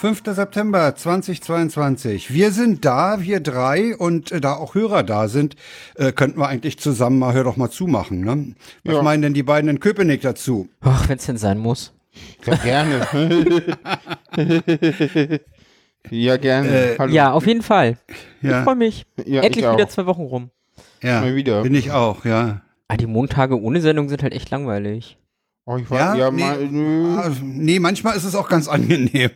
5. September 2022. Wir sind da, wir drei, und da auch Hörer da sind, könnten wir eigentlich zusammen mal Hör doch mal zu machen. Ne? Was meinen denn die beiden in Köpenick dazu? Ach, wenn es denn sein muss. Ja, gerne. Ja, gerne. Ja, auf jeden Fall. Ja. Ich freue mich. Ja, endlich wieder 2 Wochen rum. Ja, mal wieder. Bin ich auch, ja. Ah, die Montage ohne Sendung sind halt echt langweilig. Oh, ich weiß, ja, nee, manchmal ist es auch ganz angenehm.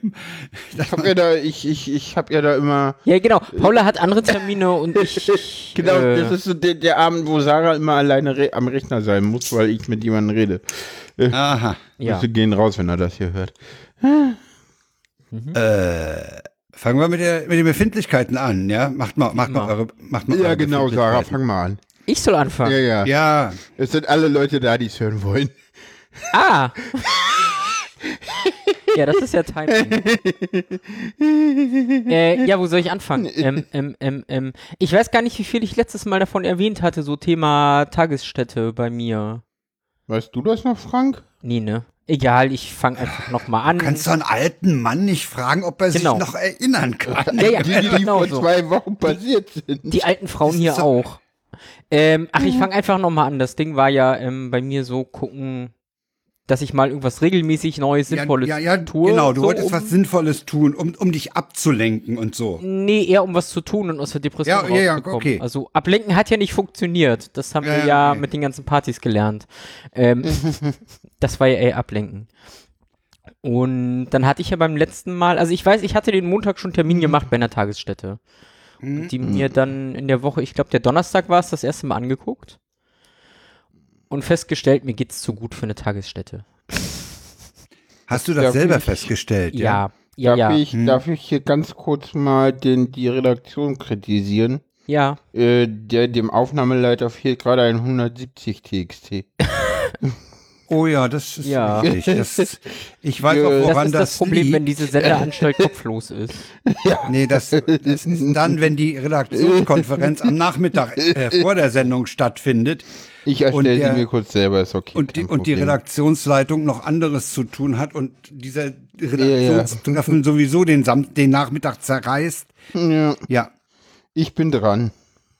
Ich hab ja da immer... Ja, genau, Paula hat andere Termine und ich... Genau, das ist so der Abend, wo Sarah immer alleine am Rechner sein muss, weil ich mit jemandem rede. Aha. Ja. Wir gehen raus, wenn er das hier hört. Mhm. Fangen wir mit den Befindlichkeiten an, ja? Macht mal eure Ja, genau, Sarah, fang mal an. Ich soll anfangen? Ja. Es sind alle Leute da, die es hören wollen. Ah! Ja, das ist ja Timing. Ja, wo soll ich anfangen? Ich weiß gar nicht, wie viel ich letztes Mal davon erwähnt hatte, so Thema Tagesstätte bei mir. Weißt du das noch, Frank? Nee, ne? Egal, ich fange einfach nochmal an. Du kannst so einen alten Mann nicht fragen, ob er sich noch erinnern kann. Ja, die vor 2 Wochen passiert sind. Die alten Frauen hier auch. Ich fange einfach nochmal an. Das Ding war ja bei mir so gucken, dass ich mal irgendwas regelmäßig Neues, Sinnvolles tue. Ja, genau. Du wolltest was Sinnvolles tun, um dich abzulenken und so. Nee, eher um was zu tun und aus der Depression rauszukommen. Okay. Also ablenken hat ja nicht funktioniert. Das haben wir ja mit den ganzen Partys gelernt. Das war ja eher ablenken. Und dann hatte ich ja beim letzten Mal, also ich weiß, ich hatte den Montag schon Termin gemacht bei einer Tagesstätte. Und die mir dann in der Woche, ich glaube der Donnerstag war es, das erste Mal angeguckt und festgestellt, mir geht's zu gut für eine Tagesstätte. Hast du das selber festgestellt? Ja. Darf ich hier ganz kurz mal die Redaktion kritisieren? Ja. Dem Aufnahmeleiter fehlt gerade ein 170 TXT. Oh ja, das ist richtig. Ich weiß auch, woran das liegt. Das ist das Problem, wenn diese Sendeanstalt kopflos ist. Ja. Nee, das ist dann, wenn die Redaktionskonferenz am Nachmittag vor der Sendung stattfindet. Ich erstelle sie mir kurz selber, ist okay. Und die Redaktionsleitung noch anderes zu tun hat und dieser Redaktionstreffen sowieso den Nachmittag zerreißt. Ja. Ich bin dran.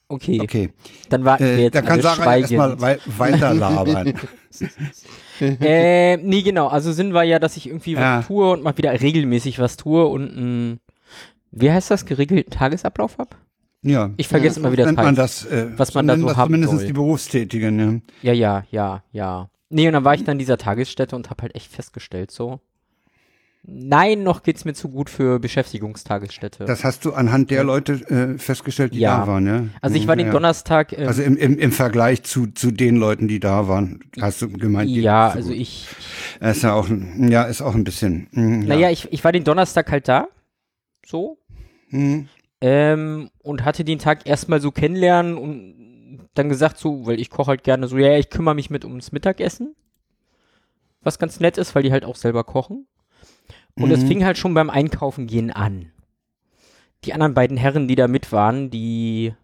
Okay. Dann warten wir jetzt. Da kann Sarah erstmal weiter labern. Nee, genau. Also Sinn war ja, dass ich irgendwie was tue und mal wieder regelmäßig was tue und wie heißt das? Geregelten Tagesablauf habe? Ja. Ich vergesse immer wieder was man da so haben zumindest soll. Die Berufstätigen, ne? Ja. Nee, und dann war ich dann in dieser Tagesstätte und habe halt echt festgestellt, so. Nein, noch geht's mir zu gut für Beschäftigungstagesstätte. Das hast du anhand der Leute festgestellt, die da waren, ja? Also ich war den Donnerstag... also im Vergleich zu den Leuten, die da waren, hast du gemeint? Ja, also ich... Ist auch ein bisschen... Naja, ich war den Donnerstag halt da, so, und hatte den Tag erstmal so kennenlernen und dann gesagt so, weil ich koche halt gerne so, ich kümmere mich mit ums Mittagessen, was ganz nett ist, weil die halt auch selber kochen. Und es fing halt schon beim Einkaufen gehen an. Die anderen beiden Herren, die da mit waren, die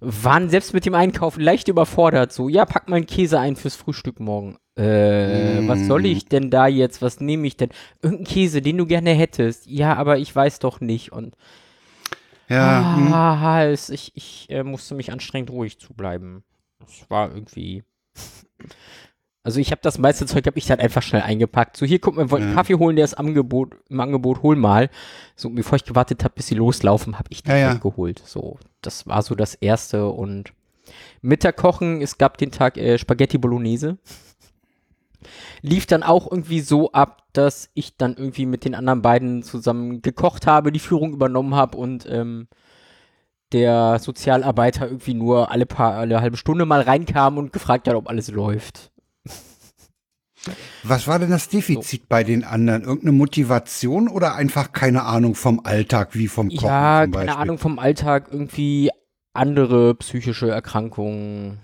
waren selbst mit dem Einkaufen leicht überfordert. So, pack mal einen Käse ein fürs Frühstück morgen. Was soll ich denn da jetzt? Was nehme ich denn? Irgendeinen Käse, den du gerne hättest. Ja, aber ich weiß doch nicht. Und ich musste mich anstrengend ruhig zu bleiben. Es war irgendwie... Also ich habe das meiste Zeug, habe ich dann einfach schnell eingepackt. So, hier, guck mal, wir wollten Kaffee holen, der ist im Angebot, hol mal. So, bevor ich gewartet habe, bis sie loslaufen, habe ich den geholt. So, das war so das Erste. Und Mittagkochen, es gab den Tag Spaghetti Bolognese. Lief dann auch irgendwie so ab, dass ich dann irgendwie mit den anderen beiden zusammen gekocht habe, die Führung übernommen habe und der Sozialarbeiter irgendwie nur alle halbe Stunde mal reinkam und gefragt hat, ob alles läuft. Was war denn das Defizit bei den anderen? Irgendeine Motivation oder einfach keine Ahnung vom Alltag, wie vom Kochen zum Beispiel? Ja, keine Ahnung vom Alltag, irgendwie andere psychische Erkrankungen.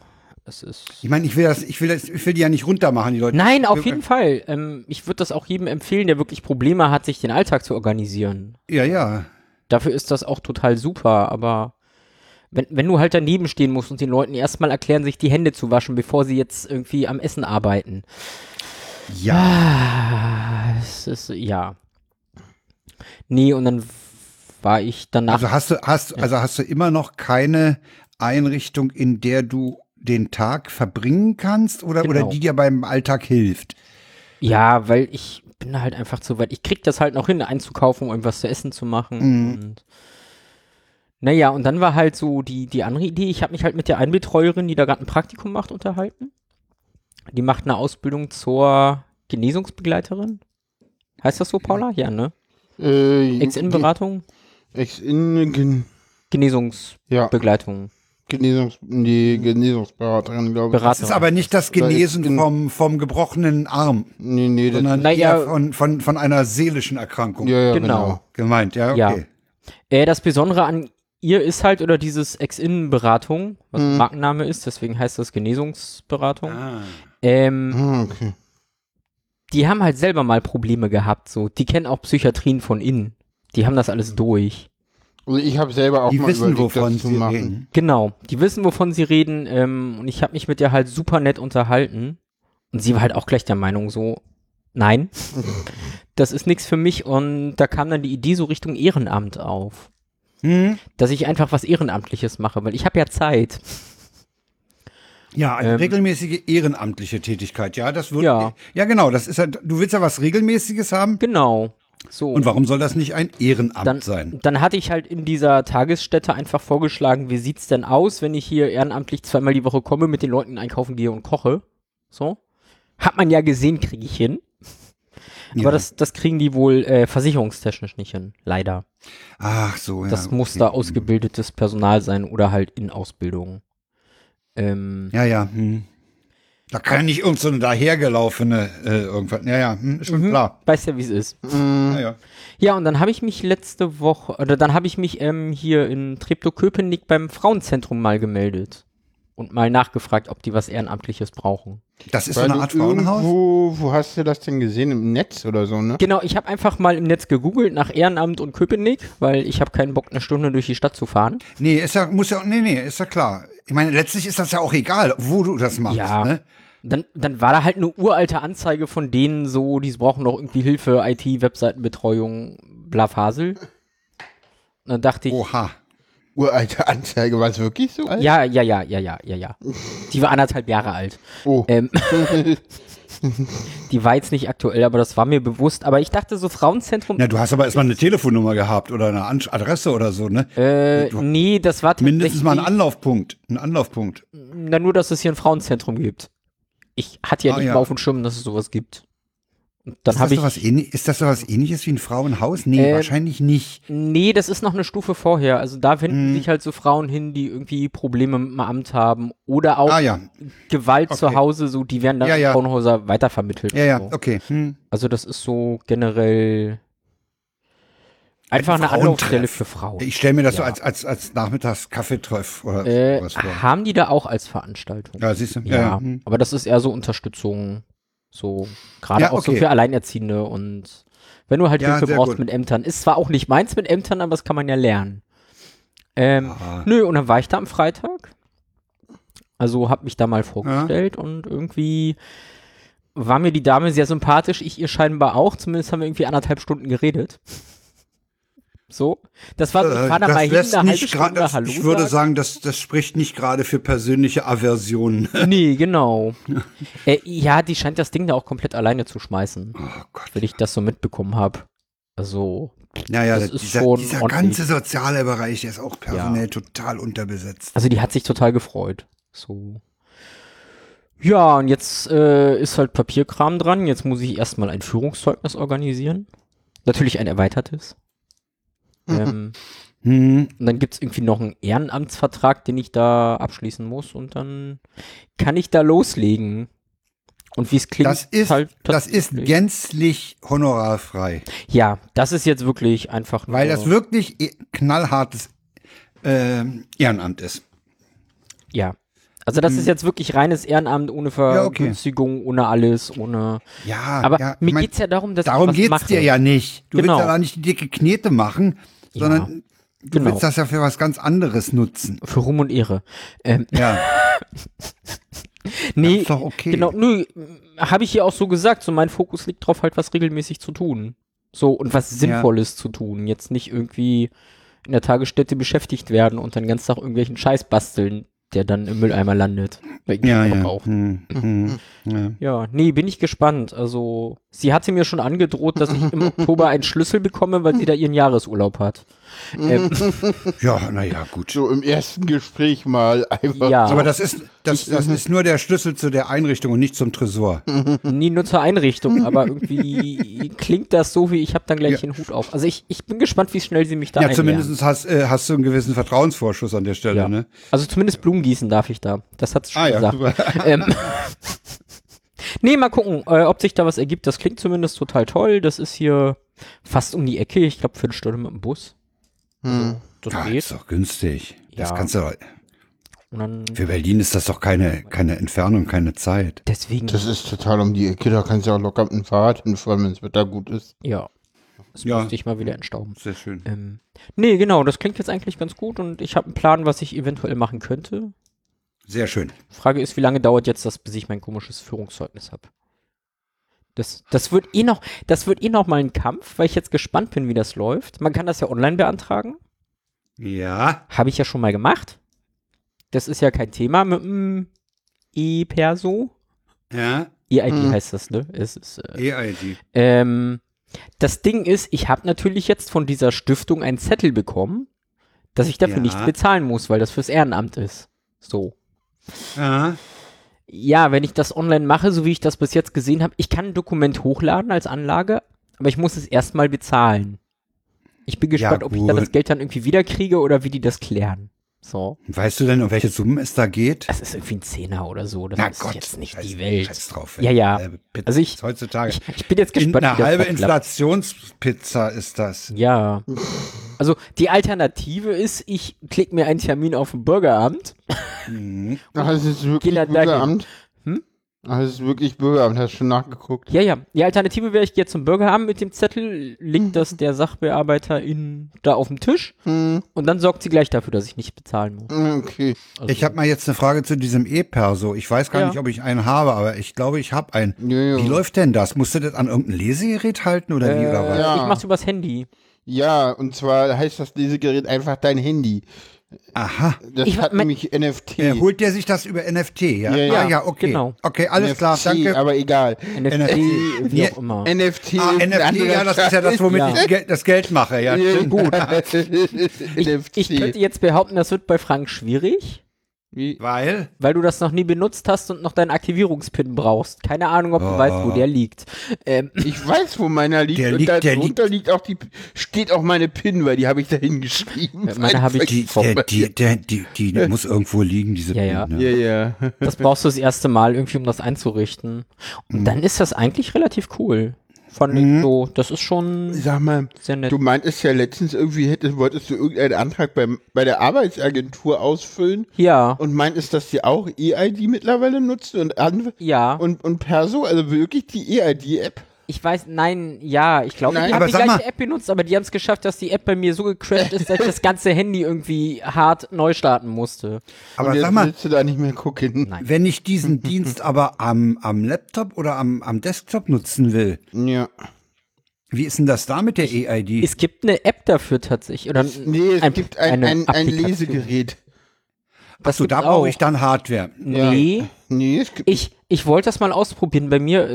Das ist. Ich meine, ich will die ja nicht runtermachen, die Leute. Nein, auf jeden Fall. Ich würde das auch jedem empfehlen, der wirklich Probleme hat, sich den Alltag zu organisieren. Ja. Dafür ist das auch total super, aber... Wenn du halt daneben stehen musst und den Leuten erstmal erklären, sich die Hände zu waschen, bevor sie jetzt irgendwie am Essen arbeiten. Ja. Es ist, ja. Nee, und dann war ich danach. Also hast du immer noch keine Einrichtung, in der du den Tag verbringen kannst oder die dir beim Alltag hilft? Ja, weil ich bin halt einfach zu weit. Ich krieg das halt noch hin, einzukaufen, um was zu essen zu machen. Mhm. Und naja, und dann war halt so die andere Idee. Ich habe mich halt mit der Einbetreuerin, die da gerade ein Praktikum macht, unterhalten. Die macht eine Ausbildung zur Genesungsbegleiterin. Heißt das so, Paula? Ja, ne? Ex-In-Beratung? Genesungsbegleitung. Ja. Genesungsberaterin, glaube ich. Das ist aber nicht das Genesen vom gebrochenen Arm. Nee, sondern eher von einer seelischen Erkrankung. Ja, genau. Gemeint, ja, okay. Ja. Das Besondere an ihr ist halt, oder dieses Ex-Innen-Beratung, was ein Markenname ist, deswegen heißt das Genesungsberatung. Ah. Okay. Die haben halt selber mal Probleme gehabt, so. Die kennen auch Psychiatrien von innen. Die haben das alles durch. Also ich habe selber auch mal überlegt, das zu machen. Genau, die wissen, wovon sie reden. Und ich habe mich mit ihr halt super nett unterhalten. Und sie war halt auch gleich der Meinung so, nein, das ist nichts für mich. Und da kam dann die Idee so Richtung Ehrenamt auf. Hm? Dass ich einfach was Ehrenamtliches mache, weil ich habe ja Zeit. Ja, eine regelmäßige ehrenamtliche Tätigkeit. Ja, das würde. Ja. Ja, genau, das ist halt, du willst ja was Regelmäßiges haben. Genau. So. Und warum soll das nicht ein Ehrenamt sein? Dann hatte ich halt in dieser Tagesstätte einfach vorgeschlagen, wie sieht's denn aus, wenn ich hier ehrenamtlich zweimal die Woche komme, mit den Leuten einkaufen gehe und koche. So. Hat man ja gesehen, kriege ich hin. Ja. Aber das kriegen die wohl versicherungstechnisch nicht hin, leider. Ach so, ja. Das muss da ausgebildetes Personal sein oder halt in Ausbildung. Da kann nicht irgend so eine dahergelaufene irgendwas. Ja, ja, ist schon klar. Weißt ja, wie es ist. Ja, und dann habe ich mich hier in Treptow-Köpenick beim Frauenzentrum mal gemeldet und mal nachgefragt, ob die was Ehrenamtliches brauchen. Das ist so eine Art Frauenhaus? Wo hast du das denn gesehen? Im Netz oder so, ne? Genau, ich habe einfach mal im Netz gegoogelt nach Ehrenamt und Köpenick, weil ich habe keinen Bock, eine Stunde durch die Stadt zu fahren. Nee, ist ja klar. Ich meine, letztlich ist das ja auch egal, wo du das machst, ja. Ne? Dann war da halt eine uralte Anzeige von denen so, die brauchen doch irgendwie Hilfe, IT, Webseitenbetreuung, Blafasel. Dann dachte ich... Oha, uralte Anzeige, war es wirklich so alt? Ja. Die war 1,5 Jahre alt. Oh. Die war jetzt nicht aktuell, aber das war mir bewusst. Aber ich dachte so, Frauenzentrum... Ja, du hast aber erstmal eine Telefonnummer gehabt oder eine Adresse oder so, ne? Nee, das war tatsächlich... Mindestens mal ein Anlaufpunkt. Na, nur, dass es hier ein Frauenzentrum gibt. Ich hatte ja nicht mal auf dem Schirm, dass es sowas gibt. Und dann ist das so was Ähnliches wie ein Frauenhaus? Nee, wahrscheinlich nicht. Nee, das ist noch eine Stufe vorher. Also da finden sich halt so Frauen hin, die irgendwie Probleme mit dem Amt haben oder auch Gewalt zu Hause, so die werden dann in Frauenhäuser weitervermittelt. Ja, so. Okay. Also das ist so generell einfach eine Anlaufstelle für Frauen. Ich stelle mir das so als Nachmittags-Kaffeetreff oder sowas vor. Haben die da auch als Veranstaltung? Ja, siehst du. Ja. Aber das ist eher so Unterstützung. So, gerade so für Alleinerziehende und wenn du halt Hilfe brauchst mit Ämtern. Ist zwar auch nicht meins mit Ämtern, aber das kann man ja lernen. Und dann war ich da am Freitag. Also hab mich da mal vorgestellt und irgendwie war mir die Dame sehr sympathisch, ich ihr scheinbar auch. Zumindest haben wir irgendwie 1,5 Stunden geredet. So, das war so ein paar dabei hin, eine halbe Stunde Hallo. Ich würde sagen, das spricht nicht gerade für persönliche Aversionen. Nee, genau. Die scheint das Ding da auch komplett alleine zu schmeißen. Oh Gott. Wenn ich das so mitbekommen habe. Also, das ist schon dieser ganze soziale Bereich, der ist auch personell total unterbesetzt. Also, die hat sich total gefreut. So. Ja, und jetzt ist halt Papierkram dran. Jetzt muss ich erstmal ein Führungszeugnis organisieren. Natürlich ein erweitertes. Und dann gibt es irgendwie noch einen Ehrenamtsvertrag, den ich da abschließen muss und dann kann ich da loslegen. Und wie es klingt, das ist gänzlich honorarfrei. Ja, das ist jetzt wirklich einfach nur. Weil das wirklich knallhartes Ehrenamt ist. Ja. Also das ist jetzt wirklich reines Ehrenamt, ohne Vergünstigung, ohne alles, ohne... Ja, aber mir geht's ja darum, dass darum ich was mache. Darum geht's dir ja nicht. Du willst ja da nicht die dicke Knete machen, sondern du willst das ja für was ganz anderes nutzen. Für Ruhm und Ehre. Nee, ist doch okay. Genau, habe ich hier auch so gesagt, so mein Fokus liegt drauf, halt was regelmäßig zu tun. So, und was Sinnvolles zu tun. Jetzt nicht irgendwie in der Tagesstätte beschäftigt werden und dann den ganzen Tag irgendwelchen Scheiß basteln, der dann im Mülleimer landet. Nee, bin ich gespannt. Also, sie hatte mir schon angedroht, dass ich im Oktober einen Schlüssel bekomme, weil sie da ihren Jahresurlaub hat. Gut. So im ersten Gespräch mal einfach. Ja. Aber das ist nur der Schlüssel zu der Einrichtung und nicht zum Tresor. Nee, nur zur Einrichtung, aber irgendwie klingt das so, wie ich habe dann gleich den Hut auf. Also ich bin gespannt, wie schnell sie mich da einlernen. Ja, zumindest hast du einen gewissen Vertrauensvorschuss an der Stelle, ne? Also zumindest Blumengießen darf ich da. Das hat es schon gesagt. Nee, mal gucken, ob sich da was ergibt. Das klingt zumindest total toll. Das ist hier fast um die Ecke. Ich glaube, 5 Stunden mit dem Bus. Also, das ist doch günstig. Ja. Das kannst du doch. Für Berlin ist das doch keine Entfernung, keine Zeit. Deswegen. Das ist total um die Ecke. Da kannst du auch locker mit dem Fahrrad hinfahren, wenn das Wetter gut ist. Ja. Das müsste ich mal wieder entstauben. Sehr schön. Nee, genau. Das klingt jetzt eigentlich ganz gut und ich habe einen Plan, was ich eventuell machen könnte. Sehr schön. Frage ist, wie lange dauert jetzt das, bis ich mein komisches Führungszeugnis habe? Das wird eh noch mal ein Kampf, weil ich jetzt gespannt bin, wie das läuft. Man kann das ja online beantragen. Ja. Habe ich ja schon mal gemacht. Das ist ja kein Thema mit dem E-Perso. Ja. E-ID heißt das, ne? Es ist, E-ID. Das Ding ist, ich habe natürlich jetzt von dieser Stiftung einen Zettel bekommen, dass ich dafür nichts bezahlen muss, weil das fürs Ehrenamt ist. So. Aha. Ja, wenn ich das online mache, so wie ich das bis jetzt gesehen habe, ich kann ein Dokument hochladen als Anlage, aber ich muss es erstmal bezahlen. Ich bin gespannt, ob ich da das Geld dann irgendwie wiederkriege oder wie die das klären. So. Weißt du denn, um welche Summen es da geht? Das ist irgendwie ein Zehner oder so. Das ist jetzt nicht die Welt. Scheiß drauf, ja. Also heutzutage. Ich bin jetzt gespannt. Eine halbe Inflationspizza ist das. Ja. Also die Alternative ist, ich klicke mir einen Termin auf dem Bürgeramt. Ach, es ist wirklich Bürgeramt? Ach, es ist wirklich Bürgeramt, hast du schon nachgeguckt? Ja. Die Alternative wäre, ich gehe zum Bürgeramt mit dem Zettel, legt das der Sachbearbeiterin da auf den Tisch und dann sorgt sie gleich dafür, dass ich nicht bezahlen muss. Okay. Also, ich habe mal jetzt eine Frage zu diesem E-Perso. Ich weiß gar nicht, ob ich einen habe, aber ich glaube, ich habe einen. Ja. Wie läuft denn das? Musst du das an irgendein Lesegerät halten oder wie? Oder was? Ja. Ich mach's übers Handy. Ja, und zwar heißt das Lesegerät einfach dein Handy. Aha. Das hat nämlich NFT. Holt der sich das über NFT, ja? Ja, okay. Genau. Okay, alles NFT, klar, danke. Aber egal. NFT, wie auch immer. NFT, das ist ja das, womit ich das Geld mache. Ja, gut. Ich könnte jetzt behaupten, das wird bei Frank schwierig. Wie? Weil du das noch nie benutzt hast und noch deinen Aktivierungspin brauchst. Keine Ahnung, ob du weißt, wo der liegt. Ich weiß, wo meiner liegt. Steht auch meine Pin, weil die habe ich da hingeschrieben. Meine habe ich die muss irgendwo liegen, diese Pin. Ne? Ja. Das brauchst du das erste Mal irgendwie, um das einzurichten. Und dann ist das eigentlich relativ cool. Fand ich so, das ist schon sehr nett. Du meintest ja letztens irgendwie, wolltest du irgendeinen Antrag bei der Arbeitsagentur ausfüllen. Ja. Und meintest, dass die auch E-ID mittlerweile nutzen und Perso, also wirklich die E-ID-App? Ich weiß, ich glaube, ich habe die gleiche App benutzt, aber die haben es geschafft, dass die App bei mir so gecrashed ist, dass ich das ganze Handy irgendwie hart neu starten musste. Aber und jetzt willst du da nicht mehr gucken. Nein. Wenn ich diesen Dienst aber am Laptop oder am Desktop nutzen will, wie ist denn das da mit der EID? Es gibt eine App dafür tatsächlich. Oder es gibt ein Lesegerät. Achso, da brauche ich dann Hardware. Nee, es gibt Ich wollte das mal ausprobieren. Bei mir,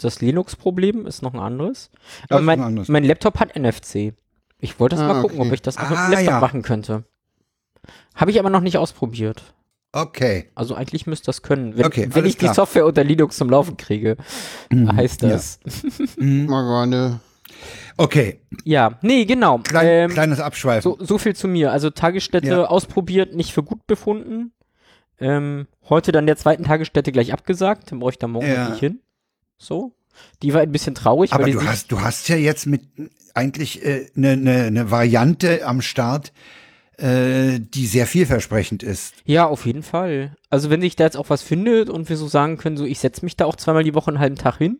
das Linux-Problem ist noch ein anderes. Aber mein Laptop hat NFC. Ich wollte das mal gucken, ob ich das auch mit dem Laptop machen könnte. Habe ich aber noch nicht ausprobiert. Okay. Also eigentlich müsste das können. Wenn ich die Software unter Linux zum Laufen kriege, heißt das. Ja. Okay. Ja, nee, genau. Kleines Abschweifen. So viel zu mir. Also Tagesstätte ausprobiert, nicht für gut befunden. Heute dann der zweiten Tagesstätte gleich abgesagt, dann brauche ich da morgen nicht hin. So. Die war ein bisschen traurig. Aber du hast ja jetzt mit eigentlich eine Variante am Start, die sehr vielversprechend ist. Ja, auf jeden Fall. Also wenn sich da jetzt auch was findet und wir so sagen können, so ich setze mich da auch zweimal die Woche einen halben Tag hin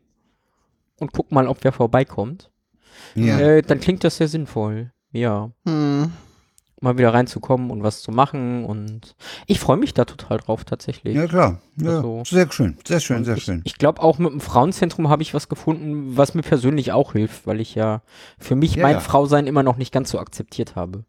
und guck mal, ob wer vorbeikommt, dann klingt das sehr sinnvoll. Ja. mal wieder reinzukommen und was zu machen, und ich freue mich da total drauf tatsächlich. Ja, klar. Ja, also, sehr schön. Ich glaube, auch mit dem Frauenzentrum habe ich was gefunden, was mir persönlich auch hilft, weil ich ja für mich mein Frausein immer noch nicht ganz so akzeptiert habe.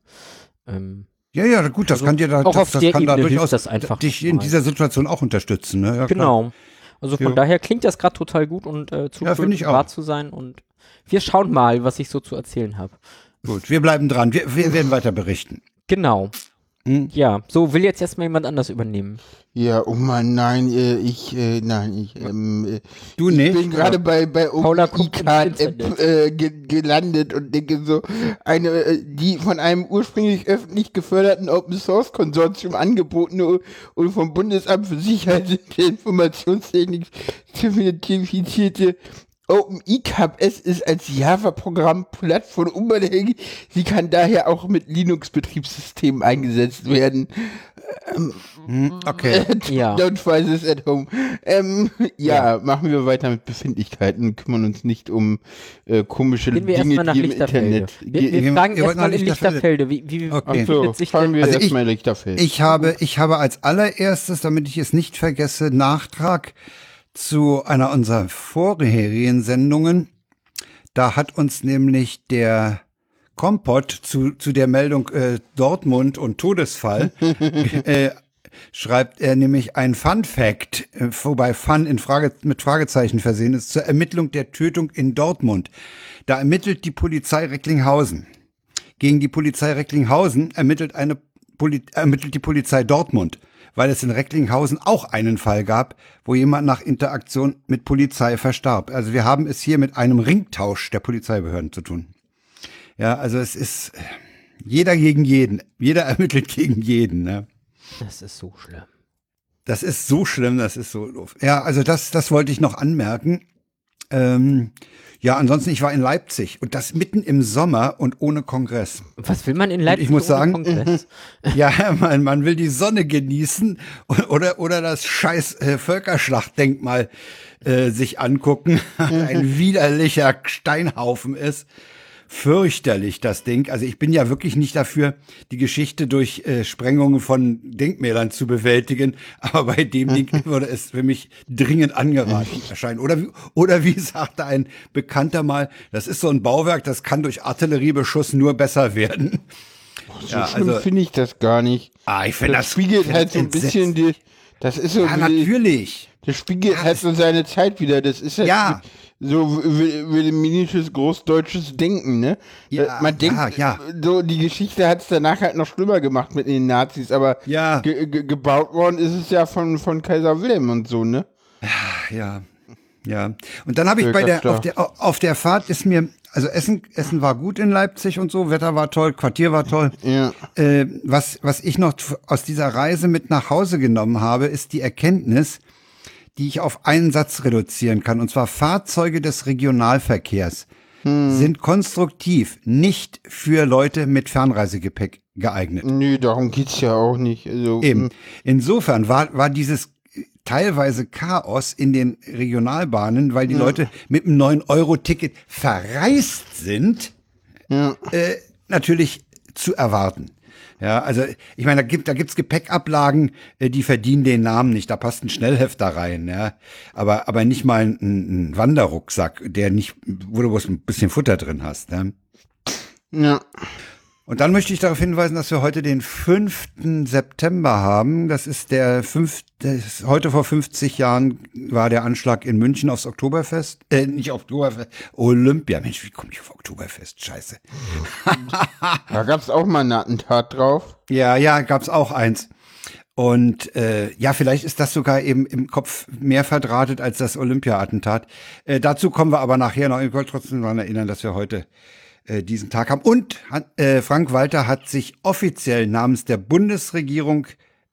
Ja, gut, das also kann dir da, das kann da durchaus das einfach dich in dieser Situation auch unterstützen. Ne? Ja, genau. Klar. Also von daher klingt das gerade total gut und zukünftig wahr zu sein, und wir schauen mal, was ich so zu erzählen habe. Gut, wir bleiben dran. Wir werden weiter berichten. Genau. Hm? Ja, so will jetzt erstmal jemand anders übernehmen. Ja, oh Mann, ich bin gerade bei Card-App gelandet und denke so, die von einem ursprünglich öffentlich geförderten Open-Source-Konsortium angebotene und vom Bundesamt für Sicherheit der Informationstechnik zertifizierte OpenICAPS ist als Java-Programm-Plattform unabhängig. Sie kann daher auch mit Linux-Betriebssystemen eingesetzt werden. Okay. Don't try this at home. Machen wir weiter mit Befindlichkeiten. Kümmern uns nicht um komische Dinge, die im Internet. Wir fragen erstmal in Lichterfelde. Wie befindet sich denn? Also erstmal in Lichterfelde. Ich habe als allererstes, damit ich es nicht vergesse, Nachtrag zu einer unserer vorherigen Sendungen. Da hat uns nämlich der Kompott zu der Meldung Dortmund und Todesfall schreibt er nämlich ein Fun Fact, wobei Fun mit Fragezeichen versehen ist, zur Ermittlung der Tötung in Dortmund. Da ermittelt die Polizei Recklinghausen. Gegen die Polizei Recklinghausen ermittelt die Polizei Dortmund, weil es in Recklinghausen auch einen Fall gab, wo jemand nach Interaktion mit Polizei verstarb. Also wir haben es hier mit einem Ringtausch der Polizeibehörden zu tun. Ja, also es ist jeder gegen jeden. Jeder ermittelt gegen jeden. Ne? Das ist so schlimm. Das ist so schlimm, das ist so doof. Ja, also das wollte ich noch anmerken. Ansonsten, ich war in Leipzig und das mitten im Sommer und ohne Kongress. Was will man in Leipzig und ich muss sagen, Kongress? Ja, man will die Sonne genießen oder das scheiß Völkerschlachtdenkmal sich angucken. Ein widerlicher Steinhaufen ist. Fürchterlich, das Ding. Also ich bin ja wirklich nicht dafür, die Geschichte durch Sprengungen von Denkmälern zu bewältigen, aber bei dem Ding würde es für mich dringend angeraten erscheinen. Oder wie sagte ein Bekannter mal, das ist so ein Bauwerk, das kann durch Artilleriebeschuss nur besser werden. Oh, so schlimm finde ich das gar nicht. Ich finde das spiegelt halt so ein bisschen die... Das ist so. Ja, natürlich. Das spiegelt halt so seine Zeit wieder. Das ist halt so wilhelminisches, großdeutsches Denken, ne? Ja, man denkt, so die Geschichte hat es danach halt noch schlimmer gemacht mit den Nazis, aber gebaut worden ist es ja von Kaiser Wilhelm und so, ne? Ja. Und dann habe ich auf der Fahrt ist mir, also Essen war gut in Leipzig und so, Wetter war toll, Quartier war toll. Ja. Was ich noch aus dieser Reise mit nach Hause genommen habe, ist die Erkenntnis, die ich auf einen Satz reduzieren kann, und zwar Fahrzeuge des Regionalverkehrs sind konstruktiv nicht für Leute mit Fernreisegepäck geeignet. Nö, darum geht's ja auch nicht. Also, eben. Insofern war dieses teilweise Chaos in den Regionalbahnen, weil die Leute mit einem 9-Euro-Ticket verreist sind, natürlich zu erwarten. Ja, also ich meine, da gibt's Gepäckablagen, die verdienen den Namen nicht. Da passt ein Schnellheft da rein, ja. Aber nicht mal ein Wanderrucksack, wo du bloß ein bisschen Futter drin hast. Ne? Ja. Und dann möchte ich darauf hinweisen, dass wir heute den 5. September haben. Das ist heute vor 50 Jahren war der Anschlag in München aufs Oktoberfest. Nicht Oktoberfest, Olympia. Mensch, wie komme ich auf Oktoberfest? Scheiße. Da gab's auch mal einen Attentat drauf. Ja, gab's auch eins. Und vielleicht ist das sogar eben im Kopf mehr verdrahtet als das Olympia-Attentat. Dazu kommen wir aber nachher noch. Ich wollte trotzdem daran erinnern, dass wir heute diesen Tag haben. Und Frank Walter hat sich offiziell namens der Bundesregierung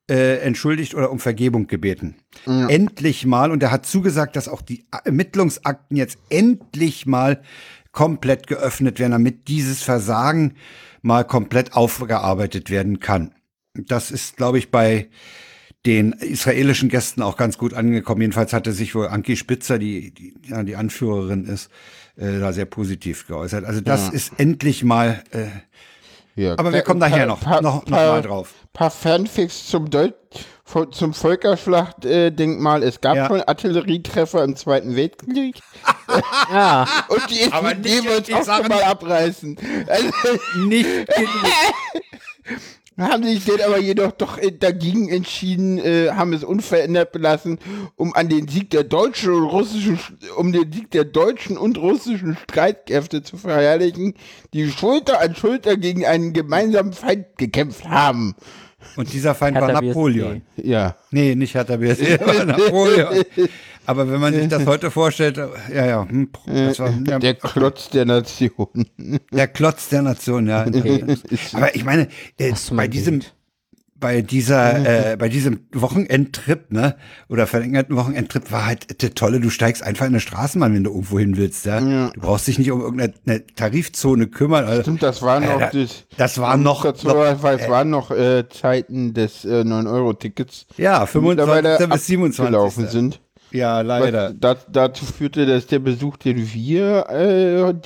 entschuldigt oder um Vergebung gebeten. Ja. Endlich mal. Und er hat zugesagt, dass auch die Ermittlungsakten jetzt endlich mal komplett geöffnet werden, damit dieses Versagen mal komplett aufgearbeitet werden kann. Das ist, glaube ich, bei den israelischen Gästen auch ganz gut angekommen. Jedenfalls hatte sich wohl Anki Spitzer, die Anführerin ist, da sehr positiv geäußert. Also das ist endlich mal Hier. Aber wir kommen daher noch mal drauf. Ein paar Fanfics zum Völkerschlachtdenkmal. Es gab schon Artillerietreffer im Zweiten Weltkrieg. Ja. Und die Idee wird auch schon mal abreißen. Also, nicht haben sich dann aber jedoch doch dagegen entschieden, haben es unverändert belassen, um an den Sieg der deutschen und russischen, um den Sieg der deutschen und russischen Streitkräfte zu verherrlichen, die Schulter an Schulter gegen einen gemeinsamen Feind gekämpft haben. Und dieser Feind war Napoleon. Ja. Nee, nicht Hertha BSC, war Napoleon. Aber wenn man sich das heute vorstellt, der Klotz der Nation. Der Klotz der Nation, ja. Okay. Aber ich meine, bei diesem Wochenendtrip, ne, oder verlängerten Wochenendtrip war halt der Tolle, du steigst einfach in eine Straßenbahn, wenn du irgendwo hin willst, ja. Du brauchst dich nicht um irgendeine Tarifzone kümmern. Stimmt, das war noch, das waren noch Zeiten des 9-Euro-Tickets. Ja, 25. bis 27. gelaufen sind. Ja, leider. Dazu führte, dass der Besuch, den wir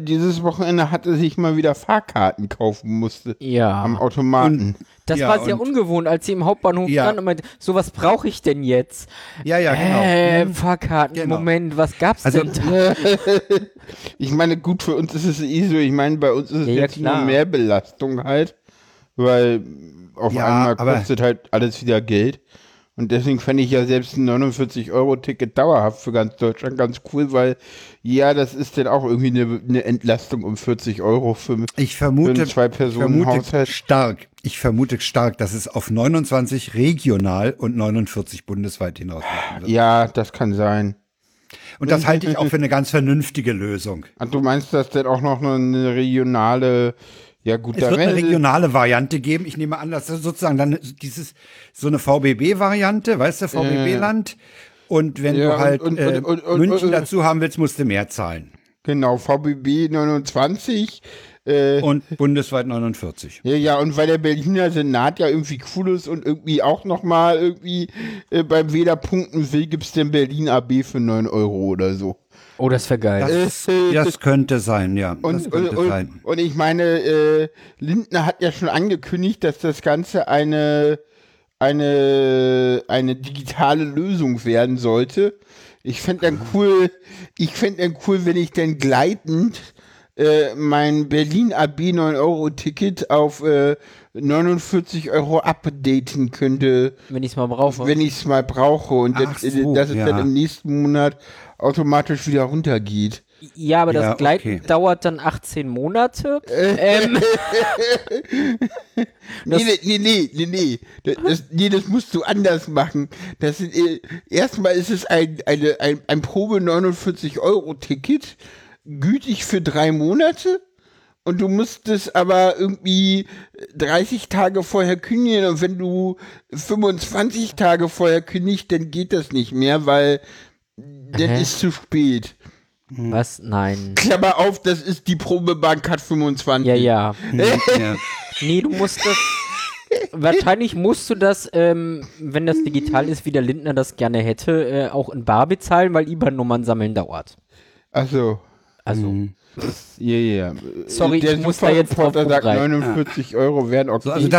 dieses Wochenende hatte, sich mal wieder Fahrkarten kaufen musste. Ja. Am Automaten. Und das war sehr ungewohnt, als sie im Hauptbahnhof stand und meinte, so was brauche ich denn jetzt? Ja, genau. Fahrkarten, genau. Moment, was gab's denn da? Ich meine, gut, für uns ist es eh so. Ich meine, bei uns ist es jetzt nur mehr Belastung halt, weil auf einmal kostet halt alles wieder Geld. Und deswegen fand ich ja selbst ein 49-Euro-Ticket dauerhaft für ganz Deutschland ganz cool, weil, ja, das ist dann auch irgendwie eine Entlastung um 40 Euro für einen Zwei-Personen-Haushalt. Ich vermute stark, dass es auf 29 regional und 49 bundesweit hinausgeht. Ja, das kann sein. Und das halte ich auch für eine ganz vernünftige Lösung. Und du meinst, dass denn auch noch eine regionale... Ja, gut, es wird eine regionale Variante geben. Ich nehme an, dass das sozusagen dann so eine VBB-Variante, weißt du, VBB-Land. Und wenn du halt München dazu haben willst, musst du mehr zahlen. Genau, VBB 29. Und bundesweit 49. Ja, und weil der Berliner Senat ja irgendwie cool ist und irgendwie auch nochmal irgendwie beim Wähler punkten will, gibt es denn Berlin AB für 9 Euro oder so. Oh, das wäre geil. Das könnte sein, ja. Und ich meine, Lindner hat ja schon angekündigt, dass das Ganze eine digitale Lösung werden sollte. Ich fände dann cool, wenn ich dann gleitend mein Berlin AB 9-Euro-Ticket auf 49 Euro updaten könnte. Wenn ich es mal brauche. Und dass es dann im nächsten Monat automatisch wieder runtergeht. Ja, aber das Gleiten dauert dann 18 Monate. Nee. Das musst du anders machen. Erstmal ist es ein Probe-49-Euro-Ticket, gültig für 3 Monate, und du musst es aber irgendwie 30 Tage vorher kündigen, und wenn du 25 Tage vorher kündigst, dann geht das nicht mehr, weil dann ist zu spät. Was? Nein. Klammer auf, das ist die Probebank hat 25. Ja. Nee, du musst das... Wahrscheinlich musst du das, wenn das digital ist, wie der Lindner das gerne hätte, auch in bar bezahlen, weil IBAN-Nummern sammeln dauert. Ach so. Also. Ja. Sorry, der Superreporter sagt, 49 Euro wären okay. Also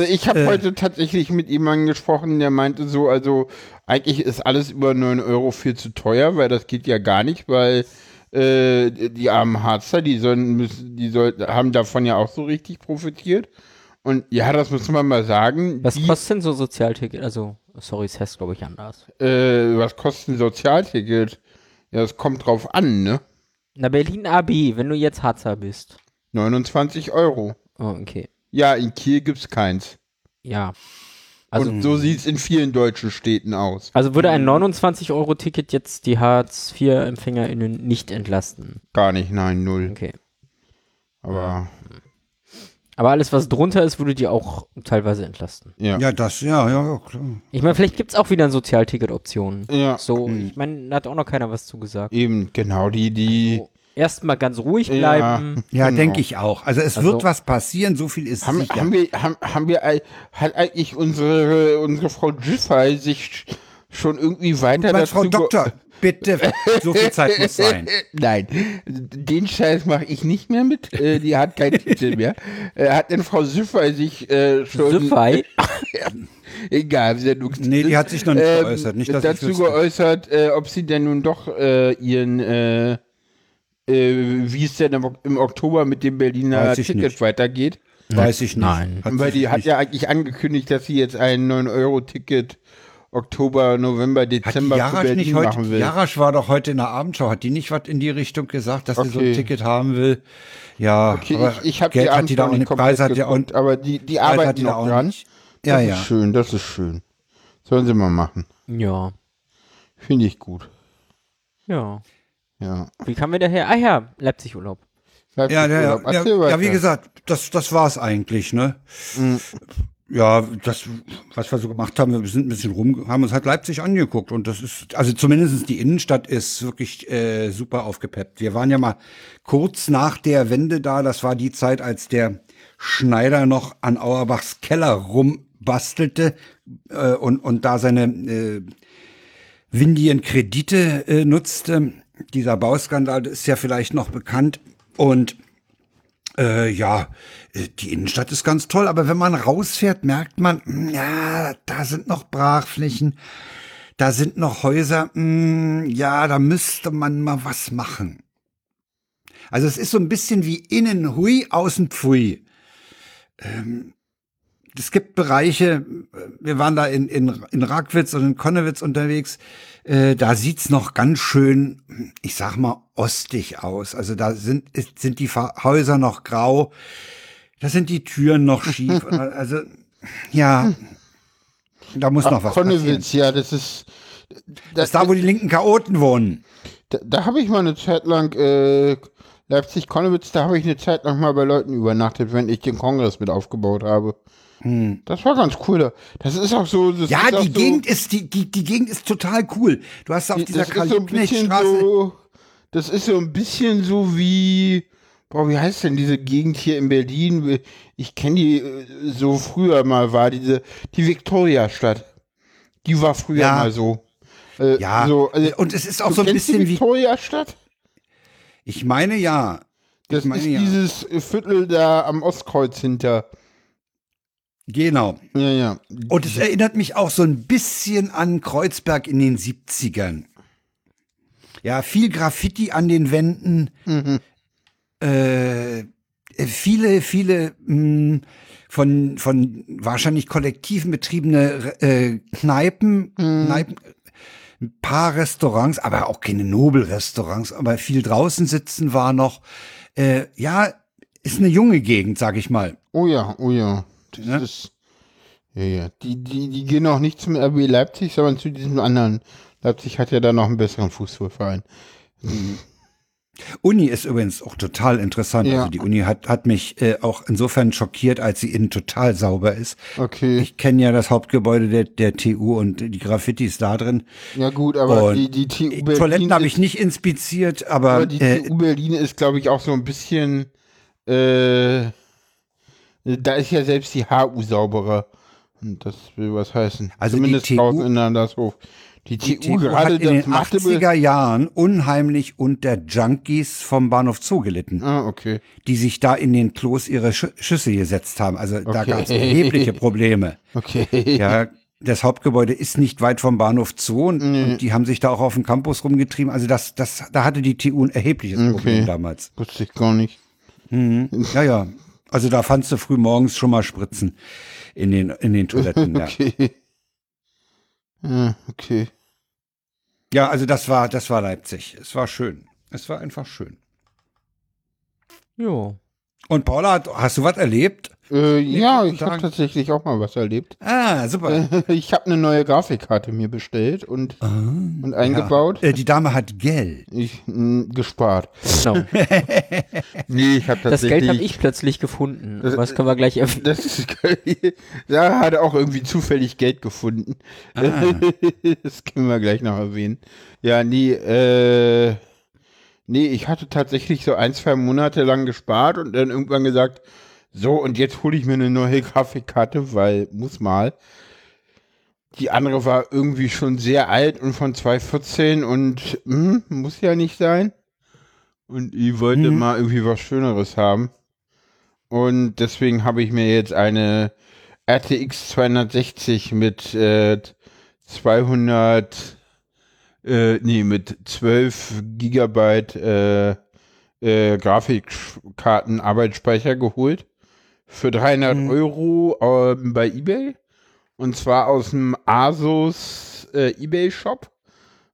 ich habe heute tatsächlich mit jemandem gesprochen, der meinte so, also eigentlich ist alles über 9 Euro viel zu teuer, weil das geht ja gar nicht, weil die armen Harzer, haben davon ja auch so richtig profitiert. Und ja, das müssen wir mal sagen. Was kostet denn so ein Sozialticket? Also, sorry, es heißt, glaube ich, anders. Was kostet ein Sozialticket? Ja, es kommt drauf an, ne? Na, Berlin AB, wenn du jetzt Harzer bist. 29 Euro. Oh, okay. Ja, in Kiel gibt's keins. Ja. Also, und so sieht's in vielen deutschen Städten aus. Also würde ein 29-Euro-Ticket jetzt die Hartz-IV-EmpfängerInnen nicht entlasten? Gar nicht, nein, null. Okay. Aber alles, was drunter ist, würde die auch teilweise entlasten. Ja, klar. Ich meine, vielleicht gibt es auch wieder eine Sozialticket-Option. Ja. So, ich meine, da hat auch noch keiner was zu gesagt. Eben, genau, Also, erstmal ganz ruhig bleiben. Ja, genau. Denke ich auch. Also es wird was passieren, so viel ist sicher. Hat eigentlich unsere Frau Giffey sich schon irgendwie weiter dazu... Frau Doktor, Bitte, so viel Zeit muss sein. Nein, den Scheiß mache ich nicht mehr mit. Die hat keinen Titel mehr. Hat denn Frau Süffey sich schon... Süffey? Egal, nee, die hat sich noch nicht geäußert. Nicht, dass dazu geäußert, ob sie denn nun doch ihren... wie es denn im Oktober mit dem Berliner Ticket nicht weitergeht. Weiß ich nicht. Nein. Weil die hat nicht. Ja eigentlich angekündigt, dass sie jetzt ein 9-Euro-Ticket Oktober, November, Dezember für Berlin nicht heute, machen will. Jarasch war doch heute in der Abendschau. Hat die nicht was in die Richtung gesagt, dass sie so ein Ticket haben will? Ja, okay, aber ich habe die Abendschau nicht komplett geguckt, aber die arbeiten noch dran. Nicht. Ja, das ist schön, das ist schön. Sollen sie mal machen. Ja. Finde ich gut. Ja. Ja. Wie kamen wir daher? Ah ja, Leipzig-Urlaub. Ja, wie gesagt, das war es eigentlich, ne? Mhm. Ja, das, was wir so gemacht haben, wir sind ein bisschen rum, haben uns halt Leipzig angeguckt und das ist, also zumindest die Innenstadt ist wirklich super aufgepeppt. Wir waren ja mal kurz nach der Wende da, das war die Zeit, als der Schneider noch an Auerbachs Keller rumbastelte und da seine windigen Kredite nutzte. Dieser Bauskandal ist ja vielleicht noch bekannt und ja, die Innenstadt ist ganz toll, aber wenn man rausfährt, merkt man, ja, da sind noch Brachflächen, da sind noch Häuser, ja, da müsste man mal was machen. Also es ist so ein bisschen wie innen hui, außen pfui. Es gibt Bereiche, wir waren da in Rakwitz und in Connewitz unterwegs, da sieht's noch ganz schön, ich sag mal, ostig aus. Also da sind die Häuser noch grau, da sind die Türen noch schief. Also ja, da muss noch was passieren. Connewitz, ja, das ist da, wo die linken Chaoten wohnen. Da habe ich mal eine Zeit lang, Leipzig-Connewitz, da habe ich eine Zeit lang mal bei Leuten übernachtet, wenn ich den Kongress mit aufgebaut habe. Das war ganz cool. Das ist auch so. Ja, die Gegend ist die Gegend ist total cool. Du hast auf dieser Karl-Liebknecht-Straße. Das ist so ein bisschen so wie, boah, wie heißt denn diese Gegend hier in Berlin? Ich kenne die so früher mal war die Viktoriastadt. Die war früher mal so. Ja. So, also, und es ist auch so ein bisschen wie Viktoriastadt. Ich meine ja. Das ist dieses Viertel da am Ostkreuz hinter. Genau. Ja, ja. Und es erinnert mich auch so ein bisschen an Kreuzberg in den 70ern. Ja, viel Graffiti an den Wänden. Mhm. Viele von wahrscheinlich Kollektiven betriebene Kneipen, ein paar Restaurants, aber auch keine Nobel-Restaurants, aber viel draußen sitzen war noch. Ja, ist eine junge Gegend, sag ich mal. Oh ja, oh ja. Das ist, ja. Die gehen auch nicht zum RB Leipzig, sondern zu diesem anderen. Leipzig hat ja da noch einen besseren Fußballverein. Uni ist übrigens auch total interessant. Ja. Also die Uni hat mich auch insofern schockiert, als sie innen total sauber ist. Okay. Ich kenne ja das Hauptgebäude der TU und die Graffitis da drin. Ja gut, aber die TU Berlin... Toiletten habe ich nicht inspiziert, aber die TU Berlin ist, glaube ich, auch so ein bisschen... Da ist ja selbst die HU sauberer. Und das will was heißen. Also zumindest die TU, draußen in Andershof. Die TU gerade hat in den 80er Jahren unheimlich unter Junkies vom Bahnhof Zoo gelitten. Ah, okay. Die sich da in den Klos ihre Schüsse gesetzt haben. Also da gab es erhebliche Probleme. Okay. Ja, das Hauptgebäude ist nicht weit vom Bahnhof Zoo. Und die haben sich da auch auf dem Campus rumgetrieben. Also da hatte die TU ein erhebliches Problem damals. Wusste ich gar nicht. Mhm. Ja, ja. Also da fandst du früh morgens schon mal Spritzen in den Toiletten. Ja. Okay. Ja, okay. Ja, also das war Leipzig. Es war schön. Es war einfach schön. Jo. Und Paula, hast du was erlebt? Ja, ich habe tatsächlich auch mal was erlebt. Ah, super. Ich habe eine neue Grafikkarte mir bestellt und eingebaut. Ja. Die Dame hat Geld. Ich gespart. Genau. Nee, ich habe tatsächlich... Das Geld habe ich plötzlich gefunden. Das können wir gleich öffnen. Ja, hat auch irgendwie zufällig Geld gefunden. Ah. Das können wir gleich noch erwähnen. Ja, nee, ich hatte tatsächlich so 1-2 Monate lang gespart und dann irgendwann gesagt... So, und jetzt hole ich mir eine neue Grafikkarte, weil muss mal. Die andere war irgendwie schon sehr alt und von 2014 und muss ja nicht sein. Und ich wollte mal irgendwie was Schöneres haben. Und deswegen habe ich mir jetzt eine RTX 260 mit 12 Gigabyte Grafikkarten-Arbeitsspeicher geholt. Für 300 Euro bei eBay. Und zwar aus dem Asus eBay-Shop.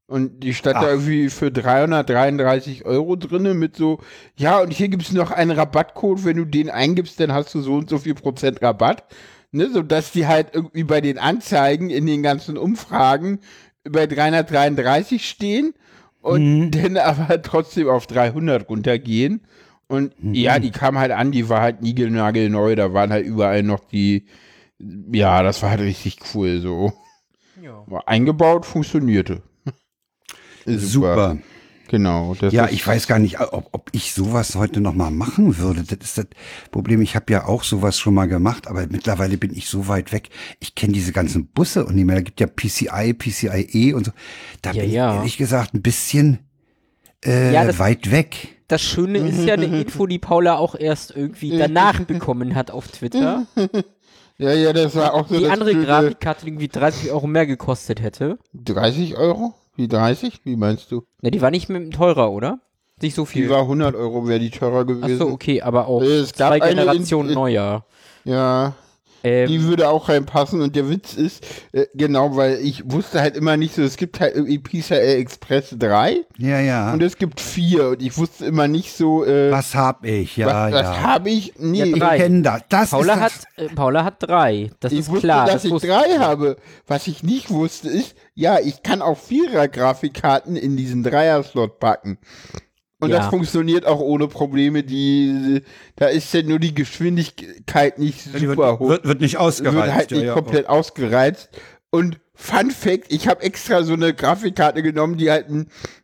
Und die stand da irgendwie für 333 Euro drinne mit so, ja, und hier gibt es noch einen Rabattcode, wenn du den eingibst, dann hast du so und so viel % Rabatt. Ne, sodass die halt irgendwie bei den Anzeigen in den ganzen Umfragen bei 333 stehen und dann aber trotzdem auf 300 runtergehen. Und ja, die kam halt an, die war halt niegelnagelneu, da waren halt überall noch die, ja, das war halt richtig cool so. Ja. War eingebaut, funktionierte. Super. Genau. Das ja, ich weiß gar nicht, ob ich sowas heute noch mal machen würde. Das ist das Problem. Ich habe ja auch sowas schon mal gemacht, aber mittlerweile bin ich so weit weg. Ich kenne diese ganzen Busse und nicht mehr. Da gibt ja PCI, PCIe und so. Da bin ich ehrlich gesagt ein bisschen weit weg. Das Schöne ist ja eine Info, die Paula auch erst irgendwie danach bekommen hat auf Twitter. Ja, das war auch so. Die andere Grafikkarte irgendwie 30 Euro mehr gekostet hätte. 30 Euro? Wie 30? Wie meinst du? Na, die war nicht mit dem teurer, oder? Nicht so viel. Die war 100 Euro, wäre die teurer gewesen. Achso, okay, aber auch es gab zwei Generationen neuer. Ja, die würde auch reinpassen. Und der Witz ist, genau, weil ich wusste halt immer nicht so, es gibt halt irgendwie PCI Express 3. Ja. Und es gibt 4. Und ich wusste immer nicht so. Was hab ich? Was hab ich? Nee, ich kenne das. Paula hat 3. Das ist klar. Ich wusste, dass ich 3 habe. Was ich nicht wusste ist, ja, ich kann auch 4er-Grafikkarten in diesen 3er-Slot packen. Und das funktioniert auch ohne Probleme. Da ist ja nur die Geschwindigkeit nicht super hoch. Wird nicht ausgereizt. Wird halt nicht komplett ausgereizt. Und Fun Fact, ich habe extra so eine Grafikkarte genommen, die halt,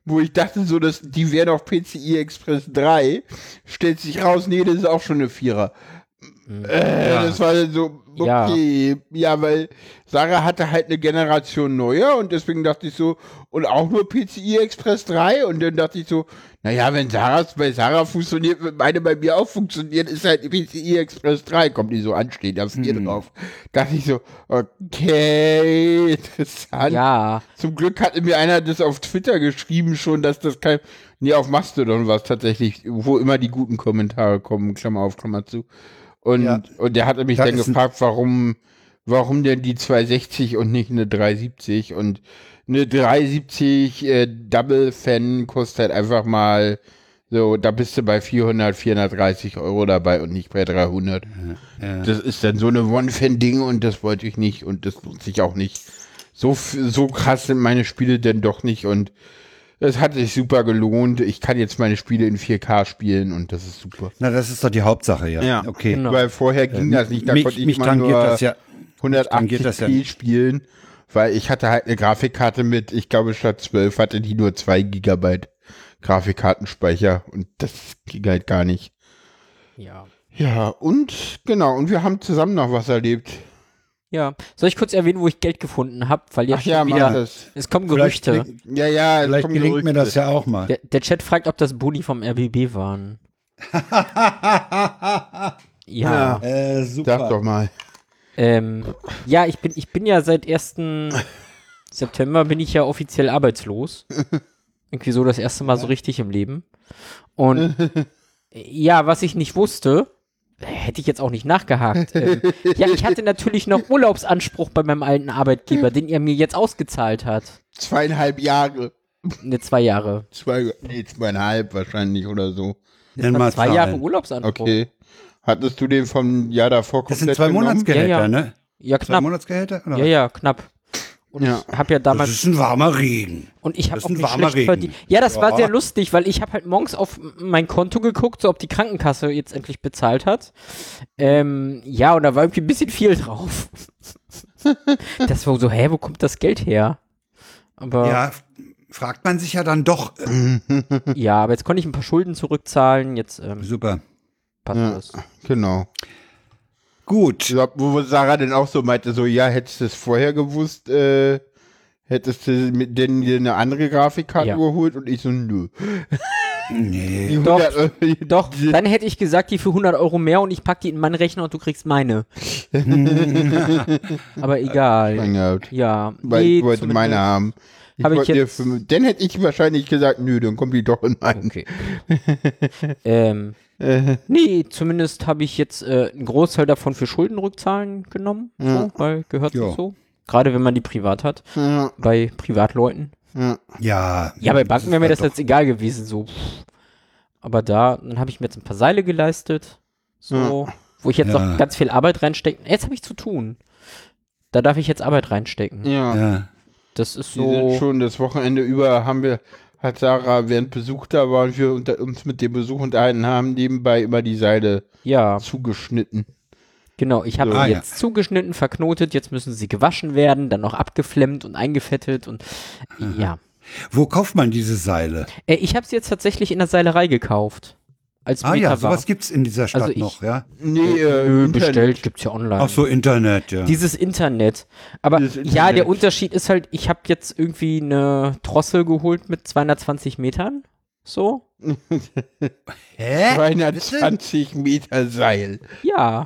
wo ich dachte, so, die wäre noch PCI Express 3. Stellt sich raus, nee, das ist auch schon eine 4er. Das war so, okay. Ja, weil Sarah hatte halt eine Generation neuer und deswegen dachte ich so, und auch nur PCI Express 3 und dann dachte ich so, naja, wenn Sarah's bei Sarah funktioniert, wenn meine bei mir auch funktioniert, ist halt PCI Express 3, kommt die so anstehen, da ist 4 drauf. Dachte ich so, okay, interessant. Ja. Zum Glück hatte mir einer das auf Twitter geschrieben schon, dass das kein... Nee, auf Mastodon war es tatsächlich, wo immer die guten Kommentare kommen, Klammer auf, Klammer zu. Und der hatte mich dann gefragt, warum denn die 260 und nicht eine 370? Und eine 370 Double Fan kostet halt einfach mal so, da bist du bei 400, 430 Euro dabei und nicht bei 300. Ja. Das ist dann so eine One-Fan-Ding und das wollte ich nicht und das lohnt sich auch nicht. So krass sind meine Spiele denn doch nicht und es hat sich super gelohnt. Ich kann jetzt meine Spiele in 4K spielen und das ist super. Na, das ist doch die Hauptsache, ja. Okay. Genau. Weil vorher ging das nicht. Da konnte ich mal nur 180p spielen, weil ich hatte halt eine Grafikkarte mit, ich glaube statt 12 hatte die nur 2 Gigabyte Grafikkartenspeicher und das ging halt gar nicht. Ja. Ja, und genau, und wir haben zusammen noch was erlebt. Ja, soll ich kurz erwähnen, wo ich Geld gefunden habe, weil jetzt wieder, es kommen Gerüchte. Vielleicht gelingt mir das ja auch mal. Der Chat fragt, ob das Boni vom RBB waren. Ja. Super. Sag doch mal. Ja, ich bin ja seit 1. September bin ich ja offiziell arbeitslos. Irgendwie so das erste Mal so richtig im Leben. Und ja, was ich nicht wusste, hätte ich jetzt auch nicht nachgehakt. Ja, ich hatte natürlich noch Urlaubsanspruch bei meinem alten Arbeitgeber, den er mir jetzt ausgezahlt hat. 2,5 Jahre. Ne, 2 Jahre. 2,5 wahrscheinlich oder so. Das war 2 Jahre Urlaubsanspruch. Okay. Hattest du den vom Jahr davor komplett genommen? Das sind 2 Monatsgehälter, ne? Ja, knapp. 2 Monatsgehälter? Oder? Ja, knapp. Und habe ja damals. Das ist ein warmer Regen. Und ich habe auch nicht schlecht verdient. Ja, das war sehr lustig, weil ich habe halt morgens auf mein Konto geguckt, so ob die Krankenkasse jetzt endlich bezahlt hat. Ja, und da war irgendwie ein bisschen viel drauf. Das war so, wo kommt das Geld her? Aber ja, fragt man sich ja dann doch. Ja, aber jetzt konnte ich ein paar Schulden zurückzahlen. Jetzt, super. Passt das. Genau. Gut. Ich glaube, wo Sarah dann auch so meinte, so, ja, hättest du es vorher gewusst, hättest du denn eine andere Grafikkarte geholt? Und ich so, nö. Nee. Doch, dann hätte ich gesagt, die für 100 Euro mehr und ich pack die in meinen Rechner und du kriegst meine. Aber egal. Ja. Weil ich wollte meine haben. Dann hätte ich wahrscheinlich gesagt, nö, dann kommt die doch in meinen. Okay. Nee, zumindest habe ich jetzt einen Großteil davon für Schuldenrückzahlen genommen, so, weil gehört nicht so. Gerade wenn man die privat hat, bei Privatleuten. Ja, bei Banken wäre mir das jetzt egal gewesen, so. Aber dann habe ich mir jetzt ein paar Seile geleistet, so, wo ich jetzt noch ganz viel Arbeit reinstecken. Jetzt habe ich zu tun. Da darf ich jetzt Arbeit reinstecken. Ja. Das ist so. Wir sind schon das Wochenende über, hat Sarah, während Besuch da war und wir uns mit dem Besuch unterhalten haben, nebenbei immer die Seile zugeschnitten. Genau, ich habe sie jetzt zugeschnitten, verknotet, jetzt müssen sie gewaschen werden, dann noch abgeflemmt und eingefettet und ja. Wo kauft man diese Seile? Ich habe sie jetzt tatsächlich in der Seilerei gekauft. Als Meter sowas gibt es in dieser Stadt noch, ja? Nee, bestellt gibt es ja online. Ach so, Internet, ja. Dieses Internet. Aber ja, der Unterschied ist halt, ich habe jetzt irgendwie eine Drossel geholt mit 220 Metern. So. Hä? 220 Meter Seil. Ja.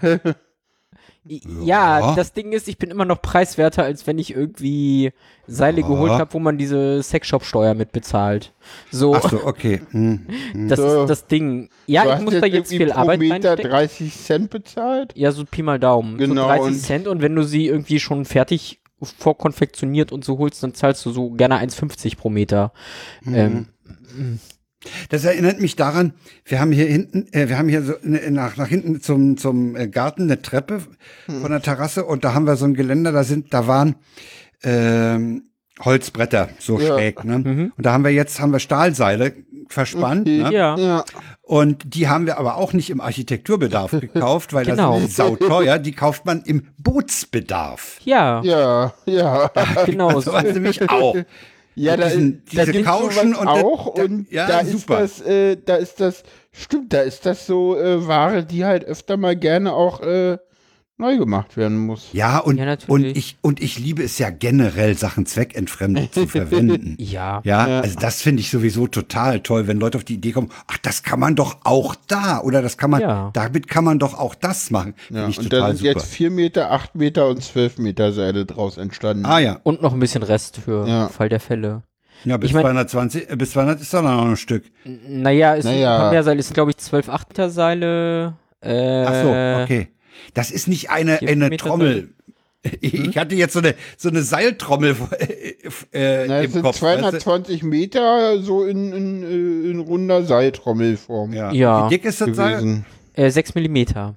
Ja, das Ding ist, ich bin immer noch preiswerter, als wenn ich irgendwie Seile geholt habe, wo man diese Sexshop-Steuer mit bezahlt. So. Ach so, okay. Das ist das Ding. Ja, ich muss da jetzt viel Arbeit reinstecken. Du hast 30 Cent bezahlt? Ja, so Pi mal Daumen. Genau. So 30 Cent und wenn du sie irgendwie schon fertig vorkonfektioniert und so holst, dann zahlst du so gerne 1,50 pro Meter. Das erinnert mich daran, wir haben hier so nach hinten zum Garten eine Treppe von der Terrasse und da haben wir so ein Geländer, da waren Holzbretter, so schräg, ne? Und da haben wir Stahlseile verspannt, ne? Ja. Und die haben wir aber auch nicht im Architekturbedarf gekauft, weil das ist sauteuer, die kauft man im Bootsbedarf. Ja. Genau. Das war nämlich auch. Ja, und diese Kauschen und auch und da ist das, da ist das so Ware, die halt öfter mal gerne auch neu gemacht werden muss. Ja, und ich liebe es ja generell, Sachen zweckentfremdet zu verwenden. Ja. Also das finde ich sowieso total toll, wenn Leute auf die Idee kommen, ach, das kann man doch auch da oder das kann man, damit kann man doch auch das machen. Ja, und da sind jetzt 4 Meter, 8 Meter und 12 Meter Seile draus entstanden. Ah ja. Und noch ein bisschen Rest für Fall der Fälle. Ja, bis 220, bis 200 ist da noch ein Stück. Naja, ein paar mehr Seile, ist glaube ich 12 8er Seile. Ach so, okay. Das ist nicht eine Trommel. Ich hatte jetzt so eine Seiltrommel im Kopf. Das sind 220 Meter so in runder Seiltrommelform. Ja. Wie dick ist das Seil? 6 Millimeter.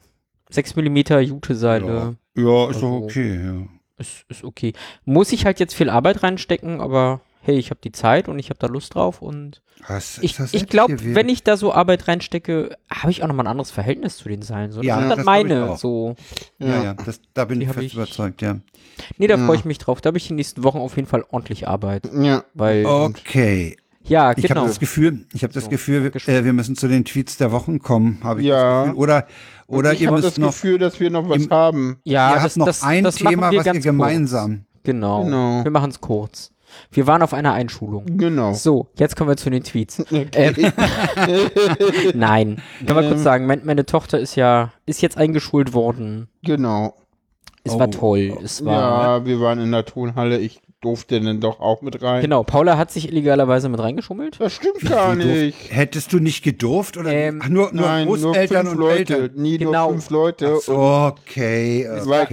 6 Millimeter Jute-Seile. Ja, ist doch okay. Ja. Ist okay. Muss ich halt jetzt viel Arbeit reinstecken, aber hey, ich habe die Zeit und ich habe da Lust drauf und ich glaube, wenn ich da so Arbeit reinstecke, habe ich auch nochmal ein anderes Verhältnis zu den Seilen. So. Ja, das meine so. Ja, da bin ich fest überzeugt, ja. Nee, da freue ich mich drauf. Da habe ich die nächsten Wochen auf jeden Fall ordentlich Arbeit. Ja. Weil, okay. Ja, genau. Ich habe das Gefühl, wir müssen zu den Tweets der Wochen kommen, habe ich das Gefühl. Oder ich habe das Gefühl, dass wir noch was haben. Ja, ihr habt noch ein Thema, was ihr gemeinsam. Genau. Wir machen es kurz. Wir waren auf einer Einschulung. Genau. So, jetzt kommen wir zu den Tweets. Okay. Nein, kann man kurz sagen, meine Tochter ist jetzt eingeschult worden. Genau. Es war toll. Wir waren in der Turnhalle. Ich durfte dann doch auch mit rein. Genau, Paula hat sich illegalerweise mit reingeschummelt. Das stimmt gar nicht. Hättest du nicht gedurft? Oder? Nein, Großeltern nur 5 und Leute. Eltern. Nie genau. Nur 5 Leute. Ach so, okay. Weil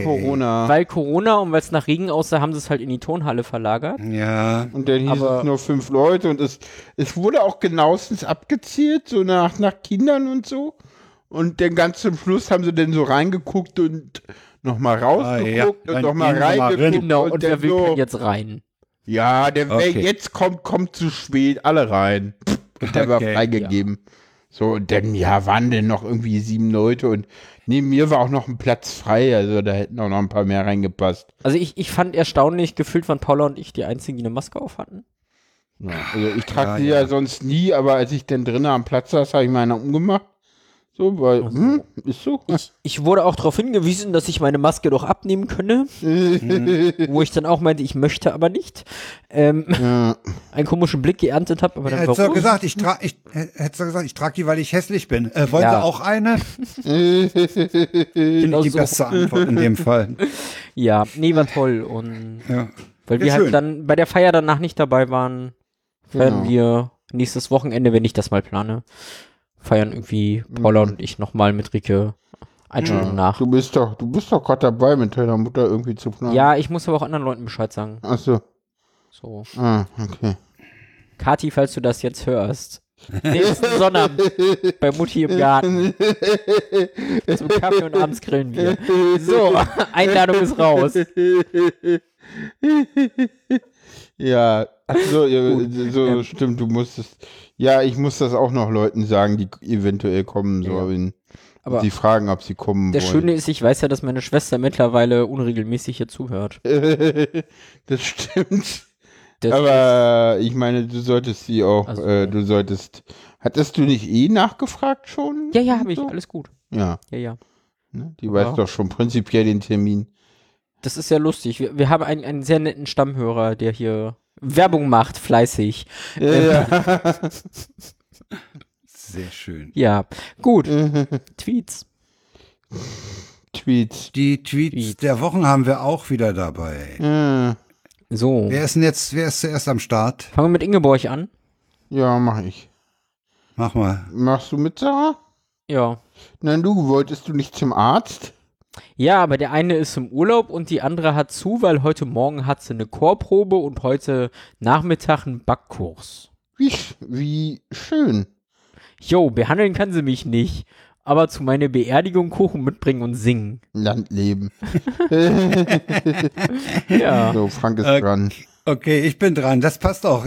Corona. Und weil es nach Regen aussah, haben sie es halt in die Turnhalle verlagert. Ja. Und dann hieß es nur 5 Leute. Und es wurde auch genauestens abgezählt, so nach Kindern und so. Und dann ganz zum Schluss haben sie dann so reingeguckt und nochmal rausgeguckt und nochmal reingeguckt. Genau, und wer will so, jetzt rein? Ja, wer jetzt kommt zu spät, alle rein. Und der war freigegeben. Ja. So, und dann waren denn noch irgendwie 7 Leute und neben mir war auch noch ein Platz frei, also da hätten auch noch ein paar mehr reingepasst. Also ich fand erstaunlich, gefühlt waren Paula und ich die einzigen, die eine Maske auf hatten. Ja, also ich trage sie sonst nie, aber als ich dann drinnen am Platz saß, habe ich meine umgemacht. So, weil, ist so. Ich wurde auch darauf hingewiesen, dass ich meine Maske doch abnehmen könne. Wo ich dann auch meinte, ich möchte aber nicht. Ja. Einen komischen Blick geerntet habe. Aber dann hättest du gesagt, ich trage die, weil ich hässlich bin. Wollte ja auch eine? Genau die so. Beste Antwort in dem Fall. Ja, nee, war toll. Und ja. Weil wir schön halt dann bei der Feier danach nicht dabei waren, werden wir nächstes Wochenende, wenn ich das mal plane, feiern irgendwie Paula und ich nochmal mit Rike eine Stunde nach. Du bist doch gerade dabei, mit deiner Mutter irgendwie zu planen. Ja, ich muss aber auch anderen Leuten Bescheid sagen. Ach so. So. Ah, okay. Kathi, falls du das jetzt hörst, nächsten Sonnabend bei Mutti im Garten. Zum Kaffee und abends grillen wir. So, Einladung ist raus. Ja, so, stimmt, du musstest. Ja, ich muss das auch noch Leuten sagen, die eventuell kommen sollen. Aber sie fragen, ob sie kommen wollen. Das Schöne ist, ich weiß ja, dass meine Schwester mittlerweile unregelmäßig hier zuhört. Das stimmt. Das aber ich meine, du solltest sie auch, also, hattest du nicht nachgefragt schon? Ja, habe ich, alles gut. Ja. Ne? Die weiß doch schon prinzipiell den Termin. Das ist ja lustig. Wir haben einen sehr netten Stammhörer, der hier Werbung macht, fleißig. Ja. Sehr schön. Ja, gut. Tweets. Die Tweets der Wochen haben wir auch wieder dabei. Ja. So. Wer ist zuerst am Start? Fangen wir mit Ingeborg an. Ja, mach ich. Mach mal. Machst du mit, Sarah? Ja. Nein, wolltest du nicht zum Arzt? Ja, aber der eine ist im Urlaub und die andere hat zu, weil heute Morgen hat sie eine Chorprobe und heute Nachmittag einen Backkurs. Wie schön. Jo, behandeln kann sie mich nicht, aber zu meiner Beerdigung Kuchen mitbringen und singen. Landleben. Ja. So, Frank ist dran. Okay, ich bin dran. Das passt auch,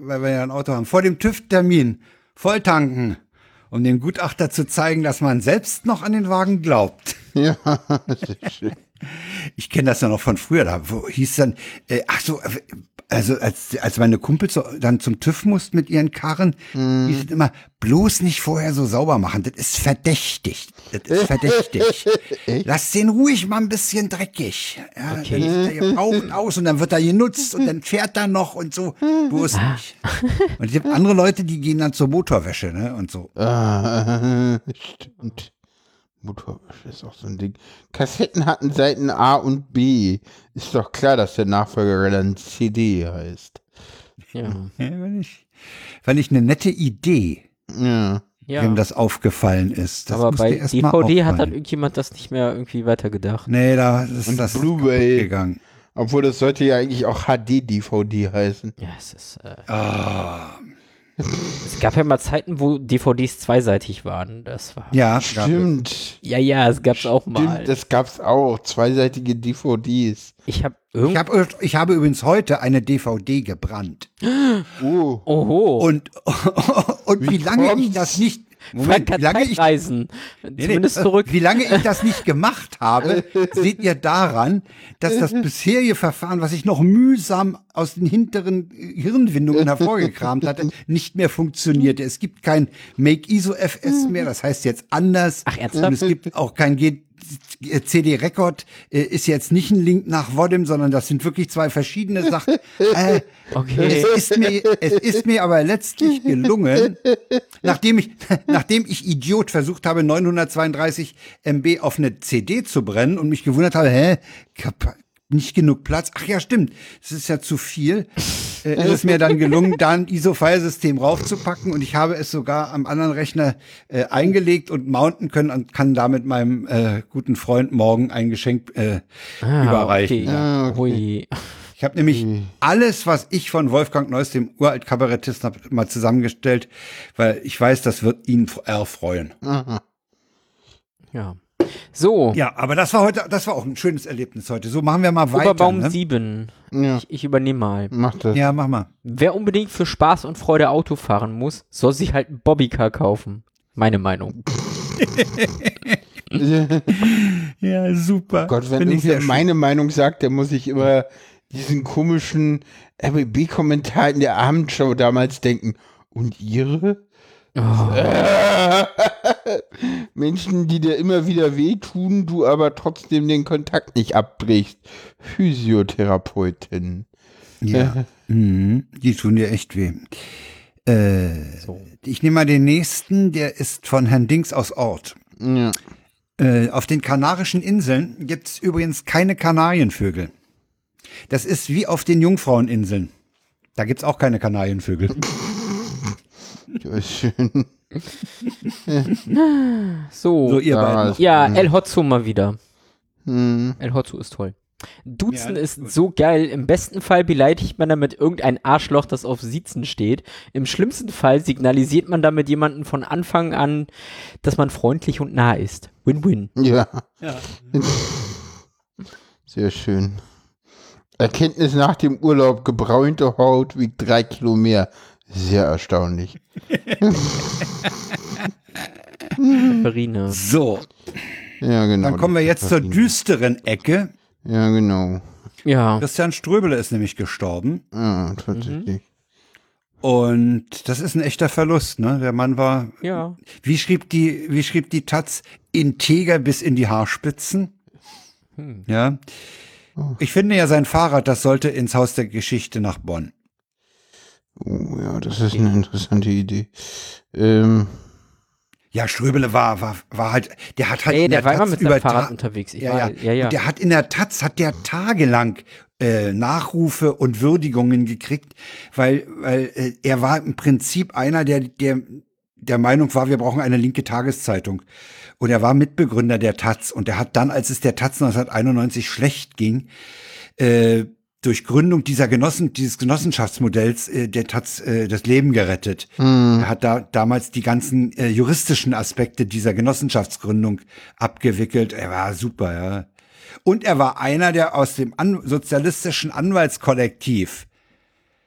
weil wir ja ein Auto haben. Vor dem TÜV-Termin volltanken, um dem Gutachter zu zeigen, dass man selbst noch an den Wagen glaubt. Ja, sehr schön. Ich kenne das ja noch von früher, da hieß dann, als meine Kumpels dann zum TÜV mussten mit ihren Karren, hieß es immer, bloß nicht vorher so sauber machen, das ist verdächtig. Lass den ruhig mal ein bisschen dreckig. Ja, okay. Der raucht aus und dann wird er genutzt und dann fährt er noch und so, bloß nicht. Und es gibt andere Leute, die gehen dann zur Motorwäsche, ne, und so. Stimmt. Motorwäsche ist auch so ein Ding. Kassetten hatten Seiten A und B. Ist doch klar, dass der Nachfolger dann CD heißt. Ja. Fand ich eine nette Idee, wenn das aufgefallen ist. Das aber bei DVD hat dann irgendjemand das nicht mehr irgendwie weitergedacht. Nee, da ist das Blu-ray gegangen. Obwohl, das sollte ja eigentlich auch HD-DVD heißen. Ja, es ist... Es gab ja mal Zeiten, wo DVDs zweiseitig waren. Das war stimmt. Ja, es gab's auch mal. Das gab's auch, zweiseitige DVDs. Ich habe übrigens heute eine DVD gebrannt. Oh. Oho. Und wie lange ich das nicht wie lange ich das nicht gemacht habe, seht ihr daran, dass das bisherige Verfahren, was ich noch mühsam aus den hinteren Hirnwindungen hervorgekramt hatte, nicht mehr funktionierte. Es gibt kein Make ISO FS mehr, das heißt jetzt anders. Ach, ernsthaft? Und es gibt auch kein CD-Record, ist jetzt nicht ein Link nach Vodem, sondern das sind wirklich zwei verschiedene Sachen. Okay. Es ist mir aber letztlich gelungen, nachdem ich Idiot versucht habe, 932 MB auf eine CD zu brennen und mich gewundert habe, nicht genug Platz. Ach ja, stimmt, es ist ja zu viel. Es ist mir dann gelungen, da ein ISO-File-System raufzupacken und ich habe es sogar am anderen Rechner eingelegt und mounten können und kann damit meinem guten Freund morgen ein Geschenk überreichen. Okay. Ja. Okay. Ich habe nämlich alles, was ich von Wolfgang Neuss, dem Uralt-Kabarettisten, mal zusammengestellt, weil ich weiß, das wird ihn erfreuen. Aha. Ja. So. Ja, aber das war auch ein schönes Erlebnis heute. So, machen wir mal weiter. Oberbaum 7. Ja. Ich übernehme mal. Mach das. Ja, mach mal. Wer unbedingt für Spaß und Freude Auto fahren muss, soll sich halt einen Bobbycar kaufen. Meine Meinung. Ja, super. Gott, wenn irgendwer meine Meinung sagt, dann muss ich immer diesen komischen RBB-Kommentar in der Abendshow damals denken. Und ihre? Oh. Menschen, die dir immer wieder wehtun, du aber trotzdem den Kontakt nicht abbrichst. Physiotherapeutin. Ja, die tun dir echt weh. So. Ich nehme mal den nächsten, der ist von Herrn Dings aus Ort. Ja. Auf den Kanarischen Inseln gibt es übrigens keine Kanarienvögel. Das ist wie auf den Jungfraueninseln. Da gibt es auch keine Kanarienvögel. Das ist schön. So, ihr beiden. Ja, El Hotzo mal wieder. El Hotzo ist toll. Duzen ist gut. So geil. Im besten Fall beleidigt man damit irgendein Arschloch, das auf Siezen steht. Im schlimmsten Fall signalisiert man damit jemanden von Anfang an, dass man freundlich und nah ist. Win-win. Ja. Sehr schön. Erkenntnis nach dem Urlaub, gebräunte Haut wiegt 3 Kilo mehr. Sehr erstaunlich. So. Ja, genau. Dann kommen wir jetzt zur düsteren Ecke. Ja, genau. Ja. Christian Ströbele ist nämlich gestorben. Ja, tatsächlich. Und das ist ein echter Verlust, ne? Der Mann war, wie schrieb die Taz, integer bis in die Haarspitzen. Ja. Ich finde ja, sein Fahrrad, das sollte ins Haus der Geschichte nach Bonn. Oh ja, das ist eine interessante Idee. Ja, Ströbele war halt, der hat halt, der war immer mit seinem Fahrrad unterwegs. Ja. Der hat in der Taz, tagelang Nachrufe und Würdigungen gekriegt, weil er war im Prinzip einer, der Meinung war, wir brauchen eine linke Tageszeitung. Und er war Mitbegründer der Taz. Und er hat dann, als es der Taz 1991 schlecht ging, durch Gründung dieses Genossenschaftsmodells der Taz das Leben gerettet. Er hat damals die ganzen juristischen Aspekte dieser Genossenschaftsgründung abgewickelt. Er war super, ja. Und er war einer, der aus dem sozialistischen Anwaltskollektiv.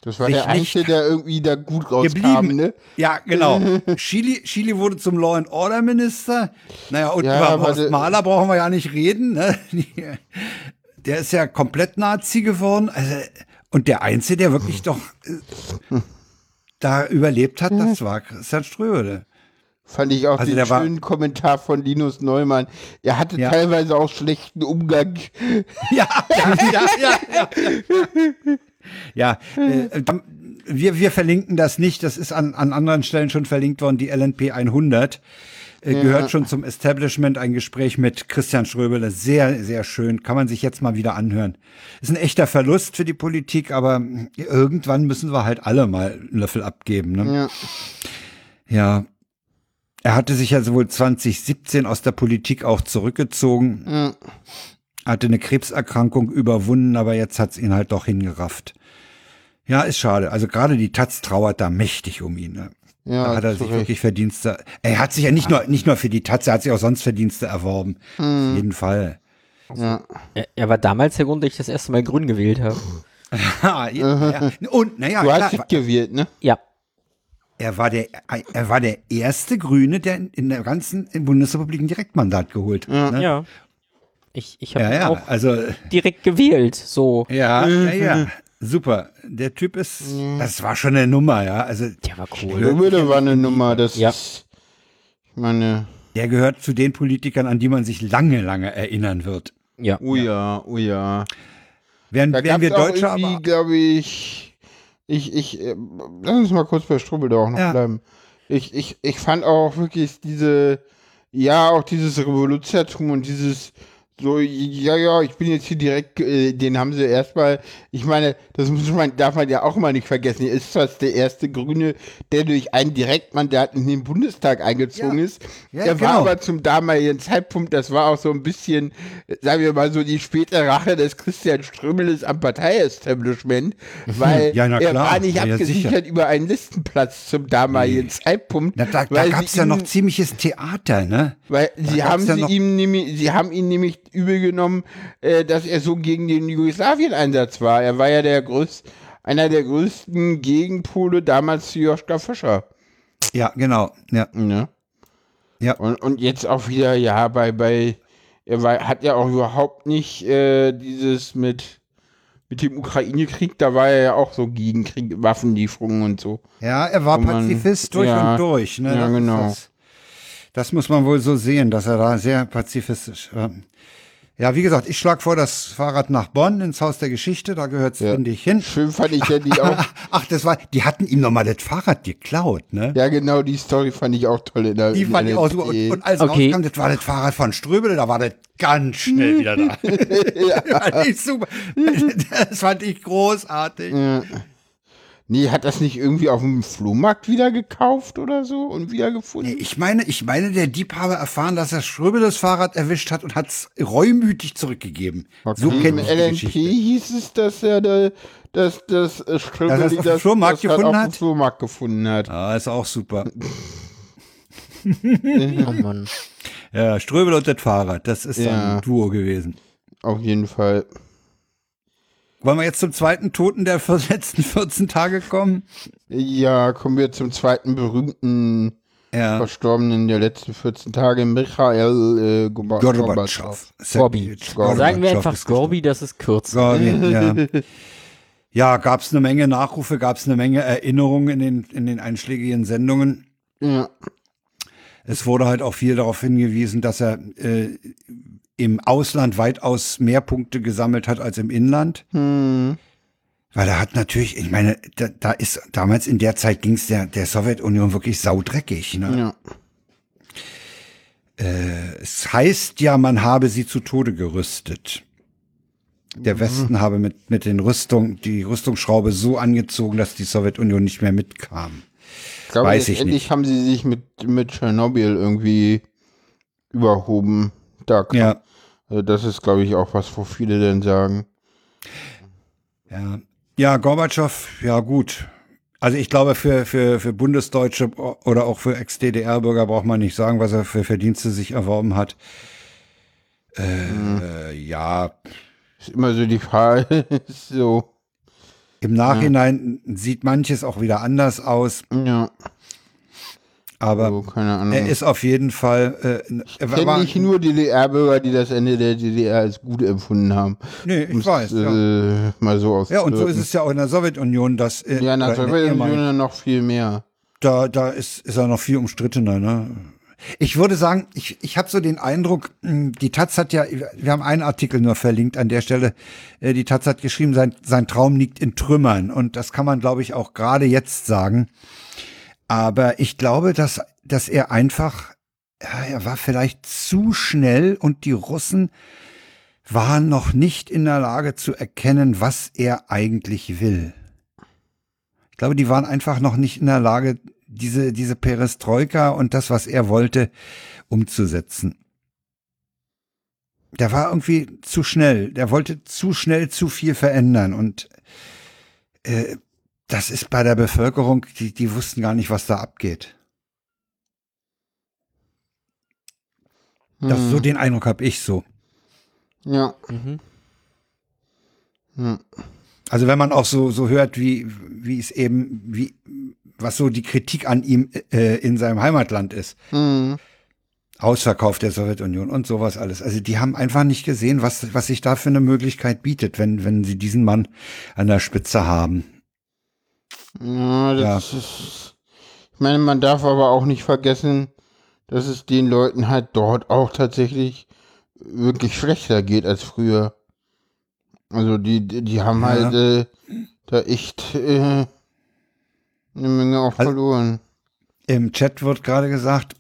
Das war der Einzige, der irgendwie da gut rauskam, ne? Ja, genau. Chili wurde zum Law and Order Minister. Naja, und über Horst Mahler brauchen wir ja nicht reden, ne? Der ist ja komplett Nazi geworden. Also, und der Einzige, der wirklich doch da überlebt hat, das war Christian Ströbele. Fand ich auch den schönen Kommentar von Linus Neumann. Er hatte teilweise auch schlechten Umgang. Wir verlinken das nicht. Das ist an anderen Stellen schon verlinkt worden. Die LNP 100. Gehört schon zum Establishment, ein Gespräch mit Christian Ströbele. Sehr, sehr schön. Kann man sich jetzt mal wieder anhören. Ist ein echter Verlust für die Politik, aber irgendwann müssen wir halt alle mal einen Löffel abgeben. Ne? Ja. Er hatte sich ja sowohl 2017 aus der Politik auch zurückgezogen. Ja. Hatte eine Krebserkrankung überwunden, aber jetzt hat's ihn halt doch hingerafft. Ja, ist schade. Also gerade die Taz trauert da mächtig um ihn, ne? Ja, da hat er sich wirklich Verdienste. Er hat sich ja nicht nur für die Taz, er hat sich auch sonst Verdienste erworben. Auf jeden Fall. Ja. Er war damals der Grund, dass ich das erste Mal grün gewählt habe. Und, naja, du hast gewählt, ne? Ja. Er war der erste Grüne, der in der ganzen Bundesrepublik ein Direktmandat geholt hat. Ne? Ja. Ich habe auch direkt gewählt. So. Ja. Super. Der Typ ist, das war schon eine Nummer, ja. Also, der war cool. Der war eine Nummer, das ist, ich meine. Der gehört zu den Politikern, an die man sich lange, lange erinnern wird. Ja. Oh ja. Wären wir Deutsche, aber. Glaube ich, lass uns mal kurz bei Ströbele auch noch bleiben. Ich fand auch wirklich dieses Revoluzertum und dieses, so, ich bin jetzt hier direkt, den haben sie erstmal, ich meine, das darf man ja auch mal nicht vergessen, er ist fast der erste Grüne, der durch ein Direktmandat in den Bundestag eingezogen ist. Ja, er war aber zum damaligen Zeitpunkt, das war auch so ein bisschen, sagen wir mal so, die späte Rache des Christian Ströbeles am Parteiestablishment, weil er war nicht abgesichert über einen Listenplatz zum damaligen Zeitpunkt. Da gab es ja noch ziemliches Theater, ne? Weil sie haben ihn nämlich übel genommen, dass er so gegen den Jugoslawien-Einsatz war. Er war ja einer der größten Gegenpole damals zu Joschka Fischer. Ja, genau. Ja. Und jetzt auch wieder, hat ja auch überhaupt nicht dieses mit dem Ukraine-Krieg, da war er ja auch so gegen Krieg, Waffenlieferungen und so. Ja, er war Pazifist durch und durch. Ne? Ja, genau. Das muss man wohl so sehen, dass er da sehr pazifistisch. Ja, wie gesagt, ich schlage vor, das Fahrrad nach Bonn ins Haus der Geschichte, da gehört's finde ich hin. Schön fand ich ja die auch. Ach, das war, die hatten ihm nochmal das Fahrrad geklaut, ne? Ja, genau, die Story fand ich auch toll. Die fand ich auch super. Und als rauskam, das war das Fahrrad von Ströbele, da war das ganz schnell wieder da. Das fand ich super. Das fand ich großartig. Ja. Nee, hat das nicht irgendwie auf dem Flohmarkt wieder gekauft oder so und wieder gefunden? Nee, ich meine, der Dieb habe erfahren, dass er Ströbel das Fahrrad erwischt hat und hat es reumütig zurückgegeben. Okay. So kennt ich die LNP Geschichte. Hieß es, dass er da, dass Ströbel das auf dem Flohmarkt gefunden hat. Ah, ist auch super. Oh Mann. Ja, Ströbel und das Fahrrad, das ist ein Duo gewesen. Auf jeden Fall. Wollen wir jetzt zum zweiten Toten der letzten 14 Tage kommen? Ja, kommen wir zum zweiten berühmten Verstorbenen der letzten 14 Tage, Michail Gorbatschow. Sagen wir einfach Gorbi, das ist kurz. Gorbi, ja, gab es eine Menge Nachrufe, gab es eine Menge Erinnerungen in den einschlägigen Sendungen. Ja. Es wurde halt auch viel darauf hingewiesen, dass er im Ausland weitaus mehr Punkte gesammelt hat als im Inland. Hm. Weil er hat natürlich, ich meine, da ist damals in der Zeit ging es der Sowjetunion wirklich saudreckig. Ne? Ja. Es heißt ja, man habe sie zu Tode gerüstet. Der Westen habe mit den Rüstungen, die Rüstungsschraube so angezogen, dass die Sowjetunion nicht mehr mitkam. Ich glaube, letztendlich haben sie sich mit Tschernobyl irgendwie überhoben. Ja. Also das ist, glaube ich, auch was, wo viele denn sagen. Ja, Gorbatschow, ja gut. Also ich glaube, für Bundesdeutsche oder auch für Ex-DDR-Bürger braucht man nicht sagen, was er für Verdienste sich erworben hat. Ja. Ist immer so die Frage. So. Im Nachhinein sieht manches auch wieder anders aus. Ja. Aber oh, keine Ahnung. Er ist auf jeden Fall. Ich kenne nicht nur DDR-Bürger, die das Ende der DDR als gut empfunden haben. Nee, ich weiß. Mal so aus. Ja, und so ist es ja auch in der Sowjetunion, dass. Ja, in der Sowjetunion noch viel mehr. Da ist er noch viel umstrittener, ne? Ich würde sagen, ich habe so den Eindruck, die Taz hat ja, wir haben einen Artikel nur verlinkt an der Stelle, die Taz hat geschrieben, sein Traum liegt in Trümmern. Und das kann man, glaube ich, auch gerade jetzt sagen. Aber ich glaube, dass er einfach, er war vielleicht zu schnell und die Russen waren noch nicht in der Lage zu erkennen, was er eigentlich will. Ich glaube, die waren einfach noch nicht in der Lage, diese Perestroika und das, was er wollte, umzusetzen. Der war irgendwie zu schnell. Der wollte zu schnell zu viel verändern und das ist bei der Bevölkerung, die wussten gar nicht, was da abgeht. Das, so den Eindruck habe ich so. Ja. Mhm. Ja. Also wenn man auch so hört, wie es eben, was so die Kritik an ihm in seinem Heimatland ist. Mhm. Ausverkauf der Sowjetunion und sowas alles. Also die haben einfach nicht gesehen, was sich da für eine Möglichkeit bietet, wenn sie diesen Mann an der Spitze haben. Ja, das ist, ich meine, man darf aber auch nicht vergessen, dass es den Leuten halt dort auch tatsächlich wirklich schlechter geht als früher. Also die haben halt da echt eine Menge auch verloren. Im Chat wird gerade gesagt,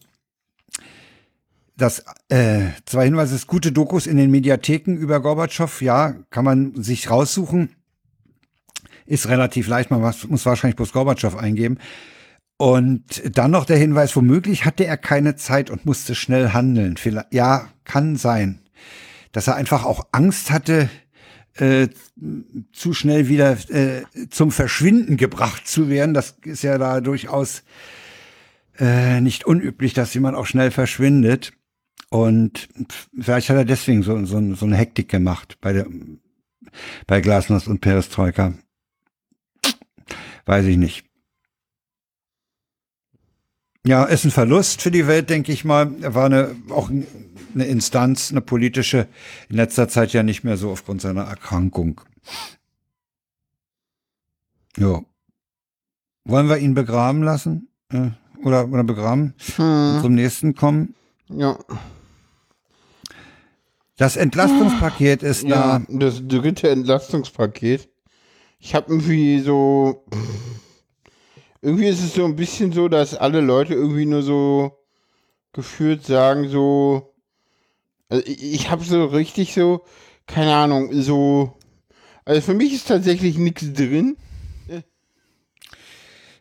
dass zwei Hinweise ist, gute Dokus in den Mediatheken über Gorbatschow, ja, kann man sich raussuchen. Ist relativ leicht, man muss wahrscheinlich bloß Gorbatschow eingeben. Und dann noch der Hinweis, womöglich hatte er keine Zeit und musste schnell handeln. Vielleicht, ja, kann sein, dass er einfach auch Angst hatte, zu schnell wieder zum Verschwinden gebracht zu werden. Das ist ja da durchaus nicht unüblich, dass jemand auch schnell verschwindet. Und vielleicht hat er deswegen so eine Hektik gemacht bei Glasnost und Perestroika. Weiß ich nicht. Ja, ist ein Verlust für die Welt, denke ich mal. Er war auch eine Instanz, eine politische, in letzter Zeit ja nicht mehr so aufgrund seiner Erkrankung. Ja. Wollen wir ihn begraben lassen? oder begraben, zum nächsten kommen. Ja. Das Entlastungspaket ist ja, da. Das dritte Entlastungspaket. Ich habe irgendwie so. Irgendwie ist es so ein bisschen so, dass alle Leute irgendwie nur so gefühlt sagen, so. Also ich habe so richtig so, keine Ahnung, so. Also für mich ist tatsächlich nichts drin.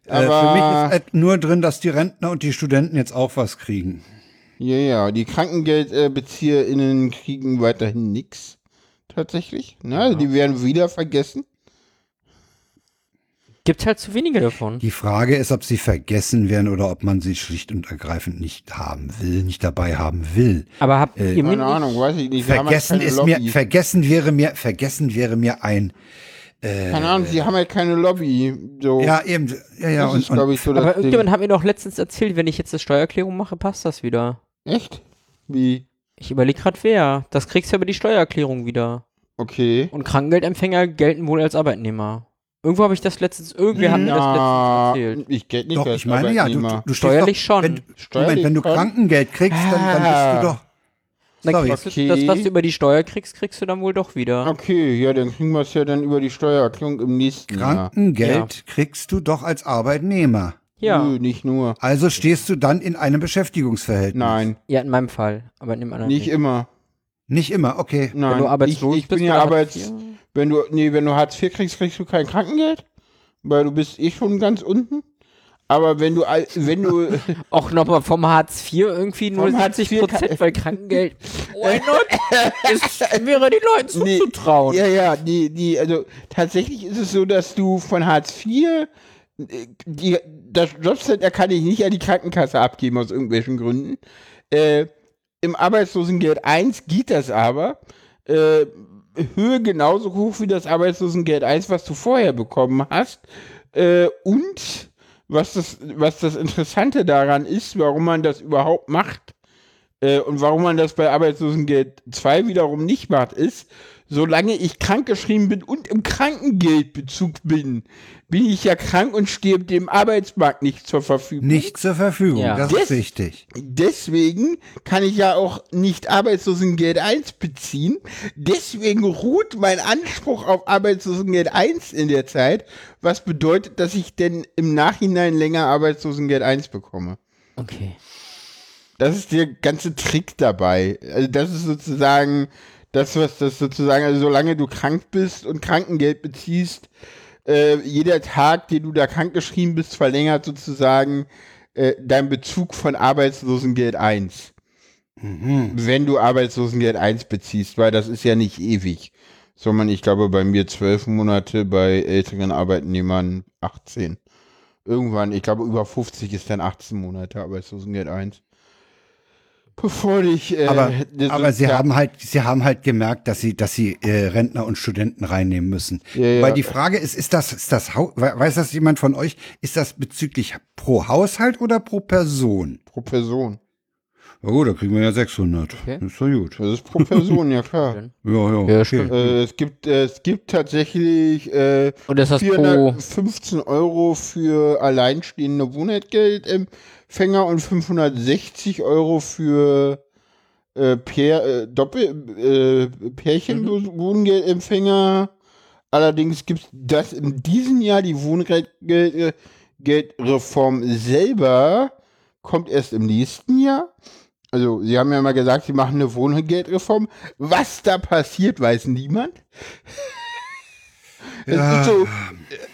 Aber für mich ist halt nur drin, dass die Rentner und die Studenten jetzt auch was kriegen. Ja, ja, die KrankengeldbezieherInnen kriegen weiterhin nichts. Tatsächlich. Na, ja. Die werden wieder vergessen. Gibt halt zu wenige davon. Die Frage ist, ob sie vergessen werden oder ob man sie schlicht und ergreifend nicht dabei haben will. Aber habt ihr keine Ahnung, weiß ich nicht. Vergessen wäre mir ein. Keine Ahnung, sie haben halt keine Lobby. So. Ja, eben. Ja, das ist, glaube ich, so das Ding. Aber irgendjemand hat mir doch letztens erzählt, wenn ich jetzt eine Steuererklärung mache, passt das wieder. Echt? Wie? Ich überlege gerade, wer. Das kriegst du ja über die Steuererklärung wieder. Okay. Und Krankengeldempfänger gelten wohl als Arbeitnehmer. Irgendwo habe ich das letztens, irgendwer hat mir das letztens erzählt. Ich gelten nicht doch, als Arbeitnehmer. Ich meine, ja, du steuerlich doch, schon. Wenn du Krankengeld kriegst, dann bist du doch... Okay. Das, was du über die Steuer kriegst, kriegst du dann wohl doch wieder. Okay, ja, dann kriegen wir es ja dann über die Steuererklärung im nächsten Jahr. Krankengeld kriegst du doch als Arbeitnehmer. Ja. Nö, nicht nur. Also stehst du dann in einem Beschäftigungsverhältnis. Nein. Ja, in meinem Fall, aber in dem anderen nicht. Nicht immer, okay. Nein, wenn du arbeitslos bist. Wenn du Hartz IV kriegst, kriegst du kein Krankengeld, weil du bist schon ganz unten. Aber wenn du auch nochmal vom Hartz IV irgendwie nur 70%, weil Krankengeld ist schwerer, den Leuten zuzutrauen. Also tatsächlich ist es so, dass du von Hartz IV das Jobcenter kann ich nicht an die Krankenkasse abgeben aus irgendwelchen Gründen. Im Arbeitslosengeld 1 geht das aber. Höhe genauso hoch wie das Arbeitslosengeld 1, was du vorher bekommen hast. Und was das Interessante daran ist, warum man das überhaupt macht und warum man das bei Arbeitslosengeld 2 wiederum nicht macht, ist, solange ich krankgeschrieben bin und im Krankengeldbezug bin ich ja krank und stehe dem Arbeitsmarkt nicht zur Verfügung. Ja. Das ist richtig. Deswegen kann ich ja auch nicht Arbeitslosengeld 1 beziehen. Deswegen ruht mein Anspruch auf Arbeitslosengeld 1 in der Zeit, was bedeutet, dass ich denn im Nachhinein länger Arbeitslosengeld 1 bekomme. Okay. Das ist der ganze Trick dabei. Also das ist sozusagen... also solange du krank bist und Krankengeld beziehst, jeder Tag, den du da krankgeschrieben bist, verlängert sozusagen deinen Bezug von Arbeitslosengeld 1. Mhm. Wenn du Arbeitslosengeld 1 beziehst, weil das ist ja nicht ewig. Sondern ich glaube bei mir 12 Monate, bei älteren Arbeitnehmern 18. Irgendwann, ich glaube über 50 ist dann 18 Monate Arbeitslosengeld 1. Aber sie haben halt gemerkt, dass sie Rentner und Studenten reinnehmen müssen. Ja. Weil die Frage weiß das jemand von euch, ist das bezüglich pro Haushalt oder pro Person? Pro Person. Na gut, da kriegen wir ja 600. Okay. Das ist doch gut. Das ist pro Person, ja klar. Ja, okay. Es gibt tatsächlich 415 Euro für alleinstehende Wohngeldempfänger und 560 Euro für pärchenlose Wohngeldempfänger. Allerdings gibt es das in diesem Jahr, die Wohngeldreform selber kommt erst im nächsten Jahr. Also, sie haben ja mal gesagt, sie machen eine Wohngeldreform. Was da passiert, weiß niemand. Ja. Es ist so,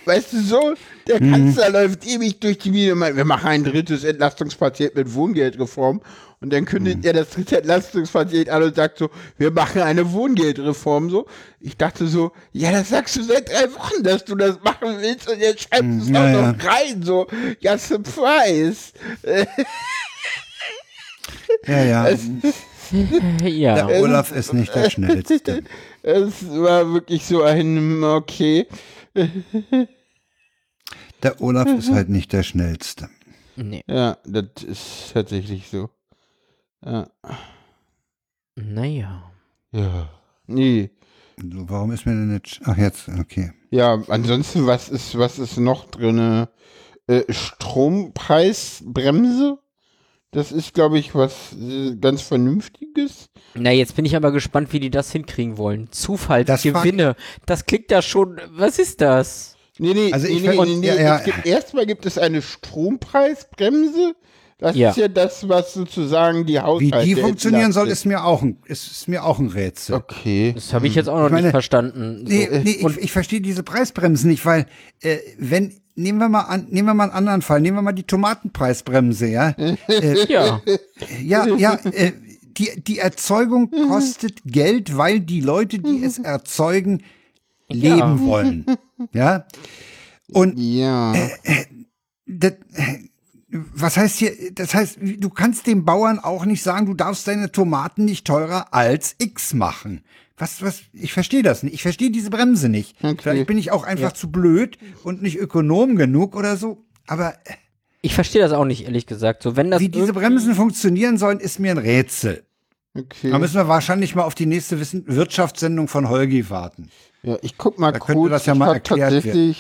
weißt du, so, der Kanzler läuft ewig durch die Medien und meint, wir machen ein drittes Entlastungspaket mit Wohngeldreform. Und dann kündigt er das dritte Entlastungspaket an und sagt so, wir machen eine Wohngeldreform. So. Ich dachte so, ja, das sagst du seit 3 Wochen, dass du das machen willst und jetzt schreibst du es auch noch rein. So, ja, surprise. Ja. Ja. Der Olaf ist nicht der Schnellste. Es war wirklich so ein okay. Der Olaf ist halt nicht der Schnellste. Nee. Ja, das ist tatsächlich so. Ja. Naja. Ja. Nee. Warum ist mir denn jetzt... Ach, jetzt, okay. Ja, ansonsten, was ist noch drin? Strompreisbremse. Das ist, glaube ich, was ganz Vernünftiges. Na, jetzt bin ich aber gespannt, wie die das hinkriegen wollen. Zufallsgewinne. Das klingt da schon. Was ist das? Erstmal gibt es eine Strompreisbremse. Das ist ja das, was sozusagen die Haushalte... Wie die funktionieren soll, ist mir auch ein Rätsel. Okay. Das habe ich jetzt auch noch nicht verstanden. Ich verstehe diese Preisbremsen nicht, weil wenn... Nehmen wir mal einen anderen Fall. Nehmen wir mal die Tomatenpreisbremse, ja. Die Erzeugung kostet Geld, weil die Leute, die es erzeugen, leben wollen, ja. Und was heißt hier? Das heißt, du kannst dem Bauern auch nicht sagen, du darfst deine Tomaten nicht teurer als X machen. Ich verstehe das nicht. Ich verstehe diese Bremse nicht. Okay. Vielleicht bin ich auch einfach zu blöd und nicht ökonom genug oder so. Aber ich verstehe das auch nicht, ehrlich gesagt. So, wenn das wie diese Bremsen funktionieren sollen, ist mir ein Rätsel. Okay. Da müssen wir wahrscheinlich mal auf die nächste Wirtschaftssendung von Holgi warten. Ja, ich guck mal da kurz. Da könnte das ja mal erklärt werden.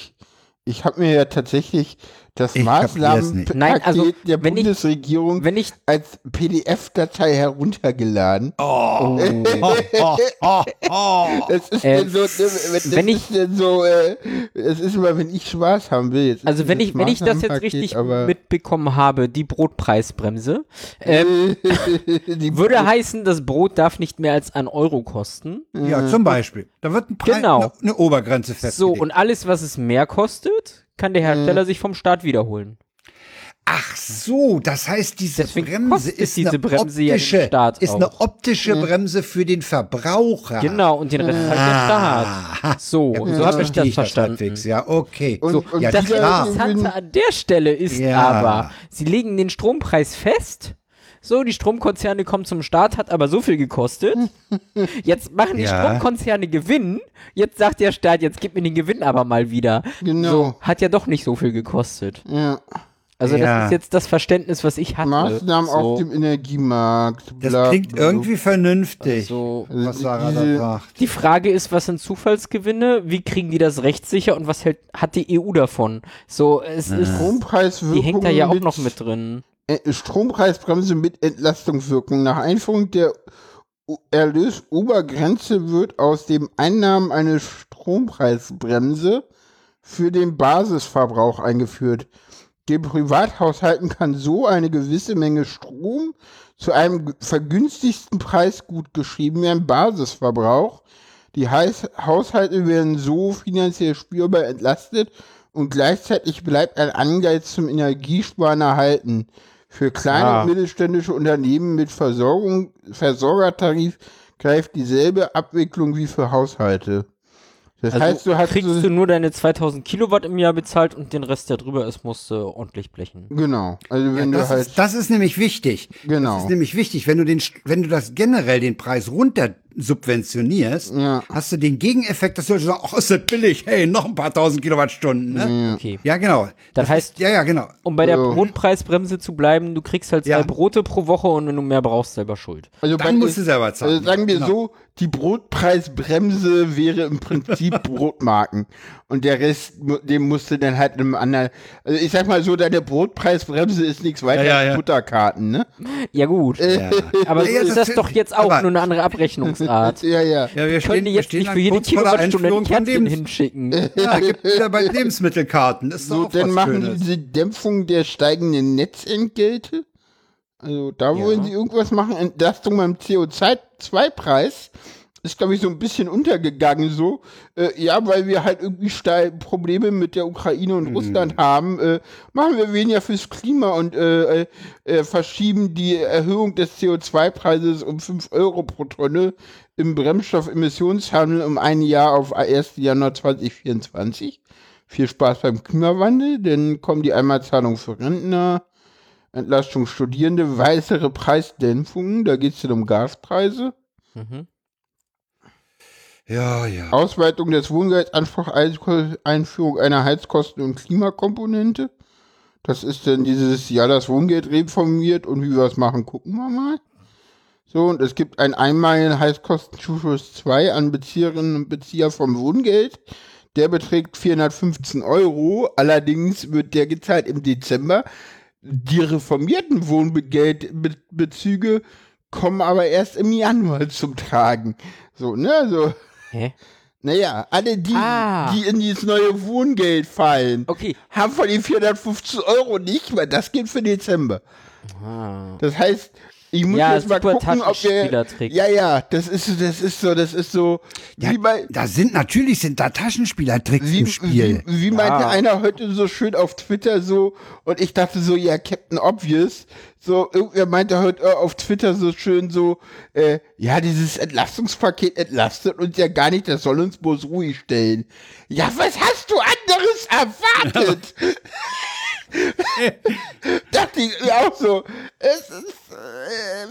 Ich habe mir ja tatsächlich das Maßnahmenpaket der Bundesregierung als PDF-Datei heruntergeladen. Oh. Das ist immer, wenn ich Spaß haben will. Jetzt also wenn ich das jetzt richtig mitbekommen habe, die Brotpreisbremse, würde heißen, das Brot darf nicht mehr als 1 Euro kosten. Ja, zum Beispiel. Da wird ein Preis, eine Obergrenze festgelegt. So, und alles, was es mehr kostet, kann der Hersteller sich vom Staat wiederholen. Ach so, das heißt, diese Bremse ist eine optische Bremse für den Verbraucher. Genau, und den Rest hat der Staat. So, so habe ich das verstanden. Ja, okay. Und das Interessante an der Stelle ist aber, sie legen den Strompreis fest. So, die Stromkonzerne kommen zum Staat, hat aber so viel gekostet. Jetzt machen die Stromkonzerne Gewinn. Jetzt sagt der Staat, jetzt gib mir den Gewinn aber mal wieder. Genau. So, hat ja doch nicht so viel gekostet. Ja. Also das ist jetzt das Verständnis, was ich hatte. Maßnahmen auf dem Energiemarkt. Das klingt irgendwie vernünftig, was Sarah da sagt. Die Frage ist, was sind Zufallsgewinne? Wie kriegen die das rechtssicher? Und was hat die EU davon? So, es ist Strompreiswirkung. Die hängt da ja auch noch mit drin. Strompreisbremse mit Entlastungswirkung. Nach Einführung der Erlösobergrenze wird aus den Einnahmen eine Strompreisbremse für den Basisverbrauch eingeführt. Den Privathaushalten kann so eine gewisse Menge Strom zu einem vergünstigten Preis gutgeschrieben werden, Basisverbrauch. Die Haushalte werden so finanziell spürbar entlastet und gleichzeitig bleibt ein Anreiz zum Energiesparen erhalten. Für kleine und mittelständische Unternehmen mit Versorgertarif greift dieselbe Abwicklung wie für Haushalte. Das heißt, kriegst du nur deine 2000 Kilowatt im Jahr bezahlt und den Rest, der drüber ist, musst du ordentlich blechen. Genau. Also wenn das ist nämlich wichtig. Genau. Das ist nämlich wichtig. Wenn du das generell den Preis runter subventionierst, hast du den Gegeneffekt, dass du sagen, oh, ist das billig, hey, noch ein paar tausend Kilowattstunden, ne? Ja, okay. Ja, genau. Das heißt, genau. Um bei der Brotpreisbremse zu bleiben, du kriegst halt 2 Brote pro Woche und wenn du mehr brauchst, selber schuld. Also dann musst du selber zahlen. Also sagen wir so, die Brotpreisbremse wäre im Prinzip Brotmarken. Und der Rest, den musst du dann halt einem anderen, also ich sag mal so, deine Brotpreisbremse ist nichts weiter als Butterkarten, ne? Ja, gut. Aber so ist das doch jetzt auch nur eine andere Abrechnungsart. Wir können jetzt nicht für jede Kilowattstunde ein Kärtchen hinschicken. Ja, gibt wieder bei Lebensmittelkarten. Das ist so, dann machen diese Dämpfung der steigenden Netzentgelte. Also da wollen sie irgendwas machen. Entlastung beim CO2-Preis ist, glaube ich, so ein bisschen untergegangen so. Weil wir halt irgendwie Probleme mit der Ukraine und Russland haben, machen wir weniger fürs Klima und verschieben die Erhöhung des CO2-Preises um 5 Euro pro Tonne im Bremsstoffemissionshandel um ein Jahr auf 1. Januar 2024. Viel Spaß beim Klimawandel, denn kommen die Einmalzahlungen für Rentner, Entlastung Studierende, weitere Preisdämpfungen, da geht es dann um Gaspreise. Ausweitung des Wohngeldsanspruchs, Einführung einer Heizkosten- und Klimakomponente. Das ist dann dieses, das Wohngeld reformiert und wie wir es machen, gucken wir mal. So, und es gibt einen einmaligen Heizkostenzuschuss 2 an Bezieherinnen und Bezieher vom Wohngeld, Der beträgt 415 €. Allerdings wird der gezahlt im Dezember. Die reformierten Wohngeldbezüge kommen aber erst im Januar zum Tragen. So, ne? So. Hä? Naja, alle die in dieses neue Wohngeld fallen, okay, haben von den 415 € nicht mehr. Das gilt für Dezember. Ah. Das heißt, ich muss jetzt mal gucken, ob wir... Ja, das ist so... Ja, wie bei, da sind Taschenspielertricks im Spiel. Wie meinte einer heute so schön auf Twitter so, und ich dachte so, ja, Captain Obvious, so, irgendwer meinte heute auf Twitter so schön so, dieses Entlastungspaket entlastet uns ja gar nicht, das soll uns bloß ruhig stellen. Ja, was hast du anderes erwartet? Dachte ich auch so,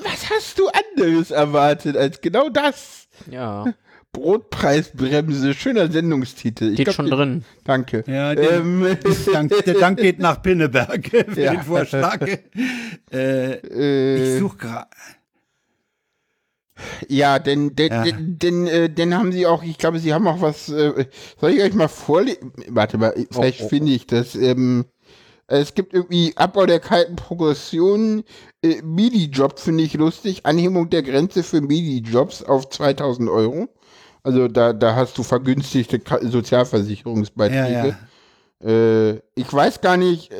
was hast du anderes erwartet als genau das? Ja. Brotpreisbremse, schöner Sendungstitel. Steht schon drin. Danke. Ja, der Dank geht nach Pinneberg für den Vorschlag. Ich suche gerade. Ja, denn haben sie auch, ich glaube, sie haben auch was, soll ich euch mal vorlesen? Warte mal, vielleicht finde ich das, es gibt irgendwie Abbau der kalten Progression, Midi-Job finde ich lustig, Anhebung der Grenze für Midi-Jobs auf 2.000 €. Also da hast du vergünstigte Sozialversicherungsbeiträge. Ja. Ich weiß gar nicht,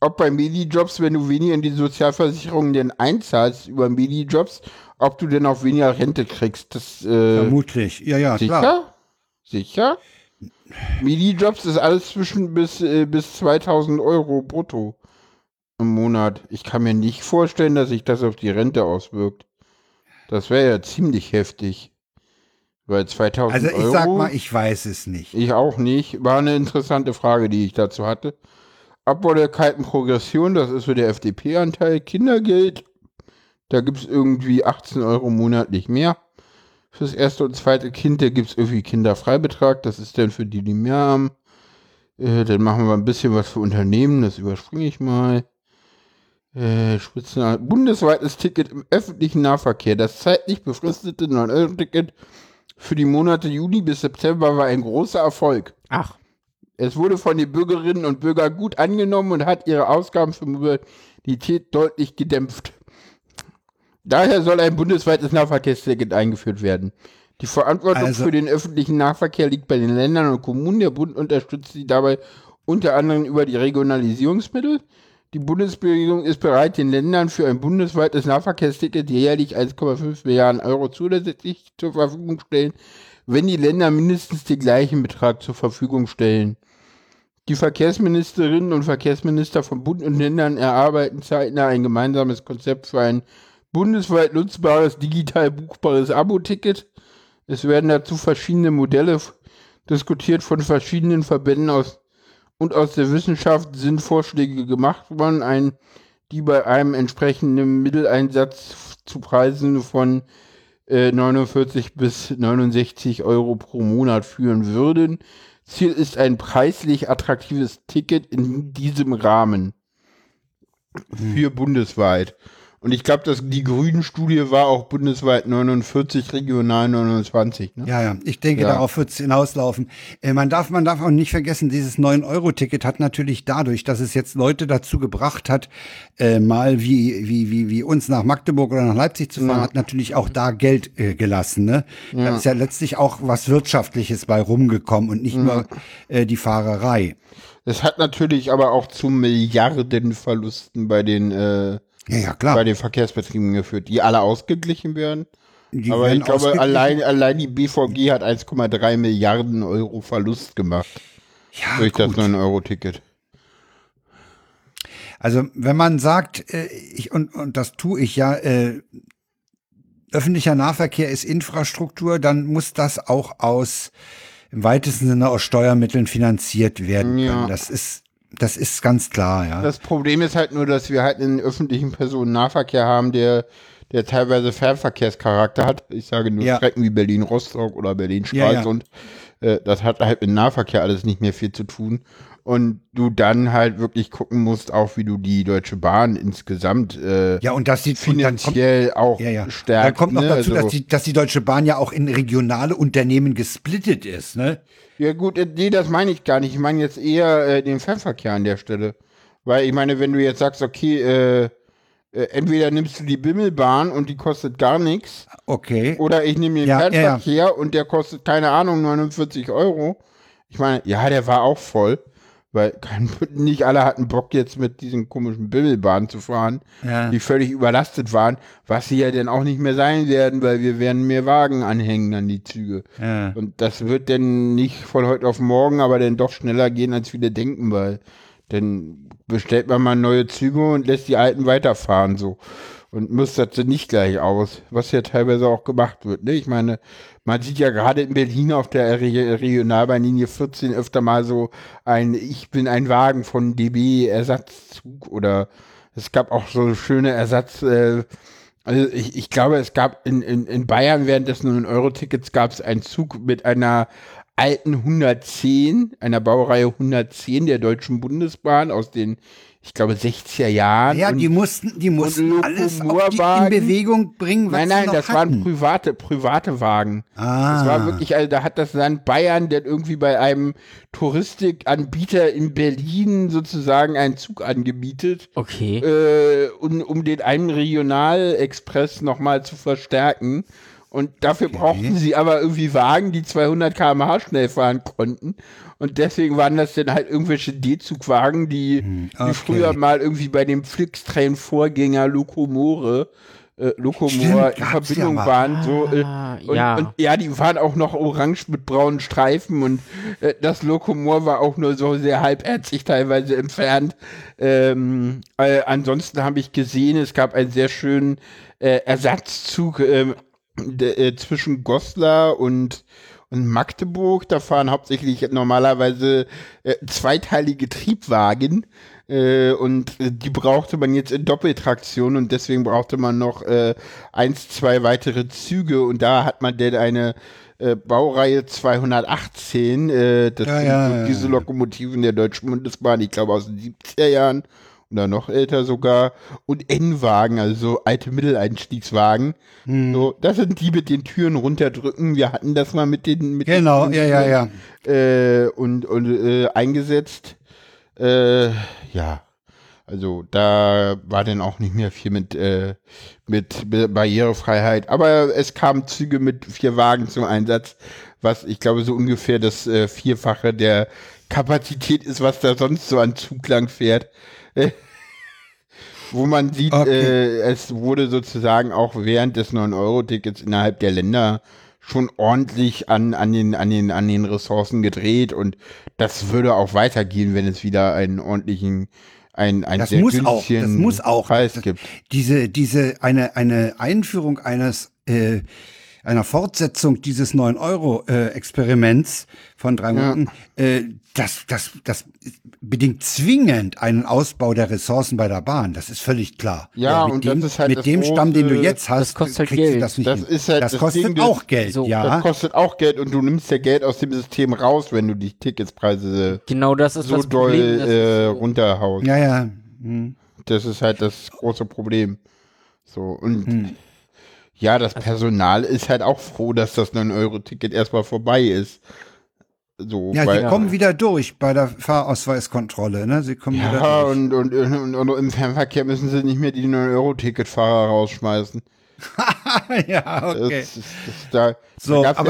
ob bei Midi-Jobs, wenn du weniger in die Sozialversicherung denn einzahlst über Midi-Jobs, ob du denn auch weniger Rente kriegst. Das, vermutlich, ja, sicher? Klar. Sicher? Midi-Jobs ist alles zwischen bis 2.000 € brutto im Monat. Ich kann mir nicht vorstellen, dass sich das auf die Rente auswirkt. Das wäre ja ziemlich heftig. Weil 2.000 € Also ich sag mal, ich weiß es nicht. Ich auch nicht. War eine interessante Frage, die ich dazu hatte. Abbau der kalten Progression, das ist so der FDP-Anteil. Kindergeld, da gibt es irgendwie 18 € monatlich mehr. Fürs erste und zweite Kind, da gibt es irgendwie Kinderfreibetrag. Das ist dann für die mehr haben. Dann machen wir ein bisschen was für Unternehmen. Das überspringe ich mal. Bundesweites Ticket im öffentlichen Nahverkehr. Das zeitlich befristete 9-Euro-Ticket für die Monate Juni bis September war ein großer Erfolg. Ach. Es wurde von den Bürgerinnen und Bürgern gut angenommen und hat ihre Ausgaben für Mobilität deutlich gedämpft. Daher soll ein bundesweites Nahverkehrsticket eingeführt werden. Die Verantwortung für den öffentlichen Nahverkehr liegt bei den Ländern und Kommunen. Der Bund unterstützt sie dabei unter anderem über die Regionalisierungsmittel. Die Bundesregierung ist bereit, den Ländern für ein bundesweites Nahverkehrsticket jährlich 1,5 Milliarden € zusätzlich zur Verfügung stellen, wenn die Länder mindestens den gleichen Betrag zur Verfügung stellen. Die Verkehrsministerinnen und Verkehrsminister von Bund und Ländern erarbeiten zeitnah ein gemeinsames Konzept für ein bundesweit nutzbares, digital buchbares Abo-Ticket. Es werden dazu verschiedene Modelle diskutiert von verschiedenen Verbänden aus der Wissenschaft sind Vorschläge gemacht worden, die bei einem entsprechenden Mitteleinsatz zu Preisen von 49 bis 69 € pro Monat führen würden. Ziel ist ein preislich attraktives Ticket in diesem Rahmen für bundesweit. Und ich glaube, dass die Grünen-Studie war auch bundesweit 49, regional 29. Ne? Ja, ich denke, darauf wird es hinauslaufen. Man darf auch nicht vergessen, dieses 9-Euro-Ticket hat natürlich dadurch, dass es jetzt Leute dazu gebracht hat, mal wie uns nach Magdeburg oder nach Leipzig zu fahren, hat natürlich auch da Geld gelassen. Ne? Ja. Da ist ja letztlich auch was Wirtschaftliches bei rumgekommen und nicht nur die Fahrerei. Das hat natürlich aber auch zu Milliardenverlusten bei den klar. Bei den Verkehrsbetrieben geführt, die alle ausgeglichen werden. Aber ich glaube, allein die BVG hat 1,3 Milliarden € Verlust gemacht durch das 9-Euro-Ticket. Also wenn man sagt, und das tue ich ja, öffentlicher Nahverkehr ist Infrastruktur, dann muss das auch im weitesten Sinne aus Steuermitteln finanziert werden können. Ja. Das ist ganz klar, ja. Das Problem ist halt nur, dass wir halt einen öffentlichen Personennahverkehr haben, der teilweise Fernverkehrscharakter hat. Ich sage nur Strecken wie Berlin-Rostock oder Berlin-Stralsund. das hat halt mit Nahverkehr alles nicht mehr viel zu tun. Und du dann halt wirklich gucken musst, auch wie du die Deutsche Bahn insgesamt finanziell auch stärkst. Da kommt noch dazu, also, dass die Deutsche Bahn ja auch in regionale Unternehmen gesplittet ist, ne? Ja gut, nee, das meine ich gar nicht. Ich meine jetzt eher den Fernverkehr an der Stelle. Weil ich meine, wenn du jetzt sagst, okay, entweder nimmst du die Bimmelbahn und die kostet gar nichts. Okay. Oder ich nehme den Fernverkehr und der kostet, keine Ahnung, 49 €. Ich meine, ja, der war auch voll. Weil nicht alle hatten Bock, jetzt mit diesen komischen Bimmelbahnen zu fahren, die völlig überlastet waren, was sie ja dann auch nicht mehr sein werden, weil wir werden mehr Wagen anhängen an die Züge. Ja. Und das wird dann nicht von heute auf morgen, aber dann doch schneller gehen, als viele denken, weil dann bestellt man mal neue Züge und lässt die alten weiterfahren so und mustert sie nicht gleich aus, was ja teilweise auch gemacht wird. Ne? Ich meine, man sieht ja gerade in Berlin auf der Regionalbahnlinie 14 öfter mal so ein Ich bin ein Wagen von DB Ersatzzug oder es gab auch so schöne Ersatz. Also ich glaube, es gab in Bayern währenddessen in Euro-Tickets gab es einen Zug mit einer alten 110, einer Baureihe 110 der Deutschen Bundesbahn aus den, ich glaube, 60er Jahren. Ja, und die mussten alles auf die in Bewegung bringen, was sie noch hatten. Nein, das waren private Wagen. Ah. Das war wirklich, also da hat das Land Bayern dann irgendwie bei einem Touristikanbieter in Berlin sozusagen einen Zug angebietet. Okay. Um den einen Regionalexpress nochmal zu verstärken. Und dafür brauchten sie aber irgendwie Wagen, die 200 km/h schnell fahren konnten. Und deswegen waren das dann halt irgendwelche D-Zugwagen, die früher mal irgendwie bei dem Flixtrain-Vorgänger Lokomora in Verbindung waren. So, und die waren auch noch orange mit braunen Streifen. Und das Lokomor war auch nur so sehr halbherzig teilweise entfernt. Ansonsten habe ich gesehen, es gab einen sehr schönen Ersatzzug zwischen Goslar und Magdeburg. Da fahren hauptsächlich normalerweise zweiteilige Triebwagen und die brauchte man jetzt in Doppeltraktion und deswegen brauchte man noch 1, 2 weitere Züge und da hat man denn eine Baureihe 218, diese Lokomotiven der Deutschen Bundesbahn, ich glaube aus den 70er Jahren oder noch älter sogar, und N-Wagen, also so alte Mitteleinstiegswagen. So, das sind die mit den Türen runterdrücken. Wir hatten das mal mit den eingesetzt. Also da war dann auch nicht mehr viel mit Barrierefreiheit. Aber es kamen Züge mit 4 Wagen zum Einsatz, was ich glaube so ungefähr das Vierfache der Kapazität ist, was da sonst so an Zug lang fährt. Wo man sieht, es wurde sozusagen auch während des 9-Euro-Tickets innerhalb der Länder schon ordentlich an den Ressourcen gedreht und das würde auch weitergehen, wenn es wieder einen ordentlichen günstigen Preis gibt. Diese eine Einführung einer Fortsetzung dieses 9-Euro-Experiments von 3 Monaten, das bedingt zwingend einen Ausbau der Ressourcen bei der Bahn. Das ist völlig klar. Ja, Stamm, den du jetzt hast, das kostet kriegst Geld. Du das nicht das hin. Ist halt das kostet Ding, auch Geld, so. Ja. Das kostet auch Geld und du nimmst ja Geld aus dem System raus, wenn du die Ticketspreise runterhaust. Ja, ja. Das ist halt das große Problem. So, und ja, das Personal ist halt auch froh, dass das 9-Euro-Ticket erstmal vorbei ist. So, ja, sie kommen wieder durch bei der Fahrausweiskontrolle, ne? Sie kommen wieder durch. Und im Fernverkehr müssen sie nicht mehr die 9-Euro-Ticket-Fahrer rausschmeißen. Ja, okay. Aber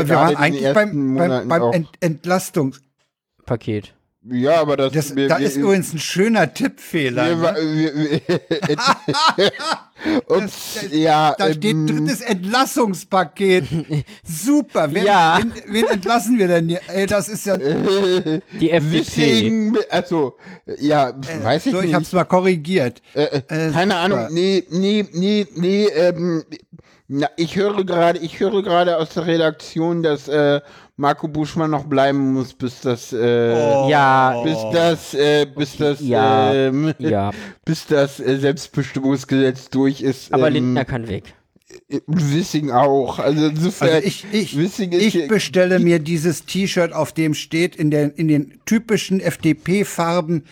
wir waren eigentlich beim Entlastungspaket. Ja, aber das ist übrigens ein schöner Tippfehler. Da steht drittes Entlassungspaket. Super. Wen entlassen wir denn? Ey, das ist ja die FDP. Also, weiß ich nicht. Ich hab's mal korrigiert. Keine Ahnung. Nee. Ich höre gerade aus der Redaktion, dass Marco Buschmann noch bleiben muss, bis das Selbstbestimmungsgesetz durch ist. Aber Lindner kann weg. Wissing auch. Also insofern, also ich bestelle mir dieses T-Shirt, auf dem steht in den typischen FDP-Farben: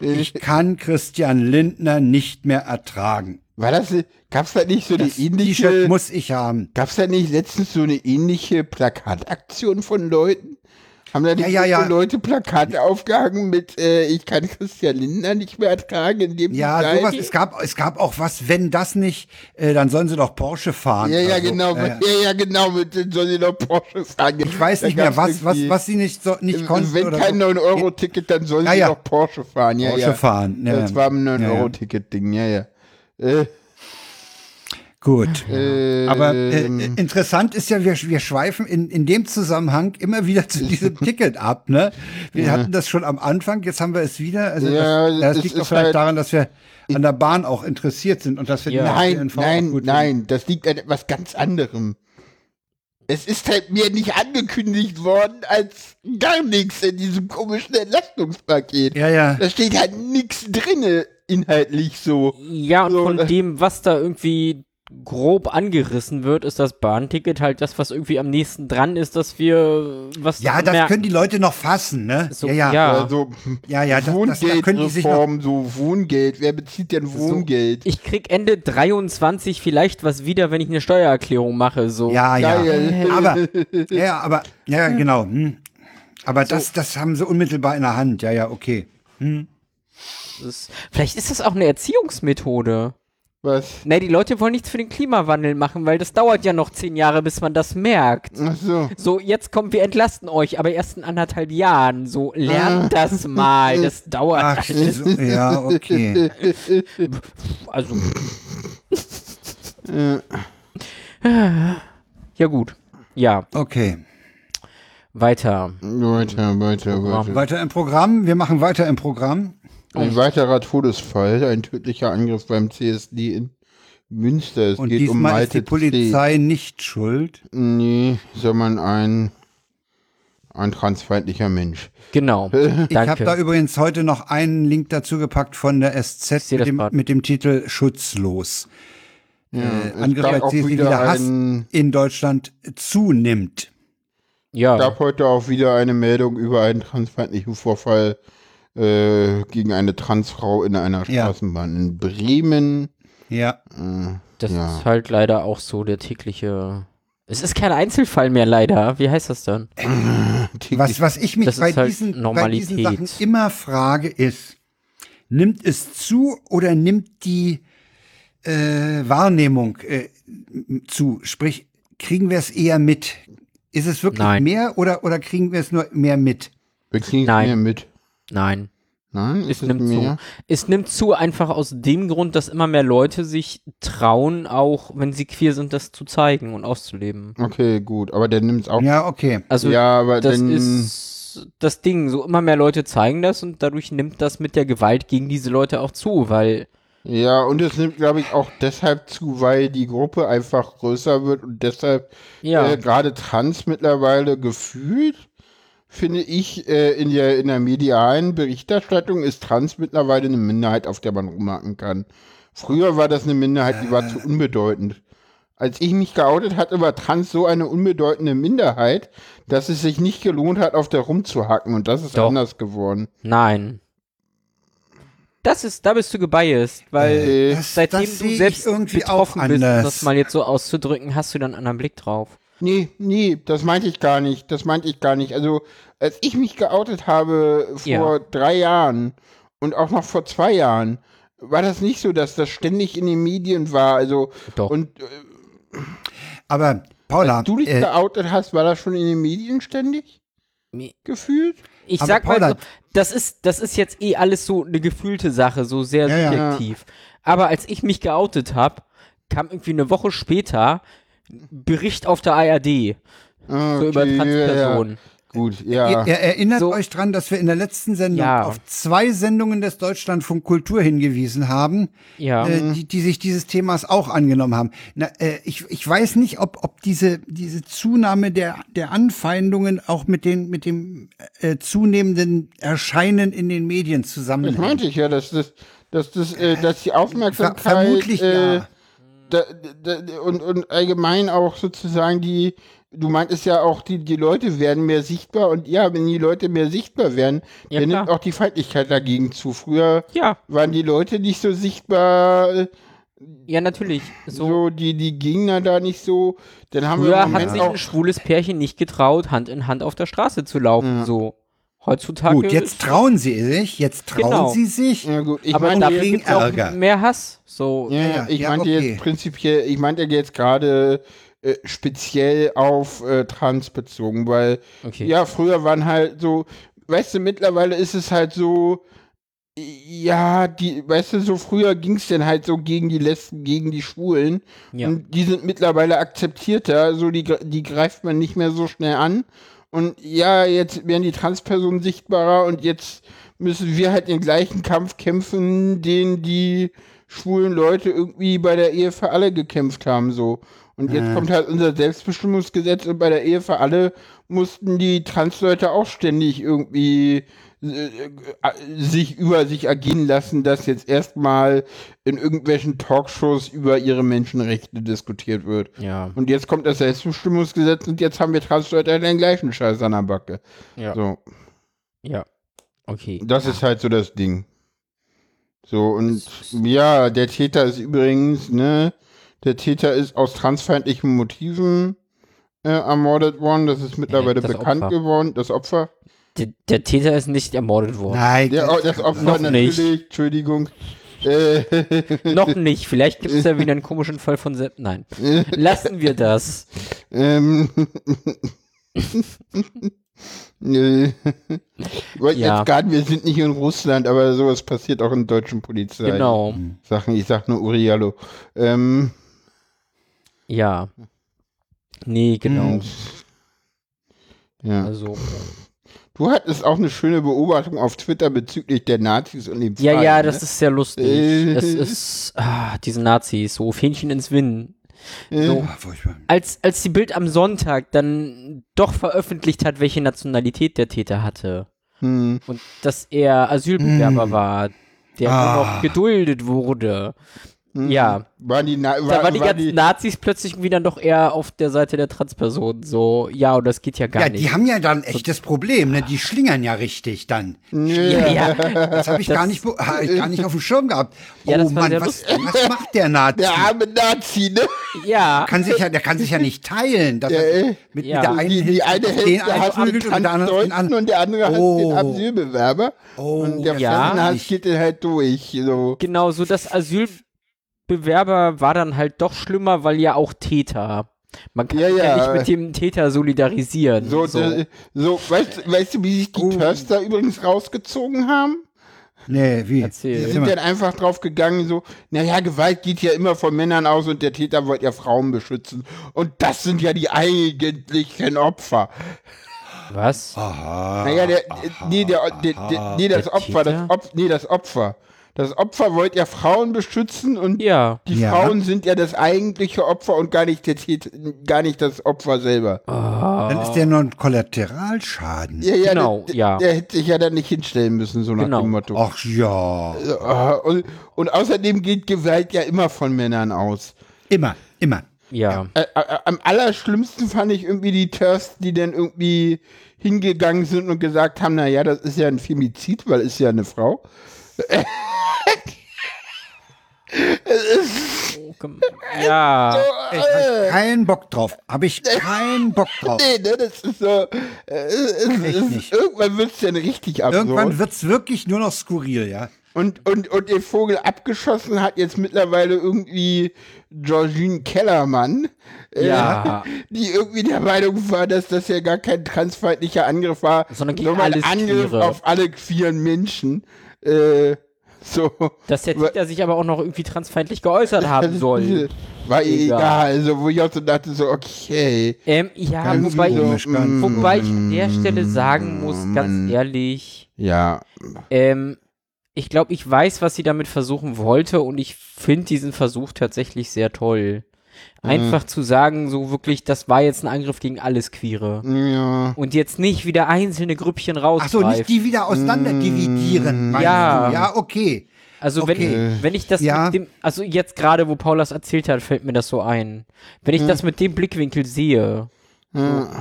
Ich kann Christian Lindner nicht mehr ertragen. War das? Gab's da nicht so das eine ähnliche? T-Shirt muss ich haben. Gab's da nicht letztens so eine ähnliche Plakataktion von Leuten? Haben da nicht Leute Plakate aufgehangen mit ich kann Christian Lindner nicht mehr ertragen, in dem sowas. Es gab auch was, wenn das nicht, dann sollen sie doch Porsche fahren. Sollen sie doch Porsche fahren. Ich weiß nicht mehr, was sie nicht konnten. Wenn oder kein 9-Euro-Ticket, dann sollen sie doch Porsche fahren. Fahren. Ja, das war ein 9-Euro-Ticket-Ding, Gut. Aber interessant ist ja, wir schweifen in dem Zusammenhang immer wieder zu diesem Ticket ab, ne? Wir hatten das schon am Anfang, jetzt haben wir es wieder. Also das liegt doch vielleicht daran, dass wir an der Bahn auch interessiert sind und dass wir Nein, das liegt an etwas ganz anderem. Es ist halt mir nicht angekündigt worden als gar nichts in diesem komischen Entlastungspaket. Da steht halt nichts drin, inhaltlich so. Ja, und so, von dem, was da irgendwie grob angerissen wird, ist das Bahnticket halt das, was irgendwie am nächsten dran ist, dass wir was das können die Leute noch fassen, ne? So, Wohngeldreform, so Wohngeld, wer bezieht denn Wohngeld? So, ich krieg Ende 23 vielleicht was wieder, wenn ich eine Steuererklärung mache, so. Aber so, das haben sie unmittelbar in der Hand, vielleicht ist das auch eine Erziehungsmethode. Was? Nee, die Leute wollen nichts für den Klimawandel machen, weil das dauert ja noch 10 Jahre, bis man das merkt. Ach so. So, jetzt kommt, wir entlasten euch, aber erst in 1,5 Jahren. So, lernt das mal, das dauert. Ach, alles. So, ja, okay. Also. Ja, gut. Ja. Okay. Weiter. Weiter im Programm. Wir machen weiter im Programm. Ein weiterer Todesfall, ein tödlicher Angriff beim CSD in Münster. Es geht um Malte C. Und diesmal ist die Polizei nicht schuld? Nee, sondern ein transfeindlicher Mensch. Genau, ich habe da übrigens heute noch einen Link dazu gepackt von der SZ mit dem Titel Schutzlos. Ja, Angriff beim CSD, der Hass in Deutschland zunimmt. Ja. Es gab heute auch wieder eine Meldung über einen transfeindlichen Vorfall gegen eine Transfrau in einer Straßenbahn in Bremen. Ja. Das ist halt leider auch so der tägliche. Es ist kein Einzelfall mehr, leider. Wie heißt das dann? Was ich mich bei diesen Sachen immer frage, ist, nimmt es zu oder nimmt die Wahrnehmung zu? Sprich, kriegen wir es eher mit? Ist es wirklich mehr oder kriegen wir es nur mehr mit? Wir kriegen es mehr mit. Nein, es nimmt zu einfach aus dem Grund, dass immer mehr Leute sich trauen, auch wenn sie queer sind, das zu zeigen und auszuleben. Okay, gut, aber der nimmt es auch. Ja, okay. Also aber das ist das Ding, so immer mehr Leute zeigen das und dadurch nimmt das mit der Gewalt gegen diese Leute auch zu, weil und es nimmt, glaube ich, auch deshalb zu, weil die Gruppe einfach größer wird und deshalb gerade Trans mittlerweile gefühlt, finde ich, in der medialen Berichterstattung ist Trans mittlerweile eine Minderheit, auf der man rumhacken kann. Früher war das eine Minderheit, die war zu unbedeutend. Als ich mich geoutet hatte, war Trans so eine unbedeutende Minderheit, dass es sich nicht gelohnt hat, auf der rumzuhacken. Und das ist anders geworden. Nein. Da bist du gebiased, weil seitdem du selbst irgendwie betroffen bist, das mal jetzt so auszudrücken, hast du dann einen anderen Blick drauf. Nee, das meinte ich gar nicht. Also, als ich mich geoutet habe vor 3 Jahren und auch noch vor 2 Jahren, war das nicht so, dass das ständig in den Medien war. Also, doch. Und, aber, Paula. Als du dich geoutet hast, war das schon in den Medien ständig? Gefühlt? Ich sag mal, Paula, das ist jetzt alles so eine gefühlte Sache, so sehr subjektiv. Ja. Aber als ich mich geoutet habe, kam irgendwie eine Woche später Bericht auf der ARD. Okay, so über Transpersonen. Gut, Ihr erinnert euch dran, dass wir in der letzten Sendung auf 2 Sendungen des Deutschlandfunk Kultur hingewiesen haben, die sich dieses Themas auch angenommen haben. Na, ich weiß nicht, ob diese Zunahme der Anfeindungen auch mit dem zunehmenden Erscheinen in den Medien zusammenhängt. Das meinte ich dass die Aufmerksamkeit vermutlich und allgemein auch sozusagen die, du meintest ja auch, die Leute werden mehr sichtbar und ja, wenn die Leute mehr sichtbar werden, ja, dann nimmt auch die Feindlichkeit dagegen zu. Früher waren die Leute nicht so sichtbar. Ja, natürlich. So die Gegner da nicht so. Dann haben früher wir hat sich ein schwules Pärchen nicht getraut, Hand in Hand auf der Straße zu laufen, so. Heutzutage. Gut, jetzt trauen sie sich, Ja, gut, ich aber da gibt es mehr Hass. So. Ja, ich meinte jetzt prinzipiell, ich meinte jetzt gerade speziell auf Trans bezogen, weil ja, früher waren halt so, weißt du, mittlerweile ist es halt so, ja, die, weißt du, so früher ging es denn halt so gegen die Lesben, gegen die Schwulen. Ja. Und die sind mittlerweile akzeptierter, so die greift man nicht mehr so schnell an. Und ja, jetzt werden die Transpersonen sichtbarer und jetzt müssen wir halt den gleichen Kampf kämpfen, den die schwulen Leute irgendwie bei der Ehe für alle gekämpft haben, so. Und jetzt kommt halt unser Selbstbestimmungsgesetz und bei der Ehe für alle mussten die Transleute auch ständig irgendwie sich über sich ergehen lassen, dass jetzt erstmal in irgendwelchen Talkshows über ihre Menschenrechte diskutiert wird. Ja. Und jetzt kommt das Selbstbestimmungsgesetz und jetzt haben wir Transleute den gleichen Scheiß an der Backe. Ja. So. Ja. Okay. Das ist halt so das Ding. So, und ja, der Täter ist übrigens, ne, der Täter ist aus transfeindlichen Motiven ermordet worden. Das ist mittlerweile bekannt geworden, das Opfer. Der Täter ist nicht ermordet worden. Nein, das Opfer noch natürlich nicht. Entschuldigung. Noch nicht. Vielleicht gibt es ja wieder einen komischen Fall von Sepp. Nein. Lassen wir das. Jetzt gerade, wir sind nicht in Russland, aber sowas passiert auch in deutschen Polizei. Genau. Ich sag nur Uriallo. Ja. Nee, genau. Ja. Also. Du hattest auch eine schöne Beobachtung auf Twitter bezüglich der Nazis und dem Fall. Ja, das ist sehr lustig. Das ist, diese Nazis, so Fähnchen ins Wind. So, als die Bild am Sonntag dann doch veröffentlicht hat, welche Nationalität der Täter hatte und dass er Asylbewerber war, der nur noch geduldet wurde. Ja, waren die ganzen Nazis plötzlich irgendwie dann doch eher auf der Seite der Transpersonen, so, ja, und das geht ja gar nicht. Ja, die haben ja dann ein echtes Problem, ne, die schlingern ja richtig dann. Ja. Das habe ich gar nicht auf dem Schirm gehabt. Ja, oh Mann, was macht der Nazi? Der arme Nazi, ne? Ja. Der kann sich ja nicht teilen. Das mit der einen die eine Hälfte hasst den Transdeutschen und der andere hasst den Asylbewerber. Oh, und der Fremden hasst geht den halt durch. So. Genau, so das Asylbewerber war dann halt doch schlimmer, weil ja auch Täter. Man kann sich ja nicht mit dem Täter solidarisieren. Weißt du, wie sich die Förster übrigens rausgezogen haben? Nee, wie? Erzähl. Die sind dann einfach drauf gegangen, so, naja, Gewalt geht ja immer von Männern aus und der Täter wollte ja Frauen beschützen. Und das sind ja die eigentlichen Opfer. Was? Aha. Naja, das Opfer. Das Opfer wollte ja Frauen beschützen und die Frauen sind ja das eigentliche Opfer und gar nicht das Opfer selber. Oh. Dann ist der nur ein Kollateralschaden. Ja, genau, der hätte sich ja dann nicht hinstellen müssen, so nach dem Motto. Ach ja. Und außerdem geht Gewalt ja immer von Männern aus. Immer. Ja. Am allerschlimmsten fand ich irgendwie die Törsten, die dann irgendwie hingegangen sind und gesagt haben, naja, das ist ja ein Femizid, weil es ja eine Frau. Ja. Ich hab keinen Bock drauf. Nee, ne, das ist so. Irgendwann wird's dann richtig absurd. Irgendwann wird's wirklich nur noch skurril, ja. Und den Vogel abgeschossen hat jetzt mittlerweile irgendwie Georgine Kellermann, die irgendwie der Meinung war, dass das ja gar kein transfeindlicher Angriff war, sondern ein Angriff auf alle queeren Menschen. So. Dass der Täter sich aber auch noch irgendwie transfeindlich geäußert haben soll. War egal, also wo ich auch so dachte, so okay. Ja, wobei ich an der Stelle sagen muss, ganz ehrlich, ich glaube, ich weiß, was sie damit versuchen wollte und ich finde diesen Versuch tatsächlich sehr toll. Einfach zu sagen, so wirklich, das war jetzt ein Angriff gegen alles Queere. Ja. Und jetzt nicht wieder einzelne Grüppchen rausgreifen. Ach so, nicht die wieder auseinander dividieren. Ja. Ja, okay. Also wenn ich das mit dem, also jetzt gerade, wo Paul das erzählt hat, fällt mir das so ein. Wenn ich das mit dem Blickwinkel sehe,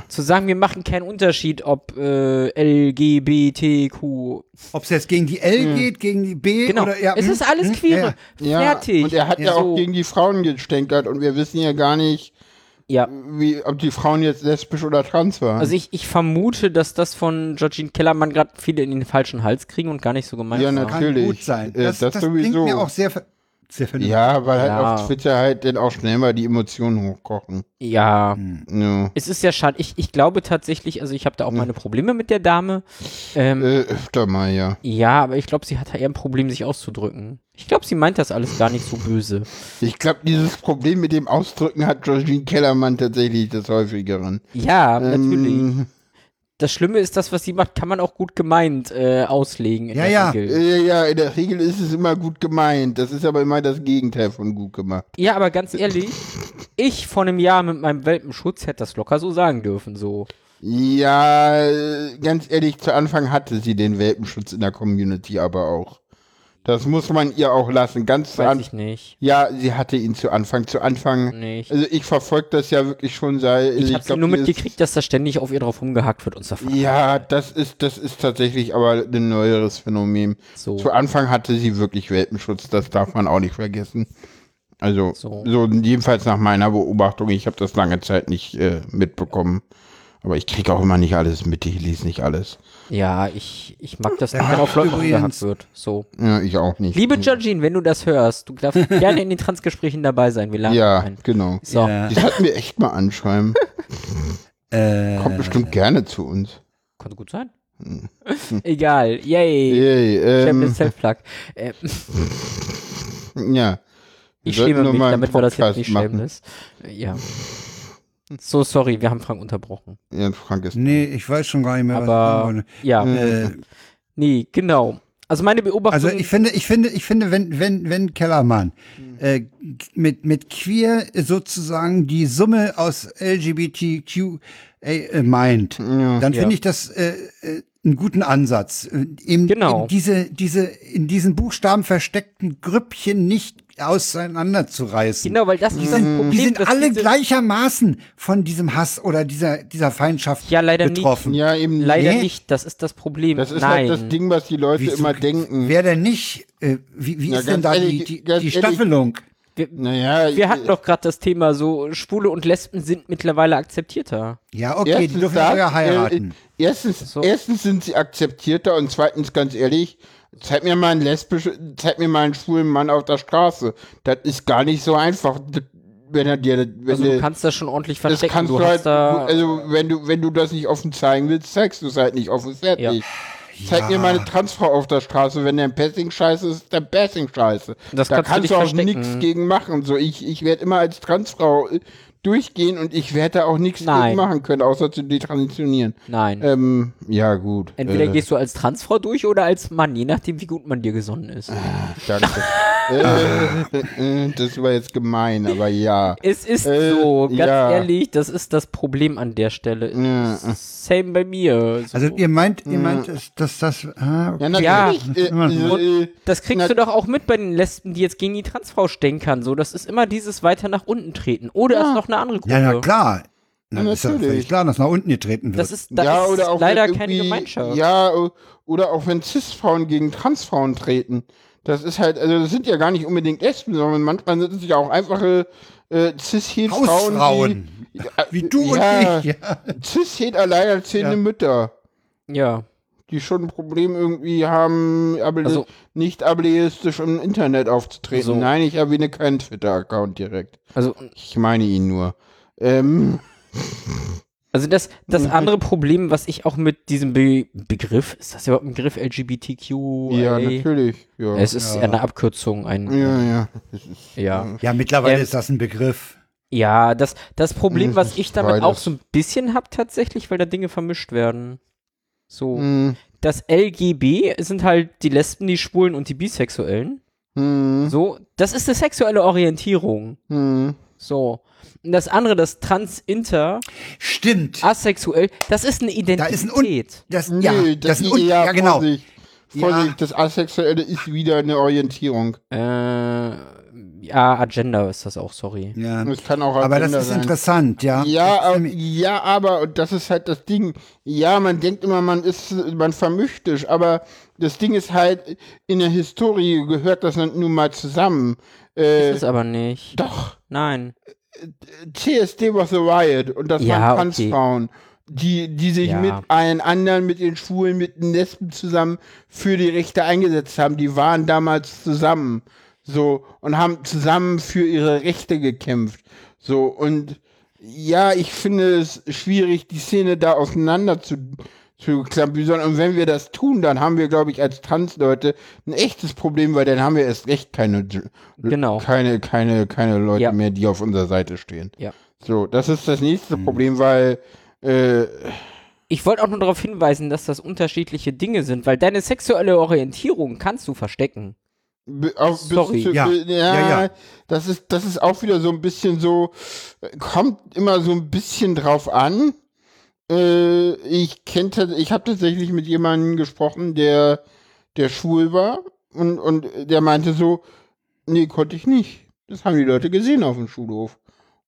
zu sagen, wir machen keinen Unterschied, ob LGBTQ. Ob es jetzt gegen die L geht, gegen die B oder es ist alles queere. Fertig. Und er hat ja auch gegen die Frauen gestänkert und wir wissen ja gar nicht, ob die Frauen jetzt lesbisch oder trans waren. Also ich vermute, dass das von Georgine Kellermann gerade viele in den falschen Hals kriegen und gar nicht so gemeint ist. Ja, natürlich. Kann gut sein. Das klingt mir auch sehr sehr vernünftig. Ja, weil halt auf Twitter halt dann auch schnell mal die Emotionen hochkochen. Ja. Ja. Es ist ja schade. Ich glaube tatsächlich, also ich habe da auch meine Probleme mit der Dame. Öfter mal, ja. Ja, aber ich glaube, sie hat eher ein Problem, sich auszudrücken. Ich glaube, sie meint das alles gar nicht so böse. Ich glaube, dieses Problem mit dem Ausdrücken hat Georgine Kellermann tatsächlich das häufigeren. Ja, natürlich. Das Schlimme ist, das, was sie macht, kann man auch gut gemeint auslegen. In der Regel. Ja, in der Regel ist es immer gut gemeint. Das ist aber immer das Gegenteil von gut gemacht. Ja, aber ganz ehrlich, ich vor einem Jahr mit meinem Welpenschutz hätte das locker so sagen dürfen, so. Ja, ganz ehrlich, zu Anfang hatte sie den Welpenschutz in der Community aber auch. Das muss man ihr auch lassen. Weiß ich nicht. Ja, sie hatte ihn zu Anfang nicht. Also ich verfolge das ja wirklich schon seit... Ich habe nur mitgekriegt, dass da ständig auf ihr drauf rumgehackt wird und so. Ja, das ist tatsächlich aber ein neueres Phänomen. So. Zu Anfang hatte sie wirklich Welpenschutz, das darf man auch nicht vergessen. Also so jedenfalls nach meiner Beobachtung, ich habe das lange Zeit nicht mitbekommen. Aber ich kriege auch immer nicht alles mit, ich lese nicht alles. Ja, ich mag das nicht, wenn auf Leute rumgehackt wird. So. Ja, ich auch nicht. Liebe Georgine, wenn du das hörst, du darfst gerne in den Transgesprächen dabei sein. Wir laden ein. Genau. So. Ja, genau. Die sollten wir echt mal anschreiben. Kommt bestimmt gerne zu uns. Kann gut sein. Egal. Yay. Champions Self-Plug. Ja. Ich schäme mich, damit wir das jetzt nicht schämlos. Ja. So, sorry, wir haben Frank unterbrochen. Ja, Frank ist... Nee, ich weiß schon gar nicht mehr, aber, was ich sagen wollte. Ja. Nee, genau. Also meine Beobachtung... Also ich finde, wenn Kellermann mit queer sozusagen die Summe aus LGBTQ meint, dann finde ich das einen guten Ansatz. In diesen Buchstaben versteckten Grüppchen nicht auseinanderzureißen. Genau, weil das ist ein Problem. Die sind alle gleichermaßen von diesem Hass oder dieser Feindschaft betroffen. Nicht. Ja, eben leider nicht. Das ist das Problem. Das ist halt das Ding, was die Leute immer denken. Wer denn nicht? Wie ist denn da die Staffelung? Wir hatten doch gerade das Thema so, Schwule und Lesben sind mittlerweile akzeptierter. Ja, okay, erstens die dürfen ja heiraten. Erstens sind sie akzeptierter und zweitens, ganz ehrlich, zeig mir mal einen schwulen Mann auf der Straße. Das ist gar nicht so einfach, du kannst das schon ordentlich verstecken. Wenn du das nicht offen zeigen willst, zeigst du es halt nicht offen, fertig. Ja. Zeig mir mal eine Transfrau auf der Straße, wenn dein Passing scheiße ist, dann Passing scheiße. Da kannst du auch nichts gegen machen. So, ich werde immer als Transfrau durchgehen und ich werde da auch nichts gegen machen können, außer zu detransitionieren. Nein. Ja, gut. Entweder gehst du als Transfrau durch oder als Mann, je nachdem, wie gut man dir gesonnen ist. Danke. Das war jetzt gemein, aber ja. Es ist so, ganz ehrlich, das ist das Problem an der Stelle. Ja. Same bei mir. So. Also ihr meint, dass das... Okay. Ja, das kriegst du doch auch mit bei den Lesben, die jetzt gegen die Transfrau stänkern. So, das ist immer dieses weiter nach unten treten. Oder es ist noch eine andere Gruppe. Ja, na klar. Ist ja völlig klar, dass nach unten getreten wird. Das ist leider keine Gemeinschaft. Ja, oder auch wenn Cis-Frauen gegen Transfrauen treten. Das ist halt, also das sind ja gar nicht unbedingt Lesben, sondern manchmal sind es ja auch einfache Cis-Hed-Frauen. Wie du und ich. Ja. Cis-Hed-alleinerziehende Mütter. Ja. Die schon ein Problem irgendwie haben, nicht ableistisch im Internet aufzutreten. Also. Nein, ich erwähne keinen Twitter-Account direkt. Also ich meine ihn nur. Also das andere Problem, was ich auch mit diesem Begriff, ist das überhaupt ein Begriff LGBTQ? Ja, natürlich. Ja. Es ist eine Abkürzung. Ja, mittlerweile ist das ein Begriff. Ja, das Problem, was ich damit auch so ein bisschen habe tatsächlich, weil da Dinge vermischt werden. So, das LGB sind halt die Lesben, die Schwulen und die Bisexuellen. So, das ist eine sexuelle Orientierung. So, und das andere, das Trans-Inter. Stimmt. Asexuell, das ist eine Identität. Das ist ein genau. Vorsicht, das Asexuelle ist wieder eine Orientierung. Ja, Agenda ist das auch, sorry. Ja. Das kann auch Agenda aber das ist sein. Interessant, ja. Ja, aber, und das ist halt das Ding, ja, man denkt immer, man vermischt es, aber das Ding ist halt, in der Historie gehört das nun mal zusammen. Ist es aber nicht. Doch. Nein. CSD was a riot und das waren Transfrauen, die sich mit allen anderen, mit den Schwulen, mit den Lesben zusammen für die Rechte eingesetzt haben. Die waren damals zusammen. So, und haben zusammen für ihre Rechte gekämpft. So, und ja, ich finde es schwierig, die Szene da auseinander zu klammern. Und wenn wir das tun, dann haben wir, glaube ich, als Transleute ein echtes Problem, weil dann haben wir erst recht keine Leute mehr, die auf unserer Seite stehen. Ja. So, das ist das nächste Problem, weil ich wollte auch nur darauf hinweisen, dass das unterschiedliche Dinge sind, weil deine sexuelle Orientierung kannst du verstecken. Das ist auch wieder so ein bisschen so, kommt immer so ein bisschen drauf an. Ich habe tatsächlich mit jemandem gesprochen, der schwul war und der meinte so, nee, konnte ich nicht. Das haben die Leute gesehen auf dem Schulhof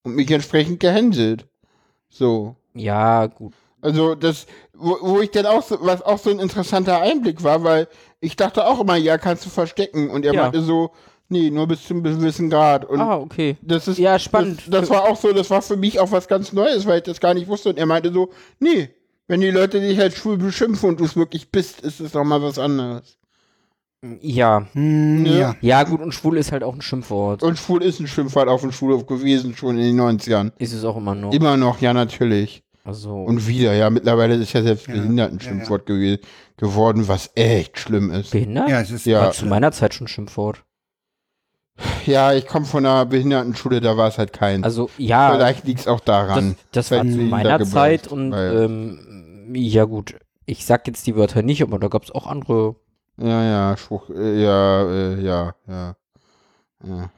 und mich entsprechend gehänselt. So. Ja, gut. Also das, wo ich dann auch so, was auch so ein interessanter Einblick war, weil ich dachte auch immer, ja, kannst du verstecken. Und er meinte so, nee, nur bis zu einem gewissen Grad. Und okay. Das ist, ja, spannend. Das war auch so, das war für mich auch was ganz Neues, weil ich das gar nicht wusste. Und er meinte so, nee, wenn die Leute dich halt schwul beschimpfen und du es wirklich bist, ist es doch mal was anderes. Ja. Ja, gut, und schwul ist halt auch ein Schimpfwort. Und schwul ist ein Schimpfwort auf dem Schulhof gewesen, schon in den 90ern. Ist es auch immer noch. Immer noch, ja, natürlich. Also, und wieder, ja, mittlerweile ist ja selbst behindert ein Schimpfwort geworden, was echt schlimm ist. Behindert? Ja, es ist war zu meiner Zeit schon ein Schimpfwort. Ja, ich komme von einer Behindertenschule, da war es halt kein. Also, ja. Vielleicht liegt es auch daran. Das war zu meiner Zeit und, ja gut, ich sag jetzt die Wörter nicht, aber da gab es auch andere. Ja.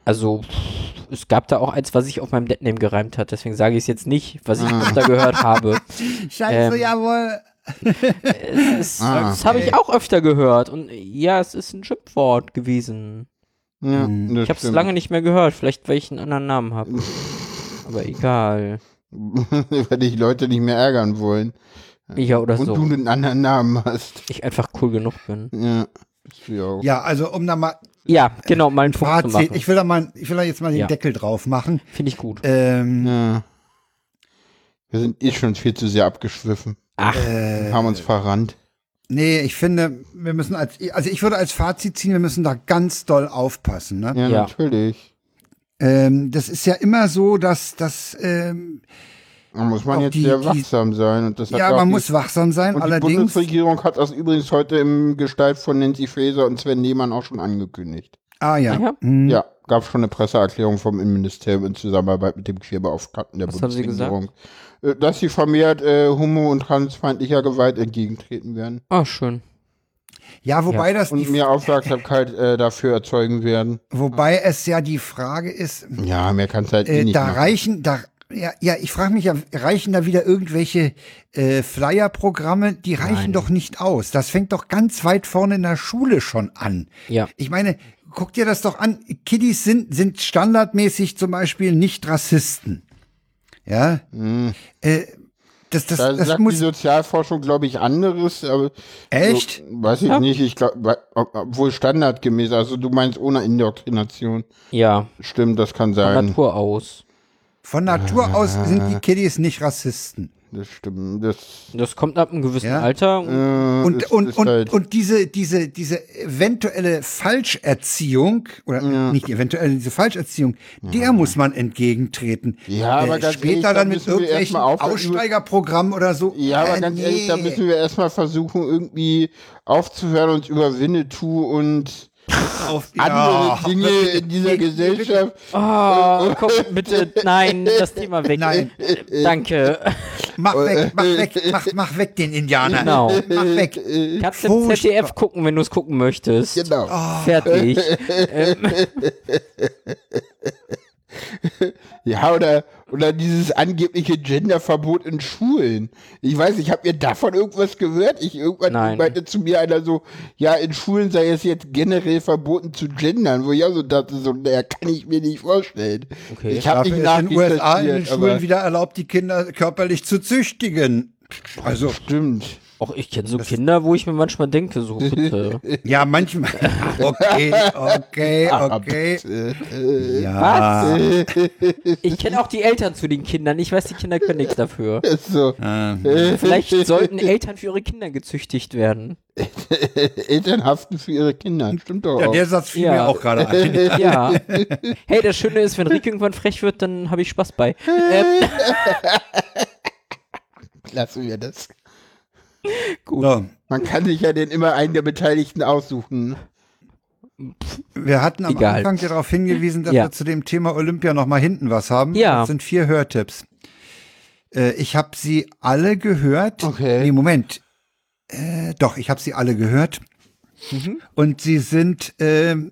Also, es gab da auch eins, was ich auf meinem Deadname gereimt hat, deswegen sage ich es jetzt nicht, was ich öfter gehört habe. Scheiße, jawohl. Das habe ich auch öfter gehört und ja, es ist ein Schimpfwort gewesen. Ja, ich habe es lange nicht mehr gehört, vielleicht weil ich einen anderen Namen habe. Aber egal. Weil dich Leute nicht mehr ärgern wollen. Ja, oder und so. Und du einen anderen Namen hast. Ich einfach cool genug bin. Ja, ich auch. Ja, also um da mal mal einen Punkt zu machen. Ich will da jetzt mal den Deckel drauf machen. Finde ich gut. Wir sind schon viel zu sehr abgeschwiffen. Ach. Haben uns verrannt. Nee, ich finde, wir müssen ich würde als Fazit ziehen, wir müssen da ganz doll aufpassen. Ne? Ja, natürlich. Das ist ja immer so, dass da muss man jetzt sehr wachsam sein. Und das hat man muss wachsam sein, und allerdings. Die Bundesregierung hat das übrigens heute in Gestalt von Nancy Faeser und Sven Lehmann auch schon angekündigt. Ah ja. Ja, gab schon eine Presseerklärung vom Innenministerium in Zusammenarbeit mit dem Queerbeauftragten der Bundesregierung. Dass sie vermehrt homo- und transfeindlicher Gewalt entgegentreten werden. Ah, schön. Ja, wobei das und mehr Aufmerksamkeit dafür erzeugen werden. Wobei es ja die Frage ist. Ja, mehr kann es halt nicht machen. Ich frage mich ja, reichen da wieder irgendwelche Flyer-Programme? Die reichen doch nicht aus. Das fängt doch ganz weit vorne in der Schule schon an. Ja. Ich meine, guck dir das doch an. Kiddies sind standardmäßig zum Beispiel nicht Rassisten. Ja. Mhm. Das sagt muss die Sozialforschung, glaube ich, anderes. Aber echt? So, weiß ich nicht. Ich glaube, obwohl standardgemäß. Also du meinst ohne Indoktrination. Ja. Stimmt, das kann sein. Von Natur aus. Von Natur aus sind die Kiddies nicht Rassisten. Das stimmt. Das kommt ab einem gewissen Alter. Und diese eventuelle Falscherziehung, oder nicht eventuell, diese Falscherziehung, der muss man entgegentreten. Ja, aber ganz später dann mit irgendwelchen Aussteigerprogrammen oder so. Ja, aber ganz ehrlich, da müssen wir erstmal versuchen, irgendwie aufzuhören, uns über Winnetou und andere Dinge in dieser Gesellschaft. Oh, komm, bitte, nein, das Thema weg. Nein. Danke. Mach weg den Indianer. Genau. Mach weg. Kannst du im ZDF gucken, wenn du es gucken möchtest. Genau. Fertig. Ja, oder dieses angebliche Genderverbot in Schulen. Ich weiß nicht, habt ihr davon irgendwas gehört? Irgendwann meinte zu mir einer so, ja, in Schulen sei es jetzt generell verboten zu gendern, wo ich auch so dachte, so, naja, kann ich mir nicht vorstellen. Okay. Ich habe nicht nachgedacht. In den USA in den Schulen wieder erlaubt, die Kinder körperlich zu züchtigen. Also, stimmt. Auch ich kenne so Kinder, wo ich mir manchmal denke, so bitte. Ja, manchmal. Okay. Ja. Was? Ich kenne auch die Eltern zu den Kindern. Ich weiß, die Kinder können nichts dafür. So. Vielleicht sollten Eltern für ihre Kinder gezüchtigt werden. Eltern haften für ihre Kinder. Stimmt doch auch. Ja, der Satz fiel mir auch gerade ein. Ja. Hey, das Schöne ist, wenn Rick irgendwann frech wird, dann habe ich Spaß bei. Lassen wir das. Gut. So. Man kann sich ja den immer einen der Beteiligten aussuchen. Wir hatten am Anfang ja darauf hingewiesen, dass wir zu dem Thema Olympia noch mal hinten was haben. Ja. Das sind 4 Hörtipps. Ich habe sie alle gehört. Okay. Nee, Moment. Doch, ich habe sie alle gehört. Mhm. Und sie sind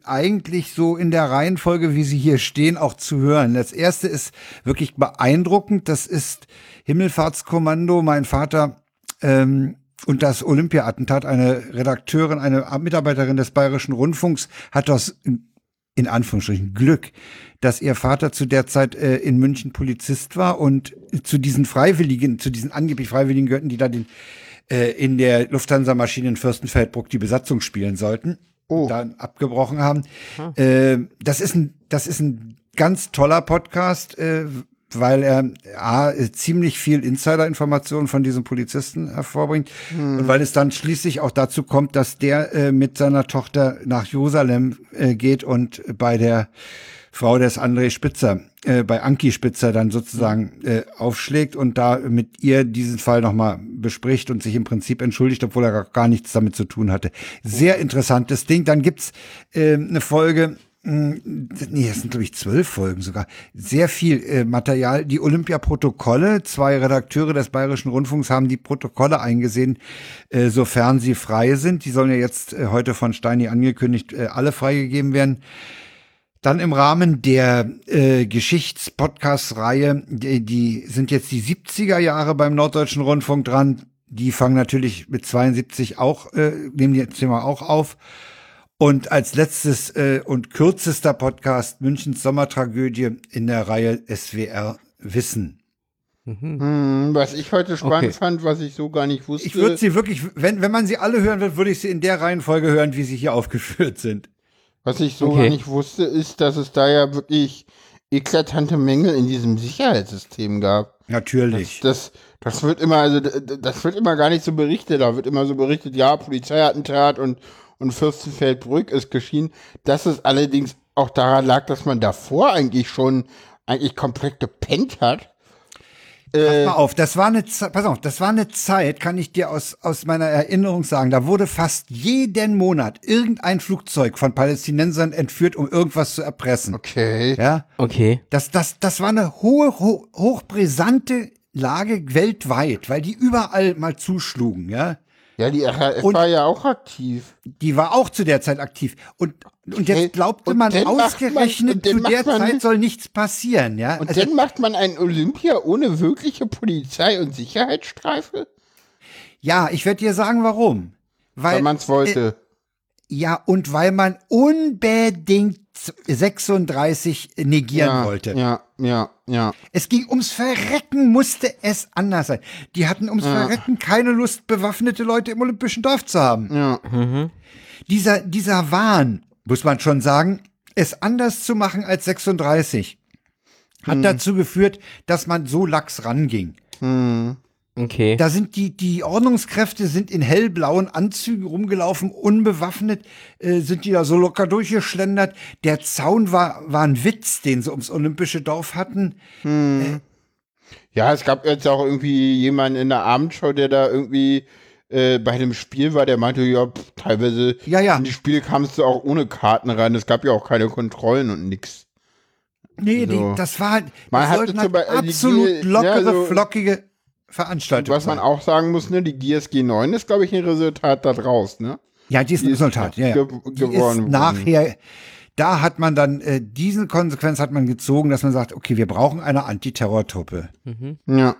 eigentlich so in der Reihenfolge, wie sie hier stehen, auch zu hören. Das erste ist wirklich beeindruckend. Das ist Himmelfahrtskommando. Mein Vater und das Olympia-Attentat. Eine Redakteurin, eine Mitarbeiterin des Bayerischen Rundfunks hat das in Anführungsstrichen Glück, dass ihr Vater zu der Zeit in München Polizist war und zu diesen Freiwilligen, zu diesen angeblich Freiwilligen gehörten, die da in der Lufthansa-Maschine in Fürstenfeldbruck die Besatzung spielen sollten. Oh. Und dann abgebrochen haben. Hm. Das ist ein ganz toller Podcast, weil er ziemlich viel Insider-Informationen von diesem Polizisten hervorbringt. Hm. Und weil es dann schließlich auch dazu kommt, dass der mit seiner Tochter nach Jerusalem geht und bei der Frau des André Spitzer, bei Anki Spitzer dann sozusagen aufschlägt und da mit ihr diesen Fall nochmal bespricht und sich im Prinzip entschuldigt, obwohl er gar nichts damit zu tun hatte. Sehr interessantes Ding. Dann gibt's eine Folge, das sind glaube ich 12 Folgen sogar, sehr viel Material. Die Olympia-Protokolle, 2 Redakteure des Bayerischen Rundfunks haben die Protokolle eingesehen, sofern sie frei sind. Die sollen ja jetzt heute von Steini angekündigt, alle freigegeben werden. Dann im Rahmen der Geschichtspodcast-Reihe, die sind jetzt die 70er Jahre beim Norddeutschen Rundfunk dran. Die fangen natürlich mit 72 auch, nehmen die Thema auch auf. Und als letztes und kürzester Podcast Münchens Sommertragödie in der Reihe SWR Wissen. Mhm. Was ich heute spannend fand, was ich so gar nicht wusste. Ich würde sie wirklich, wenn man sie alle hören wird, würde ich sie in der Reihenfolge hören, wie sie hier aufgeführt sind. Was ich so gar nicht wusste, ist, dass es da ja wirklich eklatante Mängel in diesem Sicherheitssystem gab. Natürlich. Das wird immer, gar nicht so berichtet. Da wird immer so berichtet, ja, Polizeiattentat und Fürstenfeldbruck ist geschehen, dass es allerdings auch daran lag, dass man davor eigentlich schon komplett gepennt hat. Pass mal auf, das war eine Zeit, kann ich dir aus meiner Erinnerung sagen, da wurde fast jeden Monat irgendein Flugzeug von Palästinensern entführt, um irgendwas zu erpressen. Okay. Ja? Okay. Das war eine hochbrisante Lage weltweit, weil die überall mal zuschlugen, ja. Ja, die RAF war ja auch aktiv. Die war auch zu der Zeit aktiv. Und jetzt glaubte man ausgerechnet, zu der Zeit soll nichts passieren. Ja? Und dann macht man ein Olympia ohne wirkliche Polizei- und Sicherheitsstreife? Ja, ich werde dir sagen, warum. Weil man es wollte. Ja, und weil man unbedingt 36 negieren wollte. Ja. Es ging ums Verrecken, musste es anders sein. Die hatten ums Verrecken keine Lust, bewaffnete Leute im Olympischen Dorf zu haben. Ja. Mhm. Dieser Wahn, muss man schon sagen, es anders zu machen als 36, hat dazu geführt, dass man so lax ranging. Mhm. Okay. Da sind die Ordnungskräfte sind in hellblauen Anzügen rumgelaufen, unbewaffnet, sind die da so locker durchgeschlendert. Der Zaun war ein Witz, den sie ums Olympische Dorf hatten. Hm. Ja, es gab jetzt auch irgendwie jemanden in der Abendschau, der da irgendwie bei einem Spiel war, der meinte, teilweise in die Spiele kamst du auch ohne Karten rein. Es gab ja auch keine Kontrollen und nix. Nee, so. Das war halt, man hatte absolut lockere, flockige Veranstaltung. Was man auch sagen muss, ne, die GSG 9 ist, glaube ich, ein Resultat da draus, ne? Ja, die ist ein Resultat, ja. Die ist nachher da hat man dann diesen Konsequenz hat man gezogen, dass man sagt, okay, wir brauchen eine Antiterrortruppe. Mhm. Ja,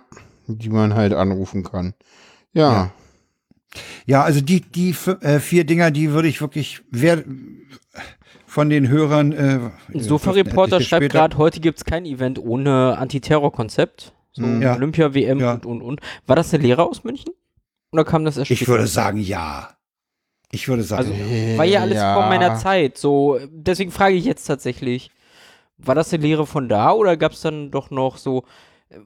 die man halt anrufen kann. Ja. Ja, also die vier Dinger, die würde ich wirklich, wer von den Hörern Sofa-Reporter schreibt gerade, heute gibt es kein Event ohne Antiterror-Konzept. So ja. Olympia, WM ja. und. War das eine Lehre aus München? Oder kam das erst? Ich würde sagen, also, war ja alles vor meiner Zeit. So, deswegen frage ich jetzt tatsächlich, war das eine Lehre von da oder gab es dann doch noch so,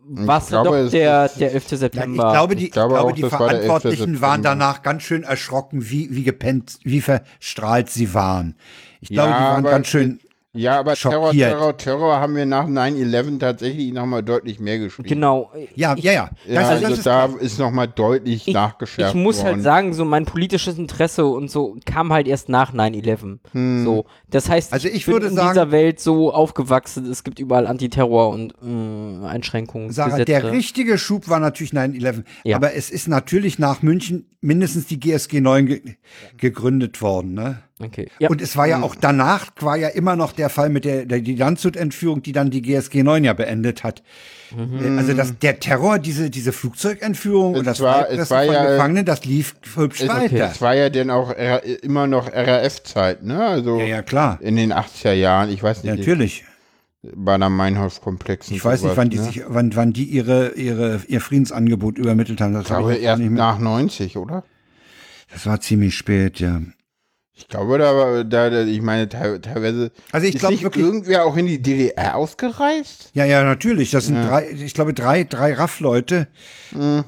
was dann doch der 11. September? Ich glaube, die Verantwortlichen waren danach ganz schön erschrocken, wie gepennt, wie verstrahlt sie waren. Ich glaube, die waren ganz schön. Ja, aber schockiert. Terror haben wir nach 9/11 tatsächlich nochmal deutlich mehr geschrieben. Genau. Ja. Das ist nochmal deutlich nachgeschärft worden. Ich muss halt sagen, so mein politisches Interesse und so kam halt erst nach 9/11. So, das heißt, also ich würde sagen, in dieser Welt so aufgewachsen, es gibt überall Antiterror und Einschränkungen. Sarah, der richtige Schub war natürlich 9/11. Ja. Aber es ist natürlich nach München mindestens die GSG 9 gegründet worden, ne? Okay. Ja. Und es war ja auch danach, war ja immer noch der Fall mit der Landshut-Entführung, die dann die GSG 9 ja beendet hat. Mhm. Also der Terror, diese Flugzeugentführung und das Leibwesen von Gefangenen, das lief hübsch weiter. Es war ja dann auch immer noch RAF-Zeit, ne? Also ja, klar. In den 80er Jahren, ich weiß nicht. Natürlich. Bei der Meinhof-Komplex. Ich weiß nicht, wann die ihr Friedensangebot übermittelt haben. Ich glaube erst nach 90, oder? Das war ziemlich spät, ja. Ich glaube, ich meine, teilweise. Also ich glaube wirklich. Irgendwer auch in die DDR ausgereist? Ja, natürlich. Das sind drei RAF-Leute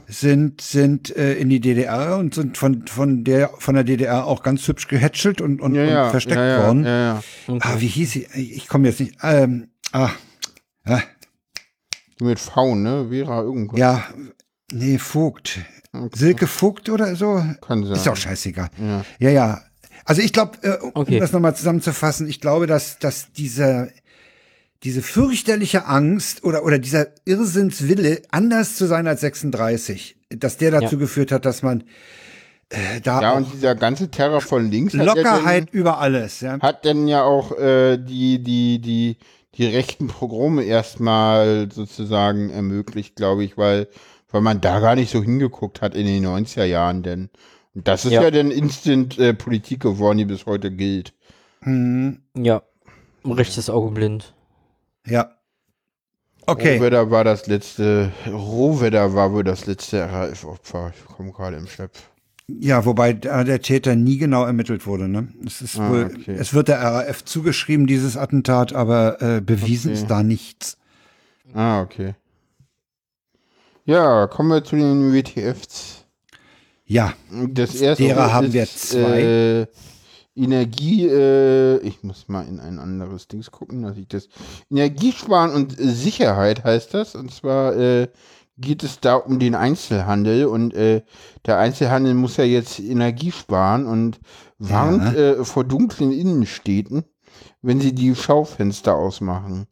sind in die DDR und sind von der DDR auch ganz hübsch gehätschelt und versteckt worden. Ja. Okay. Wie hieß sie? Ich komme jetzt nicht. Mit V, ne? Vera irgendwas. Ja, nee, Vogt. Okay. Silke Vogt oder so? Kann sein. Ist auch scheißegal. Ja. Also ich glaube, um das nochmal zusammenzufassen, ich glaube, dass diese fürchterliche Angst oder dieser Irrsinnswille, anders zu sein als 36, dass der dazu geführt hat, dass man da ja, und dieser ganze Terror von links Lockerheit über alles, ja. Hat denn ja auch die rechten Programme erstmal sozusagen ermöglicht, glaube ich, weil man da gar nicht so hingeguckt hat in den 90er Jahren, denn das ist ja dann instant Politik geworden, die bis heute gilt. Ja, rechtes Auge blind. Ja. Okay. Rohwedder war wohl das letzte RAF-Opfer. Ich komme gerade im Schlepp. Ja, wobei der Täter nie genau ermittelt wurde, ne? Es ist es wird der RAF zugeschrieben, dieses Attentat, aber bewiesen ist da nichts. Okay. Ja, kommen wir zu den WTFs. Ja, das erste derer haben wir zwei. Energie, ich muss mal in ein anderes Dings gucken, dass ich das. Energiesparen und Sicherheit heißt das. Und zwar geht es da um den Einzelhandel. Und der Einzelhandel muss ja jetzt Energie sparen und warnt vor dunklen Innenstädten, wenn sie die Schaufenster ausmachen.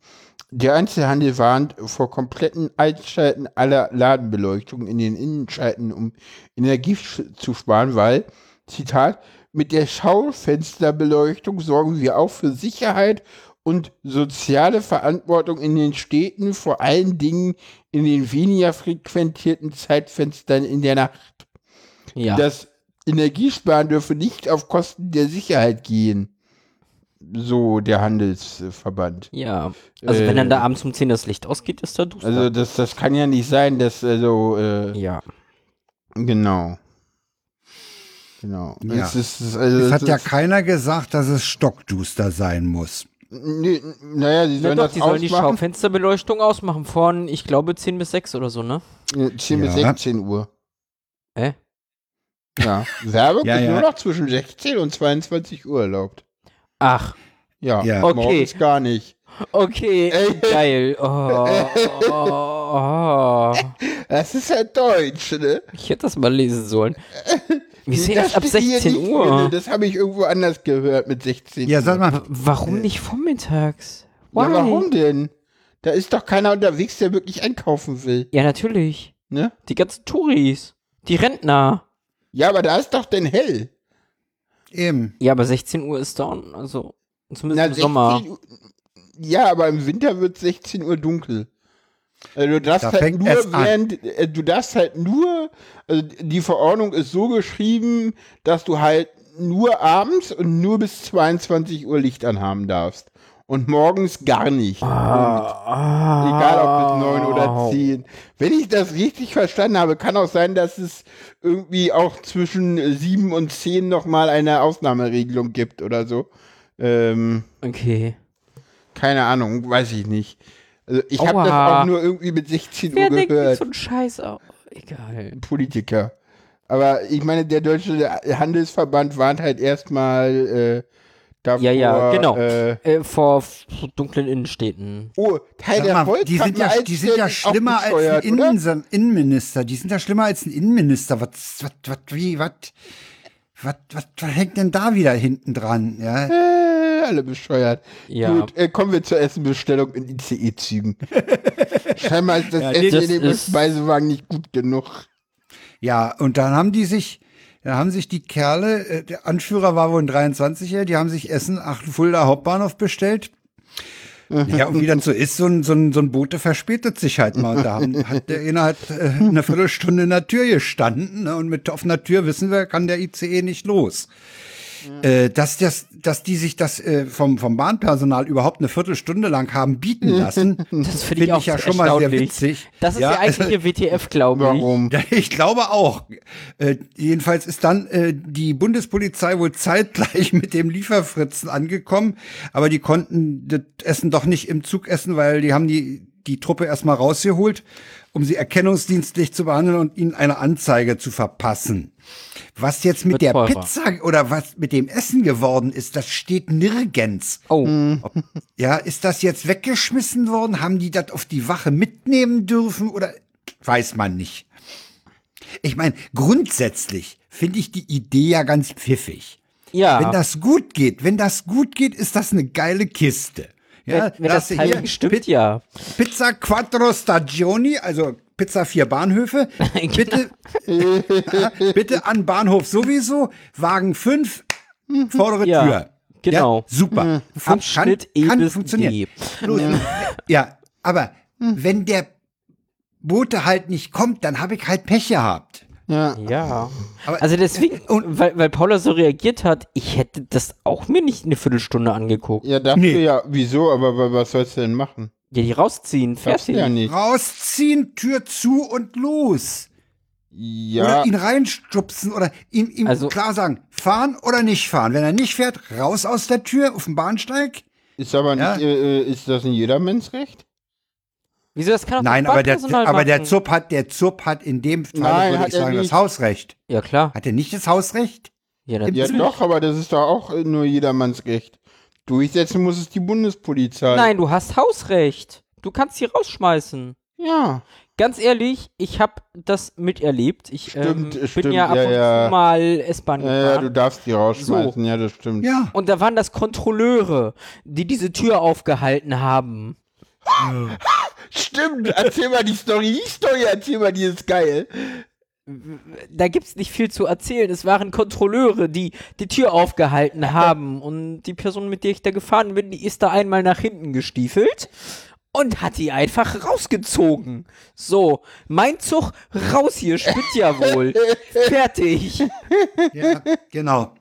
Der Einzelhandel warnt vor kompletten Einschalten aller Ladenbeleuchtung in den Innenstädten, um Energie zu sparen, weil, Zitat, mit der Schaufensterbeleuchtung sorgen wir auch für Sicherheit und soziale Verantwortung in den Städten, vor allen Dingen in den weniger frequentierten Zeitfenstern in der Nacht. Ja. Das Energiesparen dürfe nicht auf Kosten der Sicherheit gehen. So der Handelsverband. Ja, also wenn dann da abends um 10 das Licht ausgeht, ist da duster. Also das kann ja nicht sein, dass Genau. Ja. Es hat ja keiner gesagt, dass es stockduster sein muss. Nee, naja, sie sollen das ausmachen. Die Schaufensterbeleuchtung ausmachen von, ich glaube, 10 bis 6 oder so, ne? 10 bis 16 Uhr. Ja, Werbung ist nur noch zwischen 16 und 22 Uhr erlaubt. Ach. Ja. Okay. Morgens gar nicht. Okay, geil. Oh. Das ist ja deutsch, ne? Ich hätte das mal lesen sollen. Wieso erst ab 16 Uhr? Das habe ich irgendwo anders gehört mit 16 Uhr. Ja, sag mal, warum nicht vormittags? Why? Ja, warum denn? Da ist doch keiner unterwegs, der wirklich einkaufen will. Ja, natürlich. Ne? Die ganzen Touris, die Rentner. Ja, aber da ist doch denn hell. Eben. Ja, aber 16 Uhr ist down, also Zumindest im Sommer. Ja, aber im Winter wird es 16 Uhr dunkel. Also du darfst halt nur, die Verordnung ist so geschrieben, dass du halt nur abends und nur bis 22 Uhr Licht anhaben darfst. Und morgens gar nicht. Egal ob bis 9 oder 10. Wenn ich das richtig verstanden habe, kann auch sein, dass es irgendwie auch zwischen 7 und 10 nochmal eine Ausnahmeregelung gibt oder so. Okay. Keine Ahnung, weiß ich nicht. Also ich habe das auch nur irgendwie mit 16 Uhr gehört. Wer denkt so einen Scheiß auf? Egal. Politiker. Aber ich meine, der Deutsche Handelsverband warnt halt erstmal davor. Ja, genau. Vor dunklen Innenstädten. Oh, die sind ja schlimmer als ein Innenminister. Die sind ja schlimmer als ein Innenminister. Was hängt denn da wieder hinten dran? Ja. Alle bescheuert. Ja. Gut, kommen wir zur Essenbestellung in ICE-Zügen. Scheinbar ist das Essen in dem Speisewagen nicht gut genug. Ja, und dann haben sich die Kerle, der Anführer war wohl ein 23er, die haben sich Essen Fulda Hauptbahnhof bestellt. Ja, und wie das so ist, so ein Bote verspätet sich halt mal. Da hat der innerhalb einer Viertelstunde in der Tür gestanden, ne, und mit offener Tür, wissen wir, kann der ICE nicht los. Dass die sich das vom Bahnpersonal überhaupt eine Viertelstunde lang haben bieten lassen, das finde ich ja schon mal sehr witzig. Das ist ja eigentlich ihr WTF, glaube ich. Warum? Ja, ich glaube auch. Jedenfalls ist dann die Bundespolizei wohl zeitgleich mit dem Lieferfritzen angekommen, aber die konnten das Essen doch nicht im Zug essen, weil die haben die Truppe erstmal rausgeholt, um sie erkennungsdienstlich zu behandeln und ihnen eine Anzeige zu verpassen. Was jetzt mit der Pizza oder was mit dem Essen geworden ist, das steht nirgends. Oh. Ja, ist das jetzt weggeschmissen worden? Haben die das auf die Wache mitnehmen dürfen oder weiß man nicht. Ich meine, grundsätzlich finde ich die Idee ja ganz pfiffig. Ja. Wenn das gut geht, ist das eine geile Kiste. Ja, wenn das hier stimmt, ja. Pizza Quattro Stagioni, also Pizza 4 Bahnhöfe, bitte an Bahnhof sowieso, Wagen 5, vordere Tür. Genau. Ja, super. Funktioniert. Kann funktionieren. Ja, aber wenn der Bote halt nicht kommt, dann habe ich halt Pech gehabt. Ja. Aber also deswegen, weil Paula so reagiert hat, ich hätte das auch mir nicht eine Viertelstunde angeguckt. Ja, dachte ja, wieso, aber was sollst du denn machen? Ja, die rausziehen, fertig. Ja nicht. Rausziehen, Tür zu und los. Ja. Oder ihn reinstupsen oder ihm also klar sagen, fahren oder nicht fahren. Wenn er nicht fährt, raus aus der Tür auf dem Bahnsteig. Ist aber nicht, ist das in jedermanns Recht? Wieso, das kann auch Nein, aber der Zub hat in dem Fall, würde ich sagen, das Hausrecht. Ja, klar. Hat er nicht das Hausrecht? Ja, natürlich. Ja, doch, aber das ist doch auch nur jedermanns Recht. Durchsetzen muss es die Bundespolizei. Nein, du hast Hausrecht. Du kannst sie rausschmeißen. Ja. Ganz ehrlich, ich habe das miterlebt. Ich bin ab und zu mal S-Bahn gefahren. Ja, du darfst die rausschmeißen, ja, das stimmt. Ja. Und da waren das Kontrolleure, die diese Tür aufgehalten haben. Stimmt, erzähl mal die Story. Die Story, erzähl mal, die ist geil. Da gibt's nicht viel zu erzählen. Es waren Kontrolleure, die die Tür aufgehalten haben. Und die Person, mit der ich da gefahren bin, die ist da einmal nach hinten gestiefelt und hat die einfach rausgezogen. So, mein Zug raus hier, spinnt ja wohl. Fertig. Ja, genau.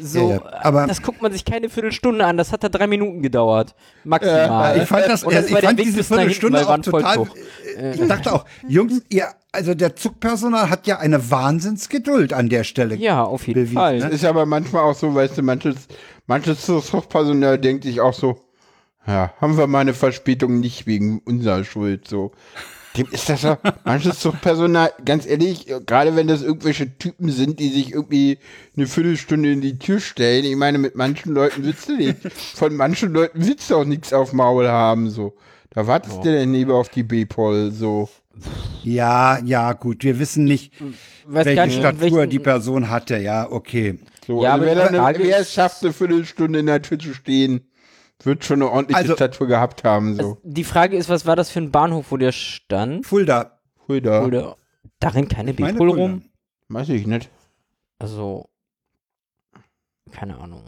So, ja. Aber das guckt man sich keine Viertelstunde an. Das hat da 3 Minuten gedauert. Maximal. Ich fand diese Viertelstunde auch total. Ich dachte auch, Jungs, also der Zugpersonal hat ja eine Wahnsinnsgeduld an der Stelle. Ja, auf jeden Fall. Das ist aber manchmal auch so, weißt du, manches Zugpersonal denkt sich auch so, ja, haben wir mal eine Verspätung nicht wegen unserer Schuld, so. Dem ist das ja manches Zugpersonal, ganz ehrlich, gerade wenn das irgendwelche Typen sind, die sich irgendwie eine Viertelstunde in die Tür stellen, ich meine, mit manchen Leuten willst du nicht. Von manchen Leuten willst du auch nichts auf Maul haben, so. Da wartest du denn lieber auf die B-Poll, so. Ja, gut, wir wissen nicht, welche Statur die Person hatte, ja, okay. So, ja, also wer es schafft, eine Viertelstunde in der Tür zu stehen, wird schon eine ordentliche Statur gehabt haben. So. Also die Frage ist, was war das für ein Bahnhof, wo der stand? Fulda. Darin keine B-Pol rum? Weiß ich nicht. Also, keine Ahnung.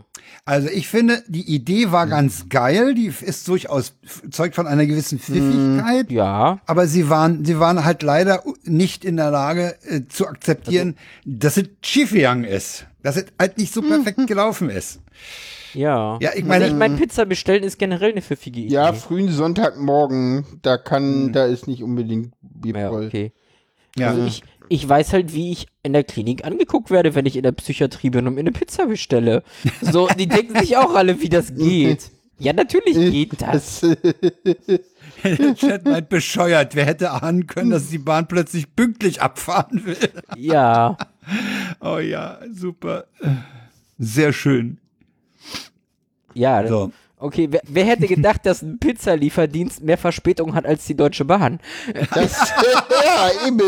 Also ich finde, die Idee war ganz geil, die ist durchaus, zeugt von einer gewissen Pfiffigkeit. Ja. Aber sie waren halt leider nicht in der Lage zu akzeptieren, dass es schiefgegangen ist. Dass es halt nicht so perfekt gelaufen ist. Ja. Ja, ich meine, Pizza bestellen ist generell eine pfiffige Idee. Ja, frühen Sonntagmorgen, da ist nicht unbedingt Biervoll. Ja, okay. Ja. Also ich weiß halt, wie ich in der Klinik angeguckt werde, wenn ich in der Psychiatrie bin und mir eine Pizza bestelle. So, die denken sich auch alle, wie das geht. Ja, natürlich geht das. Der Chat meint bescheuert. Wer hätte ahnen können, dass die Bahn plötzlich pünktlich abfahren will? Ja. Oh ja, super. Sehr schön. Ja, so. Okay, wer hätte gedacht, dass ein Pizzalieferdienst mehr Verspätung hat als die Deutsche Bahn? Das, ja, eben.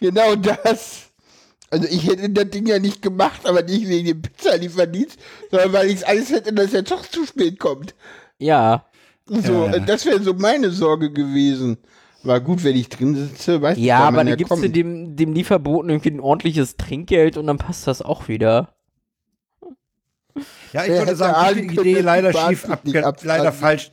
Genau das. Also ich hätte das Ding ja nicht gemacht, aber nicht wegen dem Pizzalieferdienst, sondern weil ich es alles hätte, dass der Zug zu spät kommt. Ja. So, das wäre so meine Sorge gewesen. War gut, wenn ich drin sitze, weißt du, ja, aber dann gibst du dem Lieferboten irgendwie ein ordentliches Trinkgeld und dann passt das auch wieder. Ja, ich würde sagen, gute Idee, leider schief, leider falsch.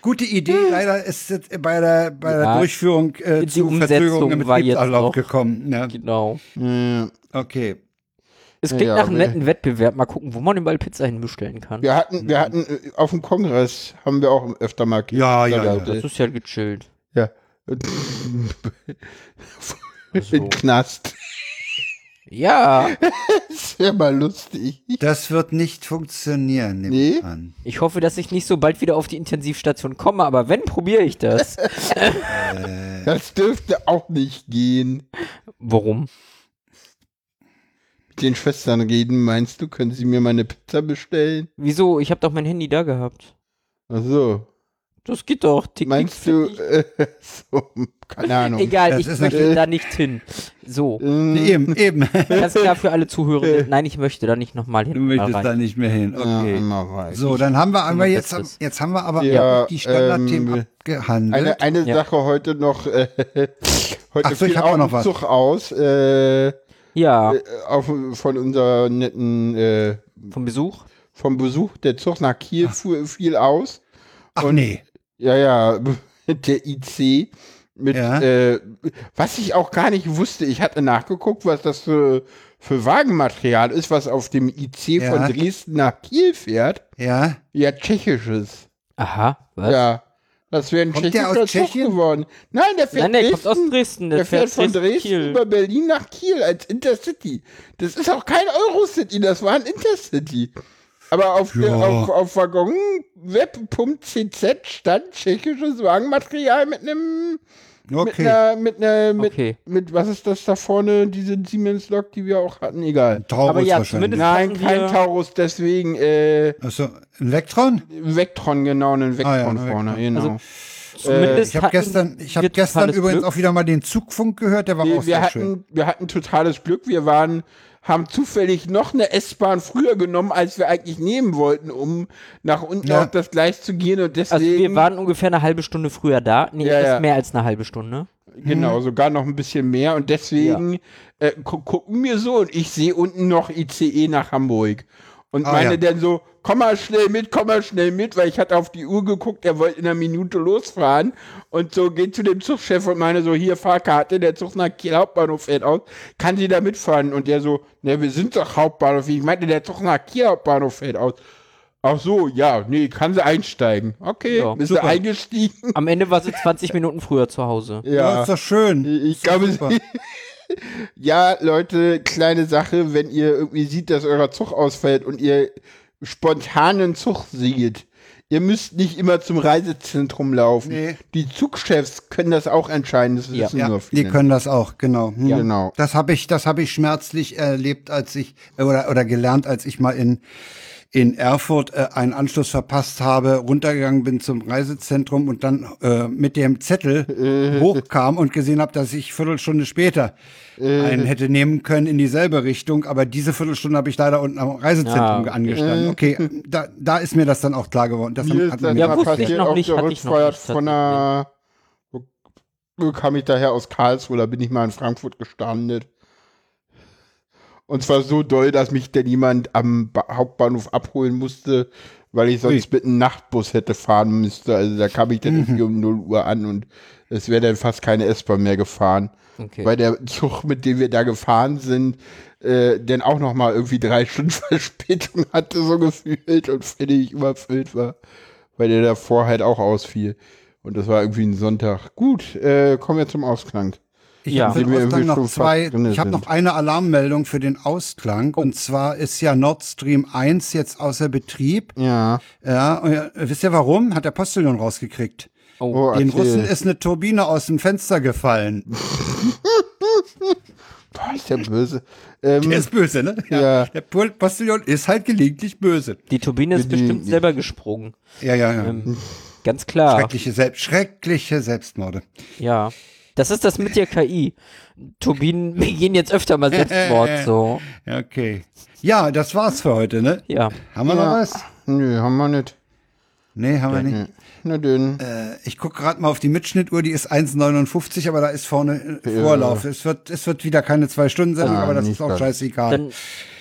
Gute Idee, leider ist es bei der Durchführung zu Verzögerungen mit Betriebserlaub gekommen. Ja. Genau. Okay. Es klingt nach einem netten Wettbewerb. Mal gucken, wo man überall Pizza hinbestellen kann. Wir hatten auf dem Kongress, haben wir auch öfter mal das ist ja gechillt. Ja. Im Knast. Ja. Das wäre mal lustig. Das wird nicht funktionieren, nehme ich an. Ich hoffe, dass ich nicht so bald wieder auf die Intensivstation komme, aber wenn, probiere ich das. Das dürfte auch nicht gehen. Warum? Mit den Schwestern reden, meinst du? Können sie mir meine Pizza bestellen? Wieso? Ich habe doch mein Handy da gehabt. Ach so. Das geht doch. Meinst du, so, keine Ahnung. Egal, das ich möchte da nicht hin. So. Eben. Ganz klar für alle Zuhörer. Nein, ich möchte da nicht nochmal hin. Du möchtest da nicht mehr hin. Okay. Ja, so, dann haben wir aber jetzt haben wir aber die Standardthemen abgehandelt. Eine Sache heute noch. Heute fiel auch noch was. Zug aus. Von unserer netten. Vom Besuch. Der Zug nach Kiel fiel aus. Ach nee. Ja, der IC mit, was ich auch gar nicht wusste, ich hatte nachgeguckt, was das für Wagenmaterial ist, was auf dem IC von Dresden nach Kiel fährt. Ja. Ja, tschechisches. Aha, was? Ja, das wäre ein tschechischer Zug geworden. Nein, der kommt aus Dresden. Der fährt von Dresden über Berlin nach Kiel als Intercity. Das ist auch kein Eurocity, das war ein Intercity. Aber auf Waggon-Web.cz stand tschechisches Wagenmaterial mit einem mit was ist das da vorne, diese Siemens-Lok, die wir auch hatten, egal. Taurus aber ja, wahrscheinlich. Nein, kein Taurus, deswegen also ein Vectron? Vectron, genau, ein Vectron vorne, genau. Also, ich habe gestern übrigens Glück. Auch wieder mal den Zugfunk gehört, der war auch sehr schön. Wir hatten totales Glück, wir haben zufällig noch eine S-Bahn früher genommen, als wir eigentlich nehmen wollten, um nach unten auf das Gleis zu gehen und deswegen... Also wir waren ungefähr eine halbe Stunde früher da, mehr als eine halbe Stunde. Genau, sogar noch ein bisschen mehr und deswegen gucken wir so und ich sehe unten noch ICE nach Hamburg. Und dann so, komm mal schnell mit, weil ich hatte auf die Uhr geguckt, er wollte in einer Minute losfahren. Und so geht zu dem Zugchef und meine so, hier Fahrkarte, der Zug nach Kiel Hauptbahnhof fährt aus, kann sie da mitfahren? Und der so, ne, wir sind doch Hauptbahnhof. Ich meinte, der Zug nach Kiel Hauptbahnhof fährt aus. Ach so, ja, nee, kann sie einsteigen. Okay, ja, ist super. Sie eingestiegen. Am Ende war sie 20 Minuten früher zu Hause. Ja, ist doch schön. Ich glaube, ja, Leute, kleine Sache, wenn ihr irgendwie seht, dass euer Zug ausfällt und ihr spontanen Zug seht, ihr müsst nicht immer zum Reisezentrum laufen. Nee. Die Zugchefs können das auch entscheiden, das wissen nur viele. Die können das auch, genau. Hm. Ja. Genau. Das habe ich schmerzlich erlebt, als ich oder gelernt, als ich mal in Erfurt einen Anschluss verpasst habe, runtergegangen bin zum Reisezentrum und dann mit dem Zettel hochkam und gesehen habe, dass ich Viertelstunde später einen hätte nehmen können in dieselbe Richtung, aber diese Viertelstunde habe ich leider unten am Reisezentrum angestanden. Okay, da ist mir das dann auch klar geworden. Das hat mir ja passiert auf der Rückfahrt von einer... Kam ich daher aus Karlsruhe, da bin ich mal in Frankfurt gestrandet. Und zwar so doll, dass mich denn jemand am Hauptbahnhof abholen musste, weil ich sonst mit einem Nachtbus hätte fahren müssen. Also da kam ich dann irgendwie um 0 Uhr an und es wäre dann fast keine S-Bahn mehr gefahren. Okay. Weil der Zug, mit dem wir da gefahren sind, dann auch nochmal irgendwie 3 Stunden Verspätung hatte, so gefühlt, und völlig überfüllt war, weil der davor halt auch ausfiel. Und das war irgendwie ein Sonntag. Gut, kommen wir zum Ausklang. Ich habe noch eine Alarmmeldung für den Ausklang. Und zwar ist ja Nord Stream 1 jetzt außer Betrieb. Ja. Und wisst ihr warum? Hat der Postillon rausgekriegt. Den Russen ist eine Turbine aus dem Fenster gefallen. Boah, ist der böse. Der ist böse, ne? Ja. Der Postillon ist halt gelegentlich böse. Die Turbine ist bestimmt selber gesprungen. Ja. Ganz klar. Schreckliche Selbstmorde. Ja. Das ist das mit der KI. Turbinen gehen jetzt öfter mal Selbstmord so. Okay. Ja, das war's für heute, ne? Ja. Haben wir noch was? Nö, haben wir nicht. Nee, haben wir nicht. Na dünn. Ich gucke gerade mal auf die Mitschnittuhr, die ist 1,59, aber da ist vorne Vorlauf. Es wird wieder keine 2 Stunden Sendung, aber das ist auch scheißegal.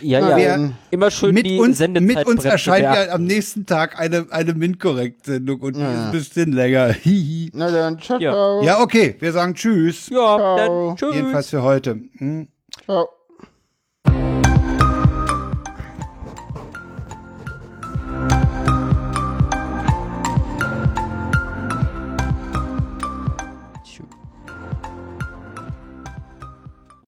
Dann, immer schön die Sendezeit. Mit uns erscheint ja am nächsten Tag eine MINT-Korrekt-Sendung und die ist ein bisschen länger. Na dann, ciao. Ja, okay, wir sagen tschüss. Ja, ciao. Dann tschüss. Jedenfalls für heute. Ciao.